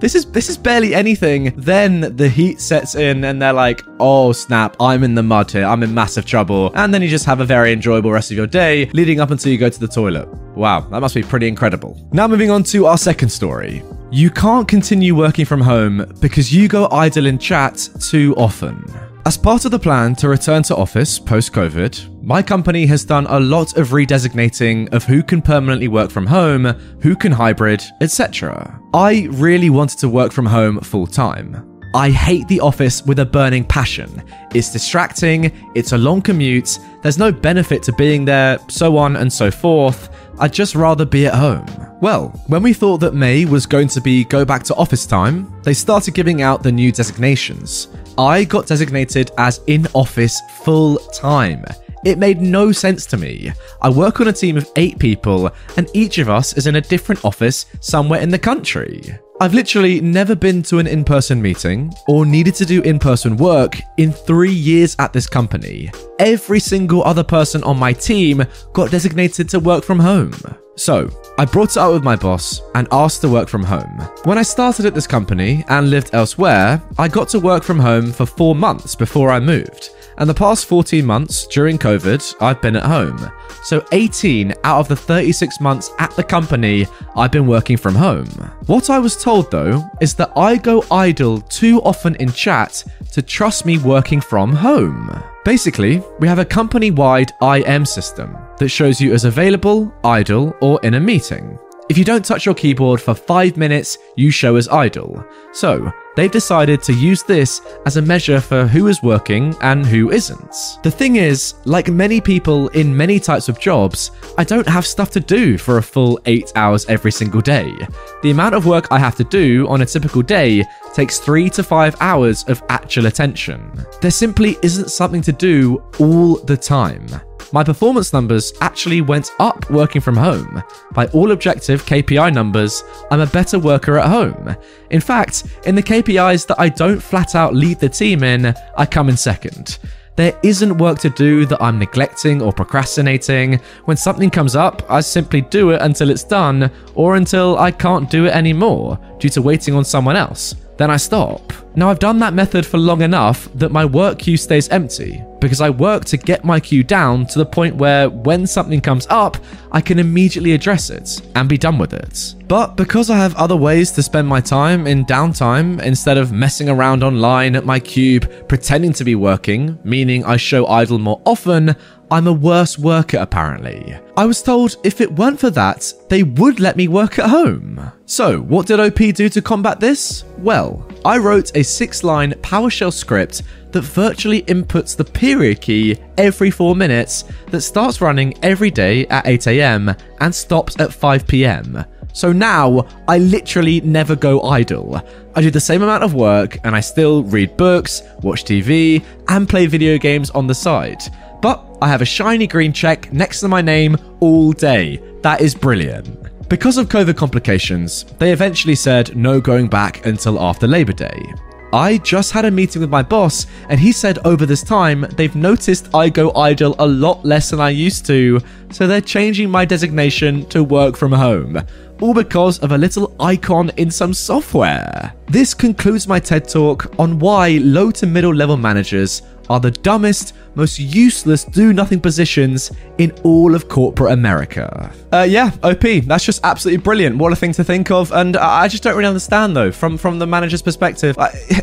This is barely anything. Then the heat sets in and they're like, oh, snap, I'm in the mud here. I'm in massive trouble. And then you just have a very enjoyable rest of your day leading up until you go to the toilet. Wow, that must be pretty incredible. Now moving on to our second story. You can't continue working from home because you go idle in chat too often. As part of the plan to return to office post-COVID, my company has done a lot of redesignating of who can permanently work from home, who can hybrid, etc. I really wanted to work from home full-time. I hate the office with a burning passion. It's distracting, it's a long commute, there's no benefit to being there, so on and so forth. I'd just rather be at home. Well, when we thought that May was going to be go back to office time, they started giving out the new designations. I got designated as in office full time. It made no sense to me. I work on a team of 8 people, and each of us is in a different office somewhere in the country. I've literally never been to an in-person meeting or needed to do in-person work in 3 years at this company. Every single other person on my team got designated to work from home. So I brought it up with my boss and asked to work from home. When I started at this company and lived elsewhere, I got to work from home for 4 months before I moved. And the past 14 months during COVID, I've been at home. So 18 out of the 36 months at the company, I've been working from home. What I was told though, is that I go idle too often in chat to trust me working from home. Basically, we have a company-wide IM system that shows you as available, idle, or in a meeting. If you don't touch your keyboard for 5 minutes, you show as idle. So they've decided to use this as a measure for who is working and who isn't. The thing is, like many people in many types of jobs, I don't have stuff to do for a full 8 hours every single day. The amount of work I have to do on a typical day takes 3 to 5 hours of actual attention. There simply isn't something to do all the time. My performance numbers actually went up working from home. By all objective KPI numbers, I'm a better worker at home. In fact, in the KPIs that I don't flat out lead the team in, I come in second. There isn't work to do that I'm neglecting or procrastinating. When something comes up, I simply do it until it's done or until I can't do it anymore due to waiting on someone else. Then I stop. Now I've done that method for long enough that my work queue stays empty because I work to get my queue down to the point where when something comes up, I can immediately address it and be done with it. But because I have other ways to spend my time in downtime instead of messing around online at my cube, pretending to be working, meaning I show idle more often, I'm a worse worker apparently. I was told if it weren't for that, they would let me work at home. So what did OP do to combat this? Well, I wrote a 6-line PowerShell script that virtually inputs the period key every 4 minutes that starts running every day at 8 AM and stops at 5 PM. So now I literally never go idle. I do the same amount of work and I still read books, watch TV, and play video games on the side. But I have a shiny green check next to my name all day. That is brilliant. Because of COVID complications, they eventually said no going back until after Labor Day. I just had a meeting with my boss and he said over this time, they've noticed I go idle a lot less than I used to, so they're changing my designation to work from home, all because of a little icon in some software. This concludes my TED Talk on why low to middle level managers are the dumbest, most useless, do-nothing positions in all of corporate America. Yeah, OP, that's just absolutely brilliant. What a thing to think of. And I just don't really understand, though, from the manager's perspective.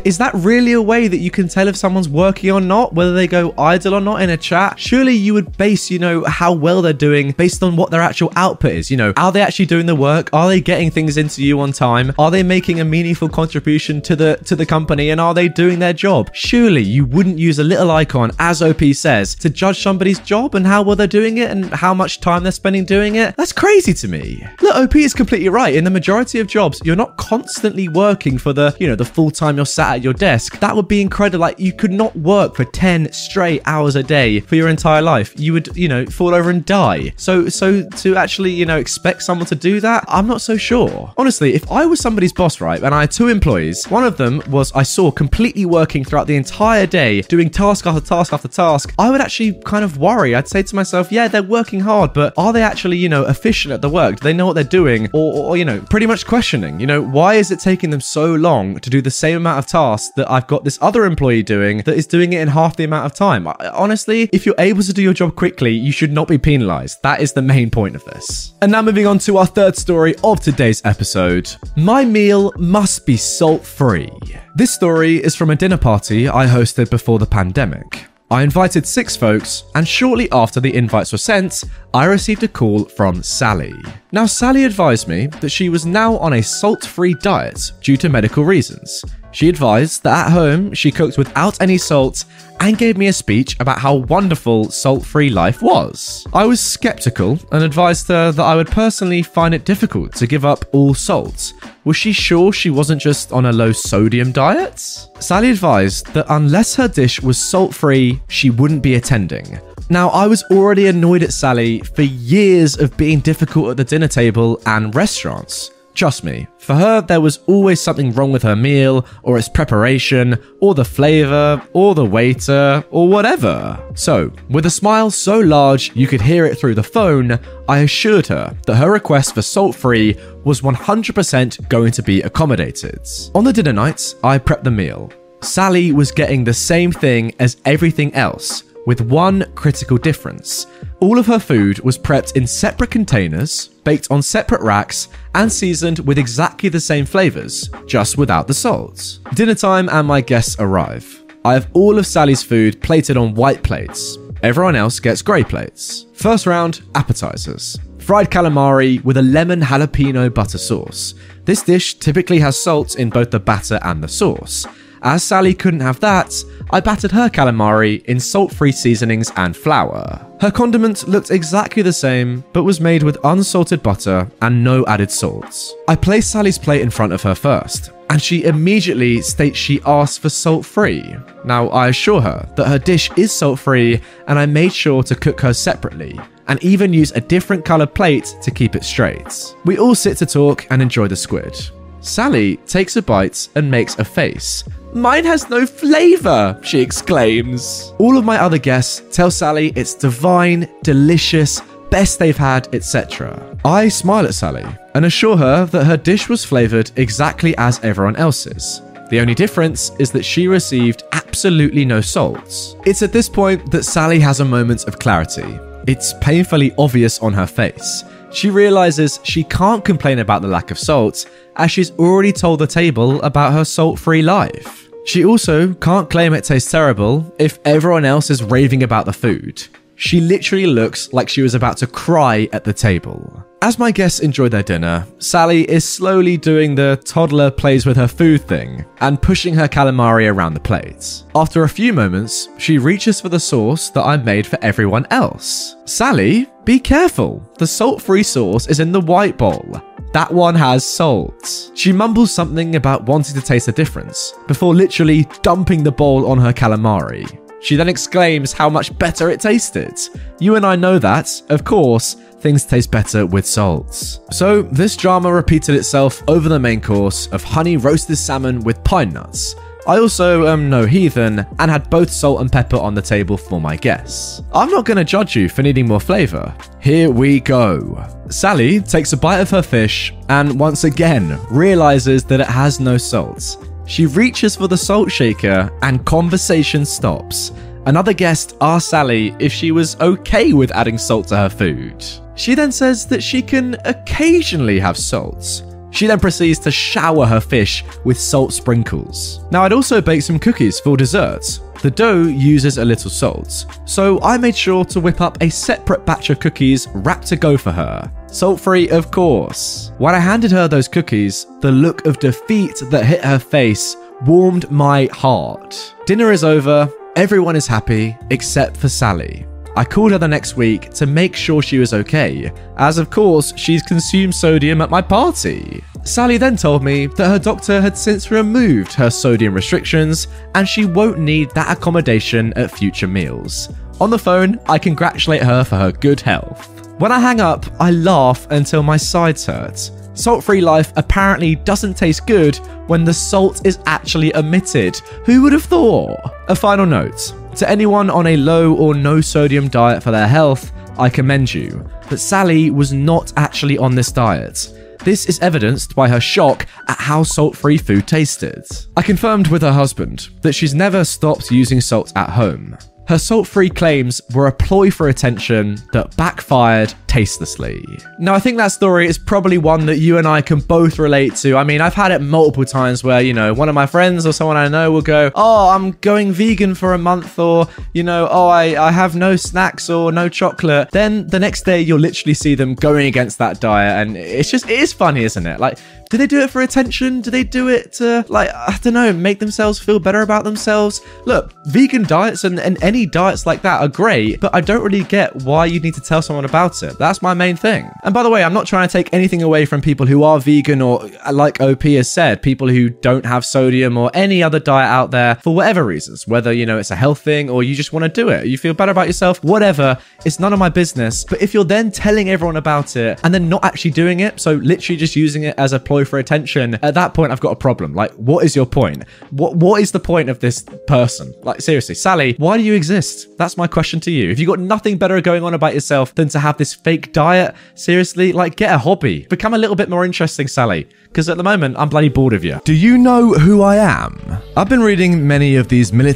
Is that really a way that you can tell if someone's working or not, whether they go idle or not in a chat? Surely you would base, you know, how well they're doing based on what their actual output is. You know, are they actually doing the work? Are they getting things into you on time? Are they making a meaningful contribution to the company? And are they doing their job? Surely you wouldn't use a little icon, as OP says, to judge somebody's job and how well they're doing it and how much time they're spending doing it. That's crazy to me. Look, OP is completely right. In the majority of jobs, you're not constantly working for the, you know, the full time you're sat at your desk. That would be incredible. Like, you could not work for 10 straight hours a day for your entire life. You would, you know, fall over and die. So to actually, you know, expect someone to do that, I'm not so sure. Honestly, if I was somebody's boss, right, and I had two employees, one of them was I saw completely working throughout the entire day, doing task after task after task, I would actually kind of worry. I'd say to myself, yeah, they're working hard, but are they actually, you know, efficient at the work? Do they know what they're doing? Or you know, pretty much questioning, you know, why is it taking them so long to do the same amount of tasks that I've got this other employee doing that is doing it in half the amount of time? Honestly, if you're able to do your job quickly, you should not be penalized. That is the main point of this. And now moving on to our third story of today's episode. My meal must be salt-free. This story is from a dinner party I hosted before the pandemic. I invited 6 folks, and shortly after the invites were sent, I received a call from Sally. Now, Sally advised me that she was now on a salt-free diet due to medical reasons. She advised that at home, she cooked without any salt and gave me a speech about how wonderful salt-free life was. I was skeptical and advised her that I would personally find it difficult to give up all salt. Was she sure she wasn't just on a low-sodium diet? Sally advised that unless her dish was salt-free, she wouldn't be attending. Now, I was already annoyed at Sally for years of being difficult at the dinner table and restaurants. Trust me, for her, there was always something wrong with her meal, or its preparation, or the flavor, or the waiter, or whatever. So, with a smile so large you could hear it through the phone, I assured her that her request for salt-free was 100% going to be accommodated. On the dinner night, I prepped the meal. Sally was getting the same thing as everything else, with one critical difference. All of her food was prepped in separate containers, baked on separate racks, and seasoned with exactly the same flavors, just without the salt. Dinner time and my guests arrive. I have all of Sally's food plated on white plates. Everyone else gets grey plates. First round, appetizers. Fried calamari with a lemon jalapeno butter sauce. This dish typically has salt in both the batter and the sauce. As Sally couldn't have that, I battered her calamari in salt-free seasonings and flour. Her condiment looked exactly the same, but was made with unsalted butter and no added salt. I placed Sally's plate in front of her first, and she immediately states she asked for salt-free. Now, I assure her that her dish is salt-free, and I made sure to cook hers separately, and even use a different coloured plate to keep it straight. We all sit to talk and enjoy the squid. Sally takes a bite and makes a face. "Mine has no flavour," she exclaims. All of my other guests tell Sally it's divine, delicious, best they've had, etc. I smile at Sally and assure her that her dish was flavoured exactly as everyone else's. The only difference is that she received absolutely no salt. It's at this point that Sally has a moment of clarity. It's painfully obvious on her face. She realizes she can't complain about the lack of salt, as she's already told the table about her salt-free life. She also can't claim it tastes terrible if everyone else is raving about the food. She literally looks like she was about to cry at the table. As my guests enjoy their dinner, Sally is slowly doing the toddler plays with her food thing and pushing her calamari around the plates. After a few moments, she reaches for the sauce that I made for everyone else. "Sally, be careful. The salt-free sauce is in the white bowl. That one has salt." She mumbles something about wanting to taste the difference before literally dumping the bowl on her calamari. She then exclaims how much better it tasted. "You and I know that, of course, things taste better with salt." So this drama repeated itself over the main course of honey roasted salmon with pine nuts. I also am no heathen and had both salt and pepper on the table for my guests. I'm not going to judge you for needing more flavour. Here we go. Sally takes a bite of her fish and once again realises that it has no salt. She reaches for the salt shaker and conversation stops. Another guest asked Sally if she was okay with adding salt to her food. She then says that she can occasionally have salt. She then proceeds to shower her fish with salt sprinkles. Now, I'd also baked some cookies for dessert. The dough uses a little salt, so I made sure to whip up a separate batch of cookies wrapped to go for her. Salt-free, of course. When I handed her those cookies, the look of defeat that hit her face warmed my heart. Dinner is over. Everyone is happy, except for Sally. I called her the next week to make sure she was okay, as of course she's consumed sodium at my party. Sally then told me that her doctor had since removed her sodium restrictions and she won't need that accommodation at future meals. On the phone, I congratulate her for her good health. When I hang up, I laugh until my sides hurt. Salt-free life apparently doesn't taste good when the salt is actually omitted. Who would have thought? A final note. To anyone on a low or no sodium diet for their health, I commend you. But Sally was not actually on this diet. This is evidenced by her shock at how salt-free food tasted. I confirmed with her husband that she's never stopped using salt at home. Her salt-free claims were a ploy for attention that backfired tastelessly. Now, I think that story is probably one that you and I can both relate to. I mean, I've had it multiple times where, you know, one of my friends or someone I know will go, oh, I'm going vegan for a month, or, you know, oh, I have no snacks or no chocolate. Then the next day, you'll literally see them going against that diet. And it's just, it is funny, isn't it? Like, do they do it for attention? Do they do it to, like, I don't know, make themselves feel better about themselves? Look, vegan diets and any diets like that are great, but I don't really get why you need to tell someone about it. That's my main thing. And by the way, I'm not trying to take anything away from people who are vegan or, like OP has said, people who don't have sodium or any other diet out there for whatever reasons, whether, you know, it's a health thing or you just want to do it, you feel better about yourself, whatever, it's none of my business. But if you're then telling everyone about it and then not actually doing it, so literally just using it as a ploy for attention, at that point I've got a problem. Like, what is your point? What is the point of this person? Like, seriously, Sally, why do you exist? That's my question to you. If you've got nothing better going on about yourself than to have this fake diet, seriously, like, get a hobby. Become a little bit more interesting, Sally, because at the moment I'm bloody bored of you. Do you know who I am? I've been reading many of these malicious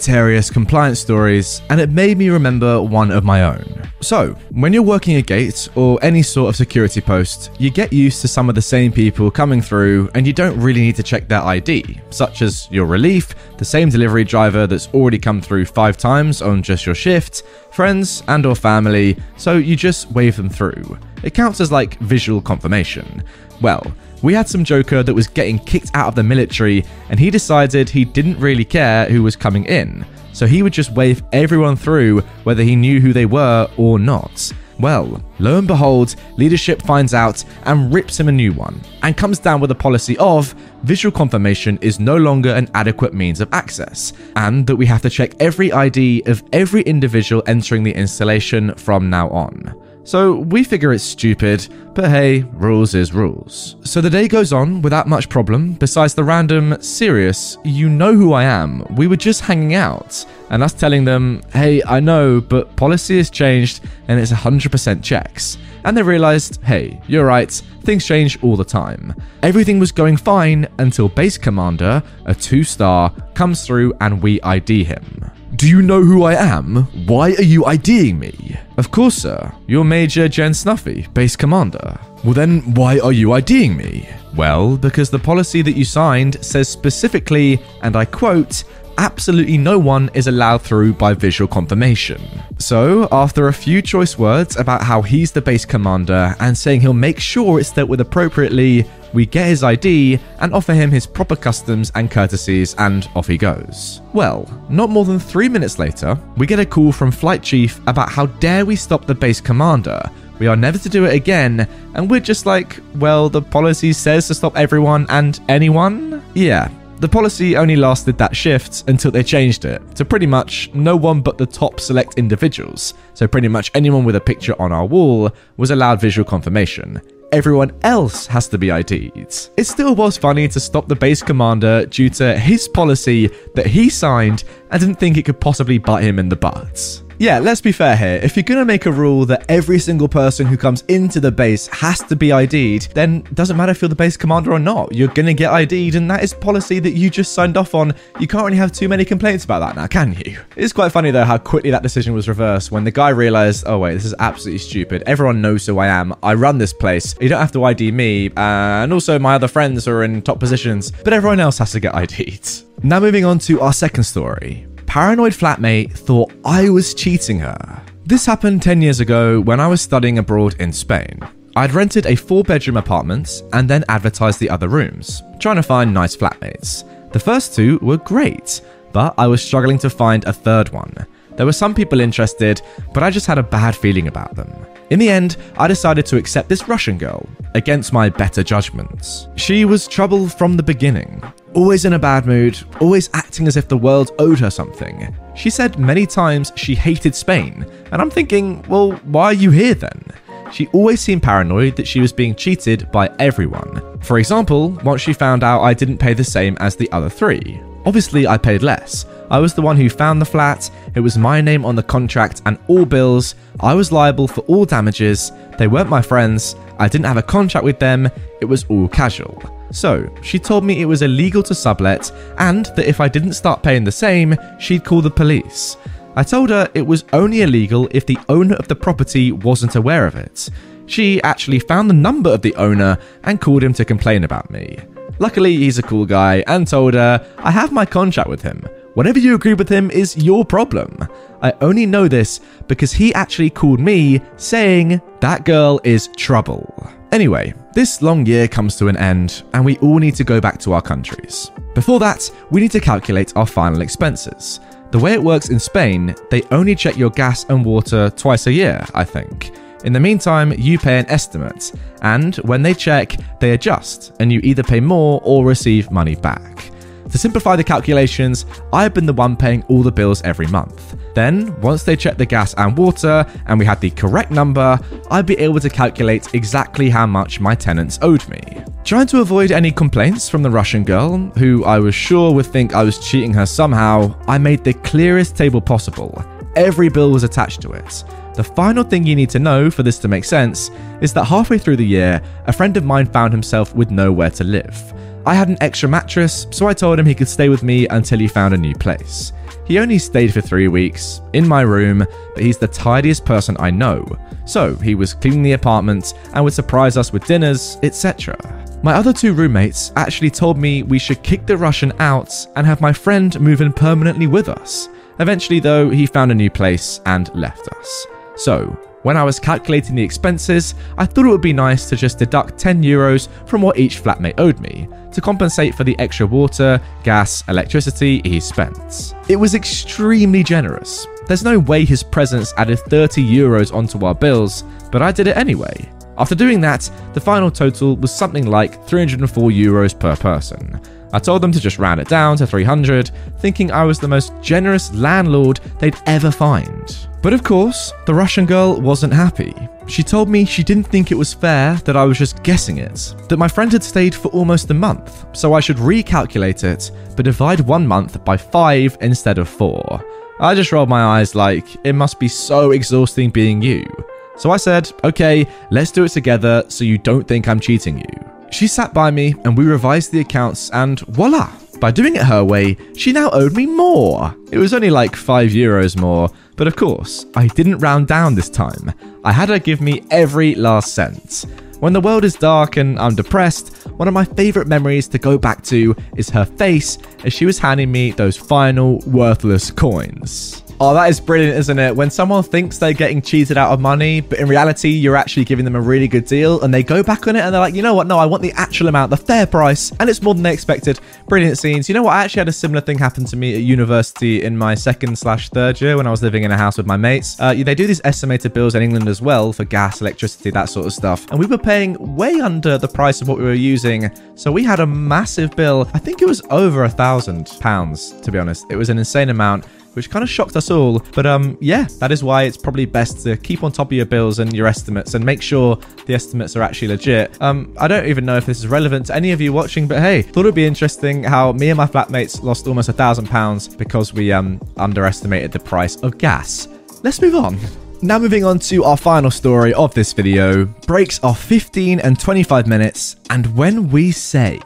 compliance stories and it made me remember one of my own. So, when you're working a gate or any sort of security post, you get used to some of the same people coming through and you don't really need to check their ID, such as your relief, the same delivery driver that's already come through 5 times on just your shift, friends and or family, so you just wave them through. It counts as like visual confirmation. Well, we had some joker that was getting kicked out of the military and he decided he didn't really care who was coming in, so he would just wave everyone through whether he knew who they were or not. Well, lo and behold, leadership finds out and rips him a new one and comes down with a policy of visual confirmation is no longer an adequate means of access and that we have to check every ID of every individual entering the installation from now on. So we figure it's stupid, but hey, rules is rules. So the day goes on without much problem, besides the random, serious, you know who I am, we were just hanging out, and us telling them, hey, I know, but policy has changed and it's 100% checks. And they realized, hey, you're right, things change all the time. Everything was going fine until Base Commander, a 2-star, comes through and we ID him. Do you know who I am? Why are you IDing me? Of course, sir. You're Major Gen Snuffy, Base Commander. Well then, why are you IDing me? Well, because the policy that you signed says specifically, and I quote, absolutely no one is allowed through by visual confirmation. So, after a few choice words about how he's the Base Commander and saying he'll make sure it's dealt with appropriately, we get his ID and offer him his proper customs and courtesies and off he goes. Well, not more than 3 minutes later, we get a call from Flight Chief about how dare we stop the Base Commander. We are never to do it again, and we're just like, well, the policy says to stop everyone and anyone? Yeah. The policy only lasted that shift until they changed it to pretty much no one but the top select individuals. So pretty much anyone with a picture on our wall was allowed visual confirmation. everyone else has to be ID'd. It still was funny to stop the base commander due to his policy that he signed and didn't think it could possibly bite him in the butt. Yeah, let's be fair here. If you're gonna make a rule that every single person who comes into the base has to be ID'd, then it doesn't matter if you're the base commander or not. You're gonna get ID'd, and that is policy that you just signed off on. You can't really have too many complaints about that now, can you? It's quite funny though how quickly that decision was reversed when the guy realized, oh wait, this is absolutely stupid. Everyone knows who I am. I run this place. You don't have to ID me, and also my other friends are in top positions, but everyone else has to get ID'd. Now moving on to our second story. Paranoid flatmate thought I was cheating her. This happened 10 years ago when I was studying abroad in Spain. I'd rented a 4-bedroom apartment and then advertised the other rooms, trying to find nice flatmates. The first two were great, but I was struggling to find a third one. There were some people interested, but I just had a bad feeling about them. In the end, I decided to accept this Russian girl, against my better judgments. She was trouble from the beginning. Always in a bad mood, always acting as if the world owed her something. She said many times she hated Spain, and I'm thinking, well, why are you here then? She always seemed paranoid that she was being cheated by everyone. For example, once she found out I didn't pay the same as the other three. Obviously, I paid less. I was the one who found the flat, it was my name on the contract and all bills, I was liable for all damages, they weren't my friends, I didn't have a contract with them, it was all casual. So, she told me it was illegal to sublet, and that if I didn't start paying the same, she'd call the police. I told her it was only illegal if the owner of the property wasn't aware of it. She actually found the number of the owner and called him to complain about me. Luckily, he's a cool guy and told her, I have my contract with him. Whatever you agree with him is your problem. I only know this because he actually called me saying, that girl is trouble. Anyway, this long year comes to an end and we all need to go back to our countries. Before that, we need to calculate our final expenses. The way it works in Spain, they only check your gas and water twice a year, I think. In the meantime, you pay an estimate, and when they check, they adjust, and you either pay more or receive money back. To simplify the calculations, I've been the one paying all the bills every month. Then, once they check the gas and water, and we had the correct number, I'd be able to calculate exactly how much my tenants owed me. Trying to avoid any complaints from the Russian girl, who I was sure would think I was cheating her somehow, I made the clearest table possible. Every bill was attached to it. The final thing you need to know for this to make sense is that halfway through the year, a friend of mine found himself with nowhere to live. I had an extra mattress, so I told him he could stay with me until he found a new place. He only stayed for 3 weeks, in my room, but he's the tidiest person I know. So he was cleaning the apartment and would surprise us with dinners, etc. My other two roommates actually told me we should kick the Russian out and have my friend move in permanently with us. Eventually though, he found a new place and left us. So, when I was calculating the expenses, I thought it would be nice to just deduct €10 from what each flatmate owed me, to compensate for the extra water, gas, electricity he spent. It was extremely generous. There's no way his presence added €30 onto our bills, but I did it anyway. After doing that, the final total was something like €304 per person. I told them to just round it down to 300, thinking I was the most generous landlord they'd ever find. But of course, the Russian girl wasn't happy. She told me she didn't think it was fair that I was just guessing it, that my friend had stayed for almost a month, so I should recalculate it, but divide 1 month by 5 instead of 4. I just rolled my eyes like, it must be so exhausting being you. So I said, okay, let's do it together so you don't think I'm cheating you. She sat by me and we revised the accounts and voila! By doing it her way, she now owed me more. It was only like €5 more, but of course, I didn't round down this time. I had her give me every last cent. When the world is dark and I'm depressed, one of my favourite memories to go back to is her face as she was handing me those final worthless coins. Oh, that is brilliant, isn't it? When someone thinks they're getting cheated out of money, but in reality, you're actually giving them a really good deal and they go back on it and they're like, you know what? No, I want the actual amount, the fair price. And it's more than they expected. Brilliant scenes. You know what? I actually had a similar thing happen to me at university in my 2nd/3rd year when I was living in a house with my mates. They do these estimated bills in England as well for gas, electricity, that sort of stuff. And we were paying way under the price of what we were using. So we had a massive bill. I think it was over £1,000, to be honest. It was an insane amount. which kind of shocked us all. But yeah, that is why it's probably best to keep on top of your bills and your estimates and make sure the estimates are actually legit. I don't even know if this is relevant to any of you watching, but hey, thought it'd be interesting how me and my flatmates lost almost £1,000 because we underestimated the price of gas. Let's move on. Now moving on to our final story of this video. Breaks are 15 and 25 minutes, and when we say...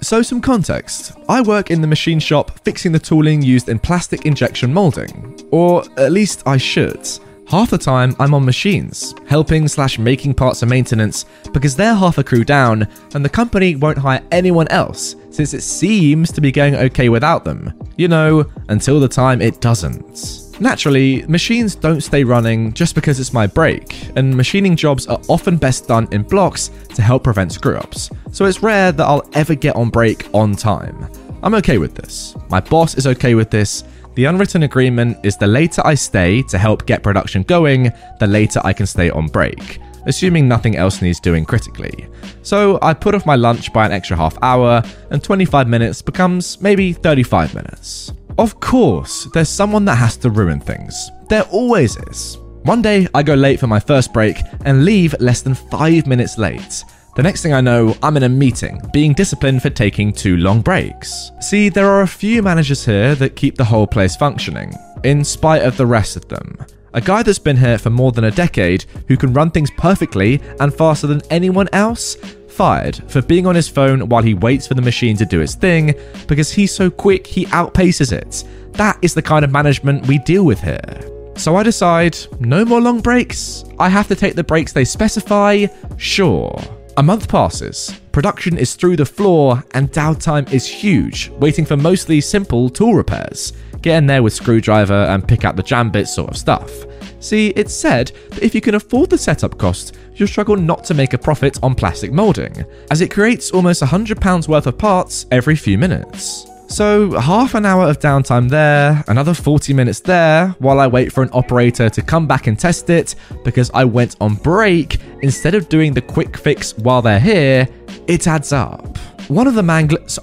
So some context, I work in the machine shop fixing the tooling used in plastic injection molding, or at least I should. Half the time I'm on machines, helping / making parts and maintenance because they're half a crew down and the company won't hire anyone else since it seems to be going okay without them. You know, until the time it doesn't. Naturally, machines don't stay running just because it's my break, and machining jobs are often best done in blocks to help prevent screw-ups, so it's rare that I'll ever get on break on time. I'm okay with this. My boss is okay with this. The unwritten agreement is the later I stay to help get production going, the later I can stay on break, assuming nothing else needs doing critically. So I put off my lunch by an extra half hour, and 25 minutes becomes maybe 35 minutes. Of course, there's someone that has to ruin things. There always is. One day, I go late for my first break and leave less than 5 minutes late. The next thing I know, I'm in a meeting, being disciplined for taking too long breaks. See, there are a few managers here that keep the whole place functioning, in spite of the rest of them. A guy that's been here for more than a decade, who can run things perfectly and faster than anyone else, fired for being on his phone while he waits for the machine to do its thing because he's so quick he outpaces it. That is the kind of management we deal with here. So I decide, no more long breaks. I have to take the breaks they specify, sure. A month passes, production is through the floor and downtime is huge, waiting for mostly simple tool repairs. Get in there with screwdriver and pick out the jam bits sort of stuff. See, it's said that if you can afford the setup cost, you'll struggle not to make a profit on plastic moulding, as it creates almost £100 worth of parts every few minutes. So half an hour of downtime there, another 40 minutes there, while I wait for an operator to come back and test it, because I went on break instead of doing the quick fix while they're here. It adds up. One of the managers,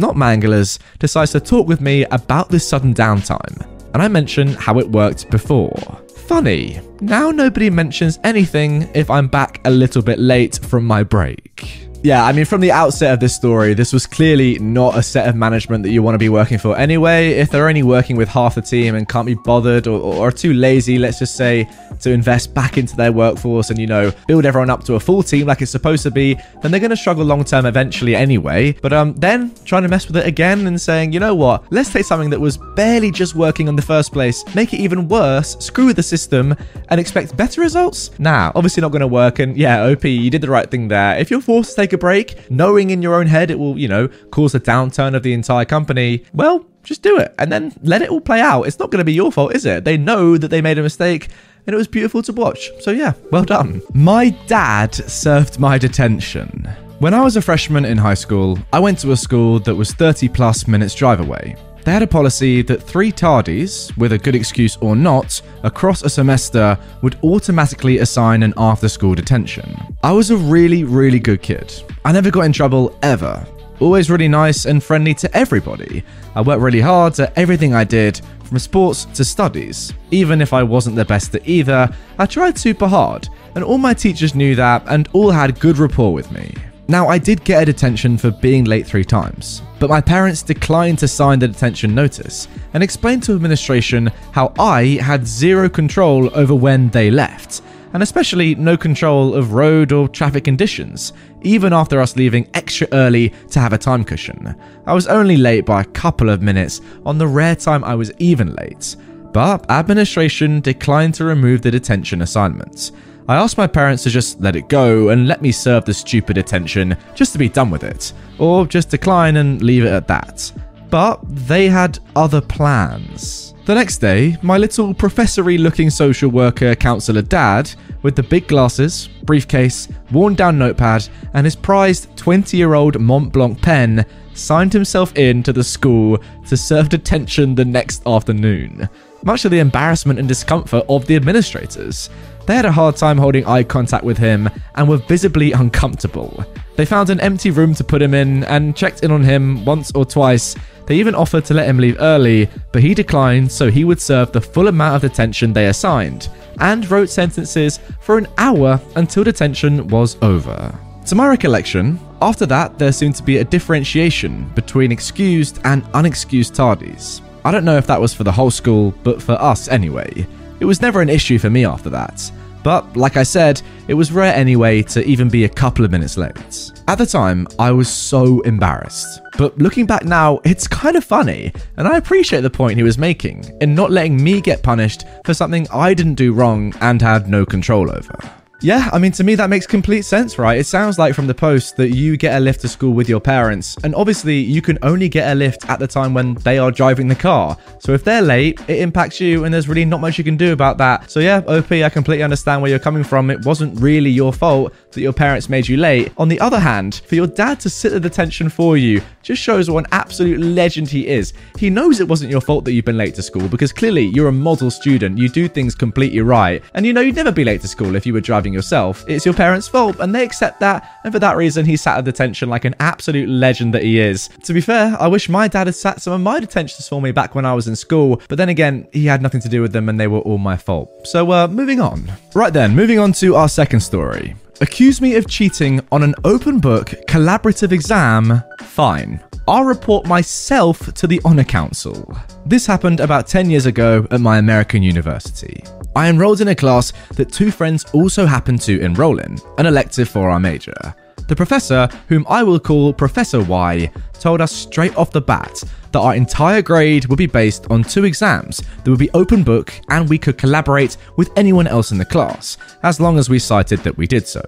not manglers, decides to talk with me about this sudden downtime, and I mention how it worked before. Funny, now nobody mentions anything if I'm back a little bit late from my break. Yeah, I mean, from the outset of this story, this was clearly not a set of management that you want to be working for anyway. If they're only working with half the team and can't be bothered or are too lazy, let's just say, to invest back into their workforce and, you know, build everyone up to a full team like it's supposed to be, then they're going to struggle long term eventually anyway. But then trying to mess with it again and saying, you know what, let's take something that was barely just working in the first place, make it even worse, screw with the system and expect better results? Nah, obviously not going to work. And yeah, OP, you did the right thing there. If you're forced to take a break, knowing in your own head it will, you know, cause a downturn of the entire company, well, just do it and then let it all play out. It's not going to be your fault, is it? They know that they made a mistake and it was beautiful to watch. So yeah, well done. My dad served my detention. When I was a freshman in high school, I went to a school that was 30 plus minutes drive away. They had a policy that 3 tardies, with a good excuse or not, across a semester would automatically assign an after-school detention. I was a really, really good kid. I never got in trouble, ever. Always really nice and friendly to everybody. I worked really hard at everything I did, from sports to studies. Even if I wasn't the best at either, I tried super hard, and all my teachers knew that and all had good rapport with me. Now, I did get a detention for being late 3 times, but my parents declined to sign the detention notice and explained to administration how I had zero control over when they left, and especially no control of road or traffic conditions, even after us leaving extra early to have a time cushion. I was only late by a couple of minutes on the rare time I was even late, but administration declined to remove the detention assignment. I asked my parents to just let it go and let me serve the stupid detention just to be done with it, or just decline and leave it at that. But they had other plans. The next day, my little professory looking social worker counselor dad, with the big glasses, briefcase, worn down notepad and his prized 20-year-old Montblanc pen, signed himself in to the school to serve detention the next afternoon, much to the embarrassment and discomfort of the administrators. They had a hard time holding eye contact with him and were visibly uncomfortable. They found an empty room to put him in and checked in on him once or twice. They even offered to let him leave early, but he declined, so he would serve the full amount of detention they assigned, and wrote sentences for an hour until detention was over. To my recollection, after that there seemed to be a differentiation between excused and unexcused tardies. I don't know if that was for the whole school, but for us anyway. It was never an issue for me after that. But, like I said, it was rare anyway to even be a couple of minutes late. At the time, I was so embarrassed. But looking back now, it's kind of funny, and I appreciate the point he was making in not letting me get punished for something I didn't do wrong and had no control over. Yeah, I mean, to me that makes complete sense, right? It sounds like from the post that you get a lift to school with your parents, and obviously you can only get a lift at the time when they are driving the car. So if they're late, it impacts you, and there's really not much you can do about that. So yeah, OP, I completely understand where you're coming from. It wasn't really your fault that your parents made you late. On the other hand, for your dad to sit at the detention for you just shows what an absolute legend he is. He knows it wasn't your fault that you've been late to school, because clearly you're a model student. You do things completely right. And you know you'd never be late to school if you were driving yourself. It's your parents' fault, and they accept that, and for that reason he sat at detention like an absolute legend that he is. To be fair, I wish my dad had sat some of my detentions for me back when I was in school, but then again, he had nothing to do with them and they were all my fault. So moving on. Right then, moving on to our second story. Accuse me of cheating on an open book collaborative exam, fine. I'll report myself to the Honor Council. This happened about 10 years ago at my American university. I enrolled in a class that two friends also happened to enroll in, an elective for our major. The professor, whom I will call Professor Y, told us straight off the bat that our entire grade would be based on two exams that would be open book, and we could collaborate with anyone else in the class, as long as we cited that we did so.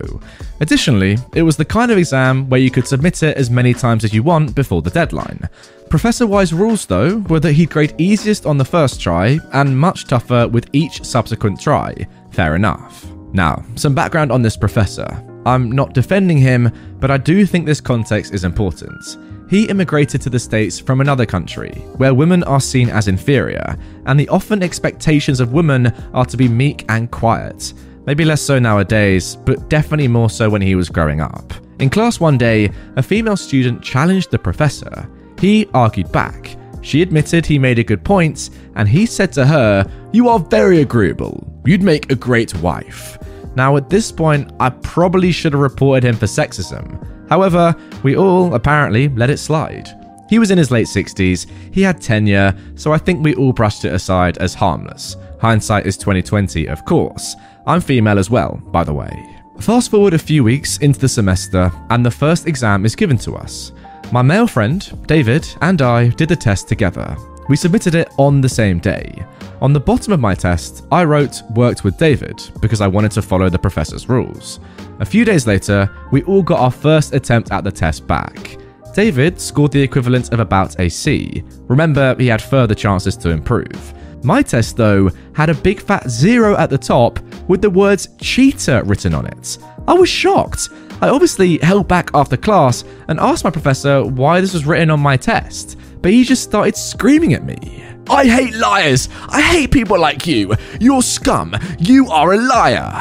Additionally, it was the kind of exam where you could submit it as many times as you want before the deadline. Professor Y's rules, though, were that he'd grade easiest on the first try and much tougher with each subsequent try. Fair enough. Now, some background on this professor. I'm not defending him, but I do think this context is important. He immigrated to the States from another country, where women are seen as inferior, and the often expectations of women are to be meek and quiet. Maybe less so nowadays, but definitely more so when he was growing up. In class one day, a female student challenged the professor. He argued back. She admitted he made a good point, and he said to her, "You are very agreeable. You'd make a great wife." Now, at this point, I probably should have reported him for sexism. However, we all, apparently, let it slide. He was in his late 60s, he had tenure, so I think we all brushed it aside as harmless. Hindsight is 20/20, of course. I'm female as well, by the way. Fast forward a few weeks into the semester, and the first exam is given to us. My male friend, David, and I did the test together. We submitted it on the same day. On the bottom of my test, I wrote, "Worked with David," because I wanted to follow the professor's rules. A few days later, we all got our first attempt at the test back. David scored the equivalent of about a C. Remember, he had further chances to improve. My test, though, had a big fat 0 at the top with the words "cheater" written on it. I was shocked. I obviously held back after class and asked my professor why this was written on my test, but he just started screaming at me. "I hate liars! I hate people like you! You're scum! You are a liar!"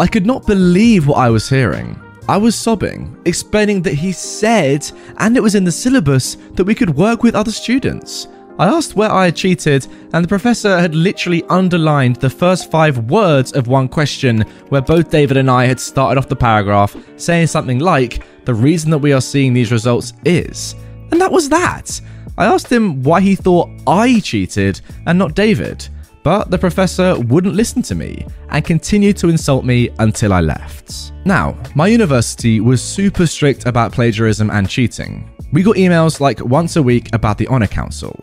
I could not believe what I was hearing. I was sobbing, explaining that he said, and it was in the syllabus, that we could work with other students. I asked where I had cheated, and the professor had literally underlined the first 5 words of one question where both David and I had started off the paragraph, saying something like, "The reason that we are seeing these results is..." And that was that. I asked him why he thought I cheated and not David, but the professor wouldn't listen to me and continued to insult me until I left. Now, my university was super strict about plagiarism and cheating. We got emails like once a week about the Honor Council.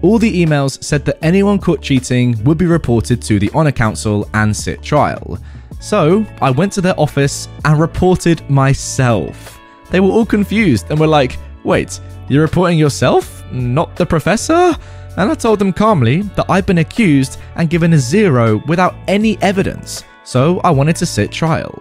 All the emails said that anyone caught cheating would be reported to the Honor Council and sit trial. So I went to their office and reported myself. They were all confused and were like, "Wait, you're reporting yourself? Not the professor?" And I told them calmly that I'd been accused and given a 0 without any evidence, so I wanted to sit trial.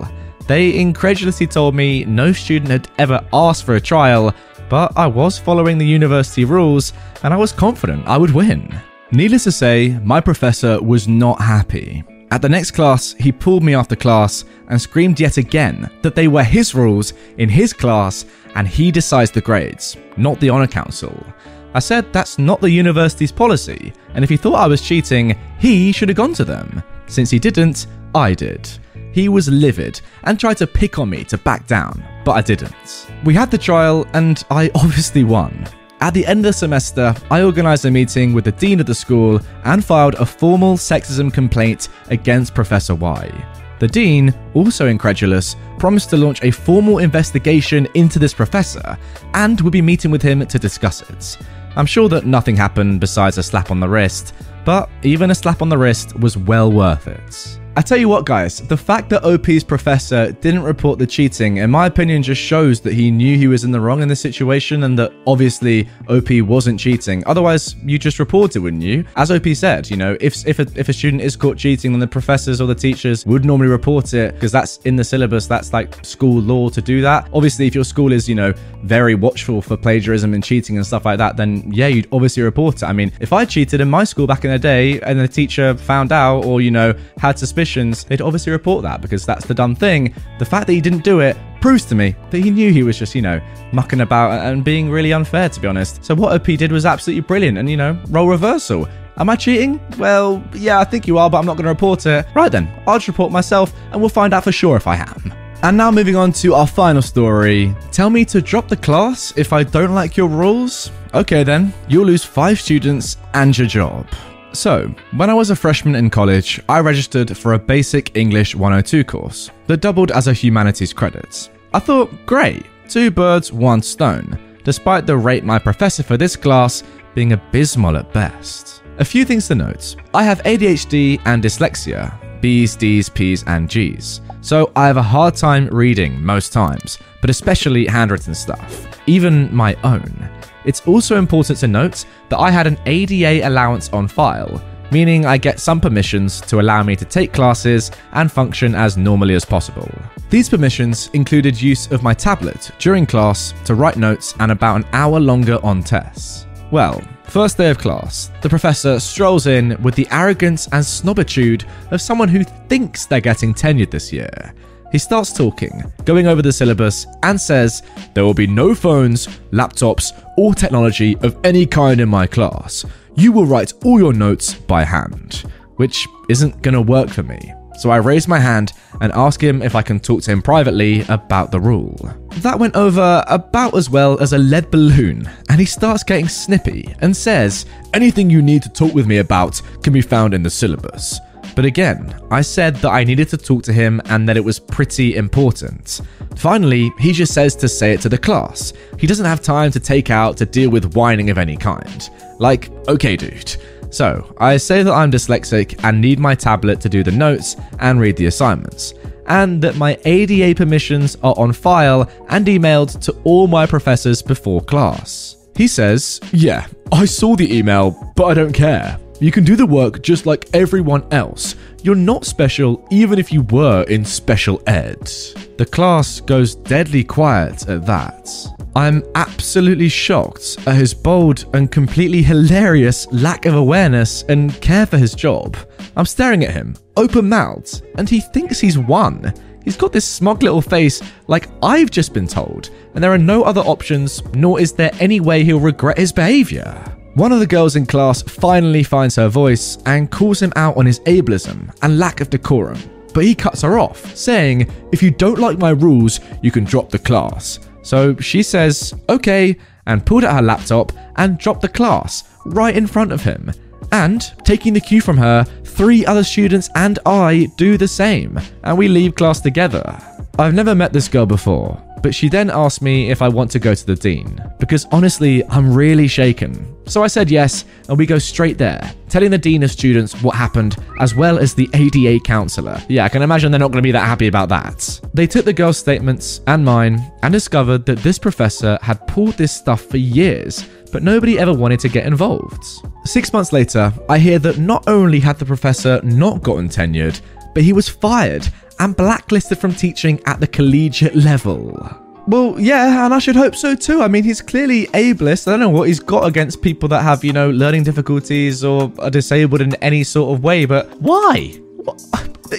They incredulously told me no student had ever asked for a trial, but I was following the university rules and I was confident I would win. Needless to say, my professor was not happy. At the next class, he pulled me after class and screamed yet again that they were his rules in his class and he decides the grades, not the Honor Council. I said that's not the university's policy, and if he thought I was cheating, he should have gone to them. Since he didn't, I did. He was livid and tried to pick on me to back down, but I didn't. We had the trial and I obviously won. At the end of the semester, I organised a meeting with the dean of the school and filed a formal sexism complaint against Professor Y. The dean, also incredulous, promised to launch a formal investigation into this professor and would be meeting with him to discuss it. I'm sure that nothing happened besides a slap on the wrist, but even a slap on the wrist was well worth it. I tell you what guys, the fact that OP's professor didn't report the cheating in my opinion just shows that he knew he was in the wrong in this situation and that obviously OP wasn't cheating. Otherwise, you just report it, wouldn't you? As OP said, you know, if a student is caught cheating, then the professors or the teachers would normally report it because that's in the syllabus, that's like school law to do that. Obviously, if your school is, you know, very watchful for plagiarism and cheating and stuff like that, then yeah, you'd obviously report it. I mean, if I cheated in my school back in the day and the teacher found out or, you know, had suspicion, they'd obviously report that because that's the done thing. The fact that he didn't do it proves to me that he knew he was just, you know, mucking about and being really unfair, to be honest. So what OP did was absolutely brilliant and, you know, role reversal. Am I cheating? Well, yeah, I think you are, but I'm not going to report it. Right then, I'll just report myself and we'll find out for sure if I am. And now moving on to our final story. Tell me to drop the class if I don't like your rules? Okay then, you'll lose 5 students and your job. So, when I was a freshman in college, I registered for a basic English 102 course that doubled as a humanities credit. I thought, great, 2 birds, 1 stone, despite the rate my professor for this class being abysmal at best. A few things to note. I have ADHD and dyslexia, B's, D's, P's and G's, so I have a hard time reading most times, but especially handwritten stuff, even my own. It's also important to note that I had an ADA allowance on file, meaning I get some permissions to allow me to take classes and function as normally as possible. These permissions included use of my tablet during class to write notes and about an hour longer on tests. Well, first day of class, the professor strolls in with the arrogance and snobbitude of someone who thinks they're getting tenured this year. He starts talking, going over the syllabus, and says, "There will be no phones, laptops, or technology of any kind in my class. You will write all your notes by hand," which isn't gonna work for me. So I raise my hand and ask him if I can talk to him privately about the rule. That went over about as well as a lead balloon, and he starts getting snippy and says, "Anything you need to talk with me about can be found in the syllabus." But again, I said that I needed to talk to him and that it was pretty important. Finally, he just says to say it to the class. He doesn't have time to take out to deal with whining of any kind. Like, okay dude. So, I say that I'm dyslexic and need my tablet to do the notes and read the assignments, and that my ADA permissions are on file and emailed to all my professors before class. He says, "Yeah, I saw the email, but I don't care. You can do the work just like everyone else. You're not special even if you were in special ed." The class goes deadly quiet at that. I'm absolutely shocked at his bold and completely hilarious lack of awareness and care for his job. I'm staring at him, open-mouthed, and he thinks he's won. He's got this smug little face like I've just been told, and there are no other options, nor is there any way he'll regret his behaviour. One of the girls in class finally finds her voice and calls him out on his ableism and lack of decorum, but he cuts her off, saying, "If you don't like my rules, you can drop the class." So she says, "Okay," and pulled out her laptop and dropped the class right in front of him. And taking the cue from her, 3 other students and I do the same, and we leave class together. I've never met this girl before, but she then asked me if I want to go to the dean, because honestly, I'm really shaken. So I said yes, and we go straight there, telling the dean of students what happened, as well as the ADA counselor. Yeah, I can imagine they're not going to be that happy about that. They took the girl's statements and mine, and discovered that this professor had pulled this stuff for years, but nobody ever wanted to get involved. 6 months later, I hear that not only had the professor not gotten tenured, but he was fired and blacklisted from teaching at the collegiate level. Well, yeah, and I should hope so too. I mean, he's clearly ableist. I don't know what he's got against people that have, you know, learning difficulties or are disabled in any sort of way, but why?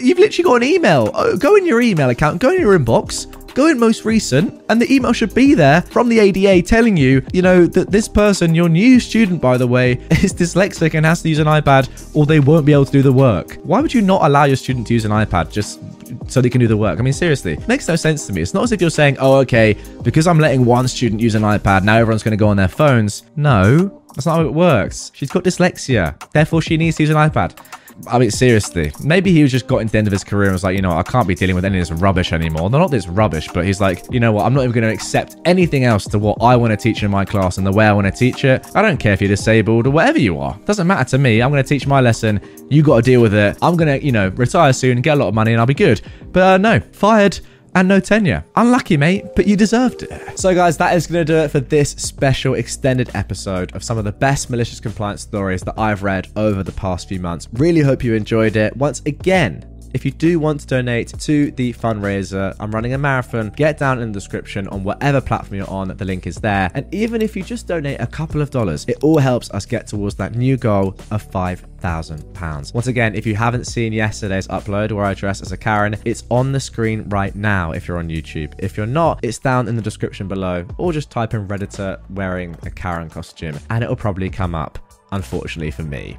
You've literally got an email. Go in your email account, go in your inbox, go in most recent, and the email should be there from the ADA telling you, you know, that this person, your new student, by the way, is dyslexic and has to use an iPad or they won't be able to do the work. Why would you not allow your student to use an iPad just so they can do the work? I mean, seriously, it makes no sense to me. It's not as if you're saying, oh, okay, because I'm letting one student use an iPad, now everyone's going to go on their phones. No, that's not how it works. She's got dyslexia, therefore she needs to use an iPad. I mean, seriously, maybe he was just got into the end of his career and was like, you know, I can't be dealing with any of this rubbish anymore. Not this rubbish, but he's like, you know what? I'm not even going to accept anything else to what I want to teach in my class and the way I want to teach it. I don't care if you're disabled or whatever you are. Doesn't matter to me. I'm going to teach my lesson. You got to deal with it. I'm going to, you know, retire soon, get a lot of money and I'll be good. But no, fired. And no tenure. Unlucky, mate, but you deserved it. So guys, that is going to do it for this special extended episode of some of the best malicious compliance stories that I've read over the past few months. Really hope you enjoyed it. Once again, if you do want to donate to the fundraiser, I'm running a marathon. Get down in the description on whatever platform you're on. The link is there. And even if you just donate a couple of dollars, it all helps us get towards that new goal of £5,000. Once again, if you haven't seen yesterday's upload where I dressed as a Karen, it's on the screen right now if you're on YouTube. If you're not, it's down in the description below, or just type in Redditor wearing a Karen costume and it'll probably come up, unfortunately for me.